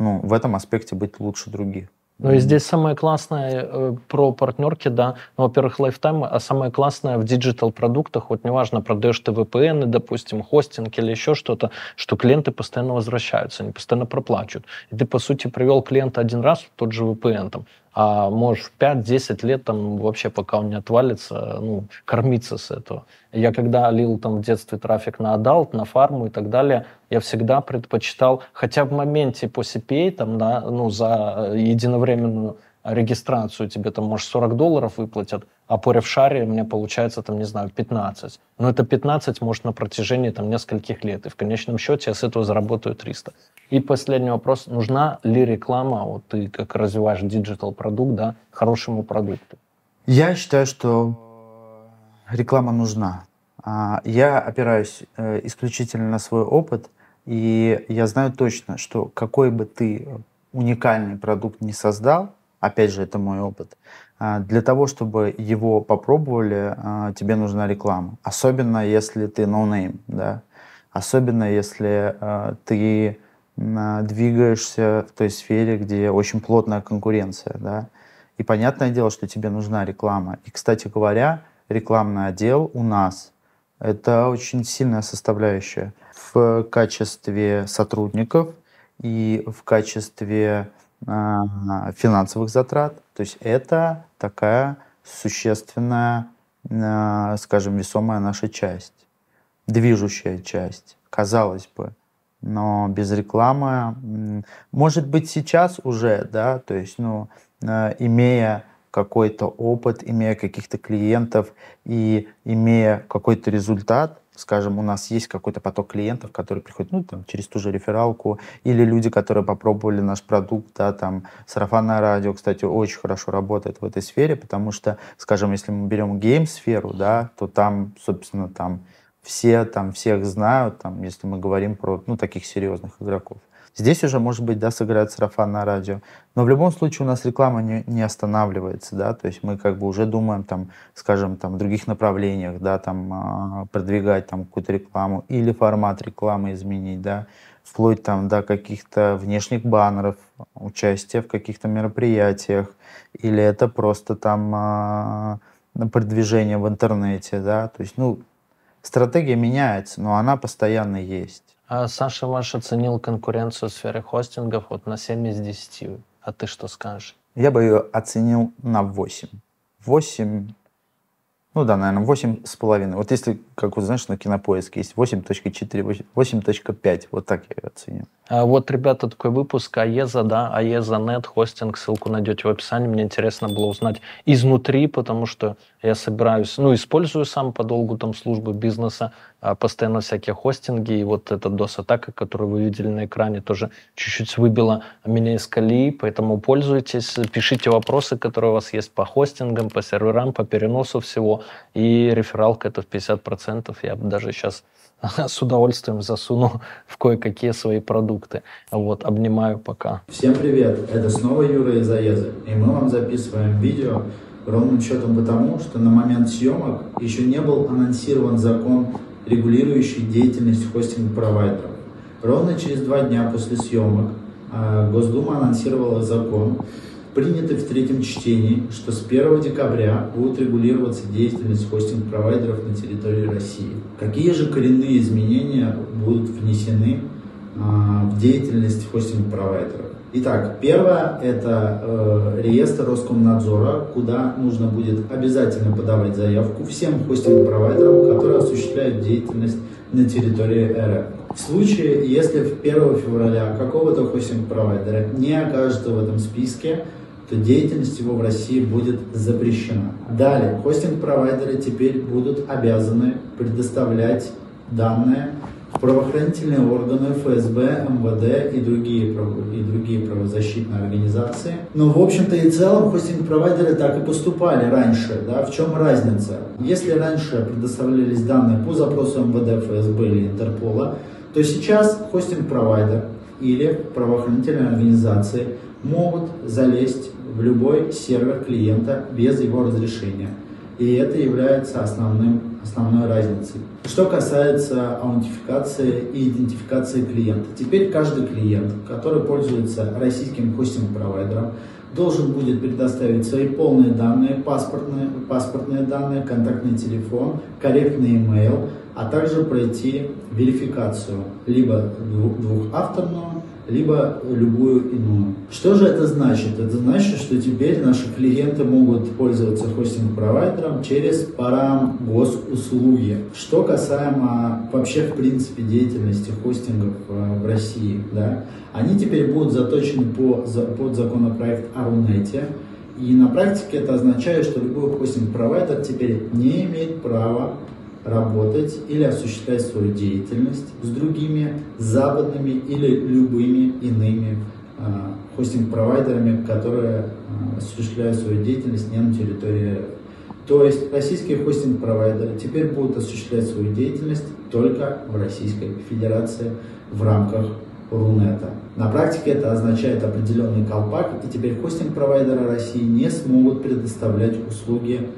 ну, в этом аспекте быть лучше других. Ну и здесь самое классное э, про партнерки, да, ну, во-первых, лайфтайм, а самое классное в диджитал-продуктах, вот неважно, продаешь ты ви пи эны, допустим, хостинг или еще что-то, что клиенты постоянно возвращаются, они постоянно проплачивают. И ты, по сути, привел клиента один раз в тот же ви пи эн, там, а можешь пять-десять лет там вообще, пока он не отвалится, ну, кормиться с этого. Я когда лил там в детстве трафик на адалт, на фарму и так далее, я всегда предпочитал, хотя в моменте по си пи эй, там, да, ну, за единовременную регистрацию тебе там, может, сорок долларов выплатят, а по рефшаре мне получается, там, не знаю, пятнадцать. Но это пятнадцать может на протяжении там нескольких лет, и в конечном счете я с этого заработаю триста. И последний вопрос. Нужна ли реклама, вот ты как развиваешь диджитал-продукт, да, хорошему продукту? Я считаю, что реклама нужна. Я опираюсь исключительно на свой опыт, и я знаю точно, что какой бы ты уникальный продукт не создал, опять же, это мой опыт. Для того, чтобы его попробовали, тебе нужна реклама. Особенно, если ты ноунейм, да. Особенно, если ты двигаешься в той сфере, где очень плотная конкуренция, да. И понятное дело, что тебе нужна реклама. И, кстати говоря, рекламный отдел у нас — это очень сильная составляющая в качестве сотрудников и в качестве финансовых затрат. То есть это такая существенная, скажем, весомая наша часть, движущая часть, казалось бы. Но без рекламы, может быть, сейчас уже, да, то есть, ну, имея какой-то опыт, имея каких-то клиентов и имея какой-то результат, скажем, у нас есть какой-то поток клиентов, которые приходят, ну, там, через ту же рефералку, или люди, которые попробовали наш продукт, да, там, сарафанное радио, кстати, очень хорошо работает в этой сфере, потому что, скажем, если мы берем гейм-сферу, да, то там, собственно, там, все, там, всех знают, там, если мы говорим про, ну, таких серьезных игроков. Здесь уже, может быть, да, сыграет сарафанное радио. Но в любом случае у нас реклама не, не останавливается, да, то есть мы как бы уже думаем, там, скажем, там, в других направлениях, да, там, продвигать там какую-то рекламу или формат рекламы изменить, да, вплоть там до каких-то внешних баннеров, участия в каких-то мероприятиях, или это просто там продвижение в интернете, да, то есть, ну, стратегия меняется, но она постоянно есть. Саша ваш оценил конкуренцию в сфере хостингов вот на семь из десяти. А ты что скажешь? Я бы ее оценил на восемь. восемь, ну да, наверное, восемь с половиной. Вот если, как вы знаешь, на Кинопоиске есть восемь точка четыре, восемь точка пять. Вот так я ее оценил. А вот, ребята, такой выпуск Aeza, да, Aeza точка нет, хостинг, ссылку найдете в описании. Мне интересно было узнать изнутри, потому что я собираюсь, ну, использую сам по долгу там службы бизнеса, постоянно всякие хостинги, и вот эта дос-атака, которую вы видели на экране, тоже чуть-чуть выбила меня из колеи, поэтому пользуйтесь, пишите вопросы, которые у вас есть по хостингам, по серверам, по переносу всего, и рефералка это в пятьдесят процентов, я бы даже сейчас с удовольствием засуну в кое-какие свои продукты. Вот, обнимаю, пока. Всем привет, это снова Юра из Aeza, и мы вам записываем видео ровным счетом потому, что на момент съемок еще не был анонсирован закон, регулирующий деятельность хостинг-провайдеров. Ровно через два дня после съемок Госдума анонсировала закон, принятый в третьем чтении, что с первого декабря будет регулироваться деятельность хостинг-провайдеров на территории России. Какие же коренные изменения будут внесены в деятельность хостинг-провайдеров? Итак, первое – это э, реестр Роскомнадзора, куда нужно будет обязательно подавать заявку всем хостинг-провайдерам, которые осуществляют деятельность на территории РФ. В случае, если первого февраля какого-то хостинг-провайдера не окажется в этом списке, то деятельность его в России будет запрещена. Далее, хостинг-провайдеры теперь будут обязаны предоставлять данные в правоохранительные органы, ФСБ, МВД и другие, и другие правозащитные организации. Но в общем-то и целом хостинг-провайдеры так и поступали раньше. Да? В чем разница? Если раньше предоставлялись данные по запросу МВД, ФСБ или Интерпола, то сейчас хостинг-провайдер или правоохранительные организации могут залезть в любой сервер клиента без его разрешения. И это является основным, основной разницей. Что касается аутентификации и идентификации клиента. Теперь каждый клиент, который пользуется российским хостинг-провайдером, должен будет предоставить свои полные данные, паспортные, паспортные данные, контактный телефон, корректный имейл, а также пройти верификацию либо двухфакторную, либо любую иную. Что же это значит? Это значит, что теперь наши клиенты могут пользоваться хостинг-провайдером через парагосуслуги. Что касаемо вообще в принципе деятельности хостингов в России, да, они теперь будут заточены по, под законопроект о Рунете. И на практике это означает, что любой хостинг-провайдер теперь не имеет права работать или осуществлять свою деятельность с другими западными или любыми иными э, хостинг-провайдерами, которые э, осуществляют свою деятельность не на территории. То есть российские хостинг-провайдеры теперь будут осуществлять свою деятельность только в Российской Федерации в рамках Рунета. На практике это означает определенный колпак, и теперь хостинг-провайдеры России не смогут предоставлять услуги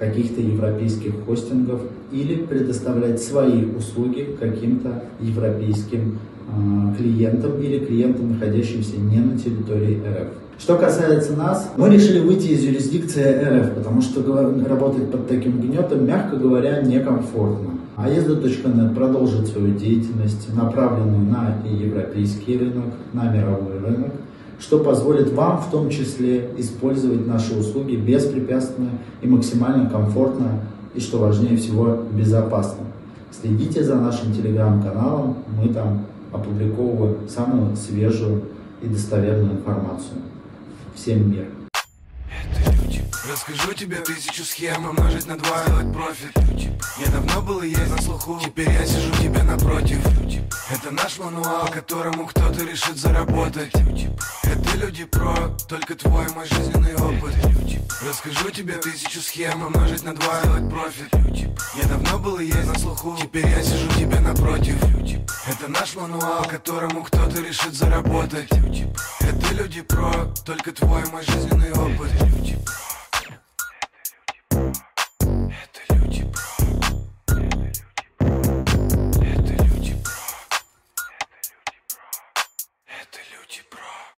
каких-то европейских хостингов или предоставлять свои услуги каким-то европейским э, клиентам или клиентам, находящимся не на территории РФ. Что касается нас, мы решили выйти из юрисдикции РФ, потому что работать под таким гнетом, мягко говоря, некомфортно. Aeza точка нет продолжит свою деятельность, направленную на европейский рынок, на мировой рынок, что позволит вам в том числе использовать наши услуги беспрепятственно и максимально комфортно, и, что важнее всего, безопасно. Следите за нашим телеграм-каналом, мы там опубликовываем самую свежую и достоверную информацию. Всем мир! Это люди. Расскажу тебе тысячу схем, умножить на два, сделать профиль. Люди. Я давно был и я на слуху, теперь я сижу тебе напротив. Люди. Это наш мануал, которому кто-то решит заработать. Люди. Это люди про, только твой мой жизненный опыт. Люди. Расскажу тебе тысячу схем, умножить на два, сделать профиль. Люди. Я давно был и я на слуху, теперь я сижу тебе напротив. Люди. Это наш мануал, которому кто-то решит заработать. Люди. Это люди про, только твой мой жизненный опыт. Люди.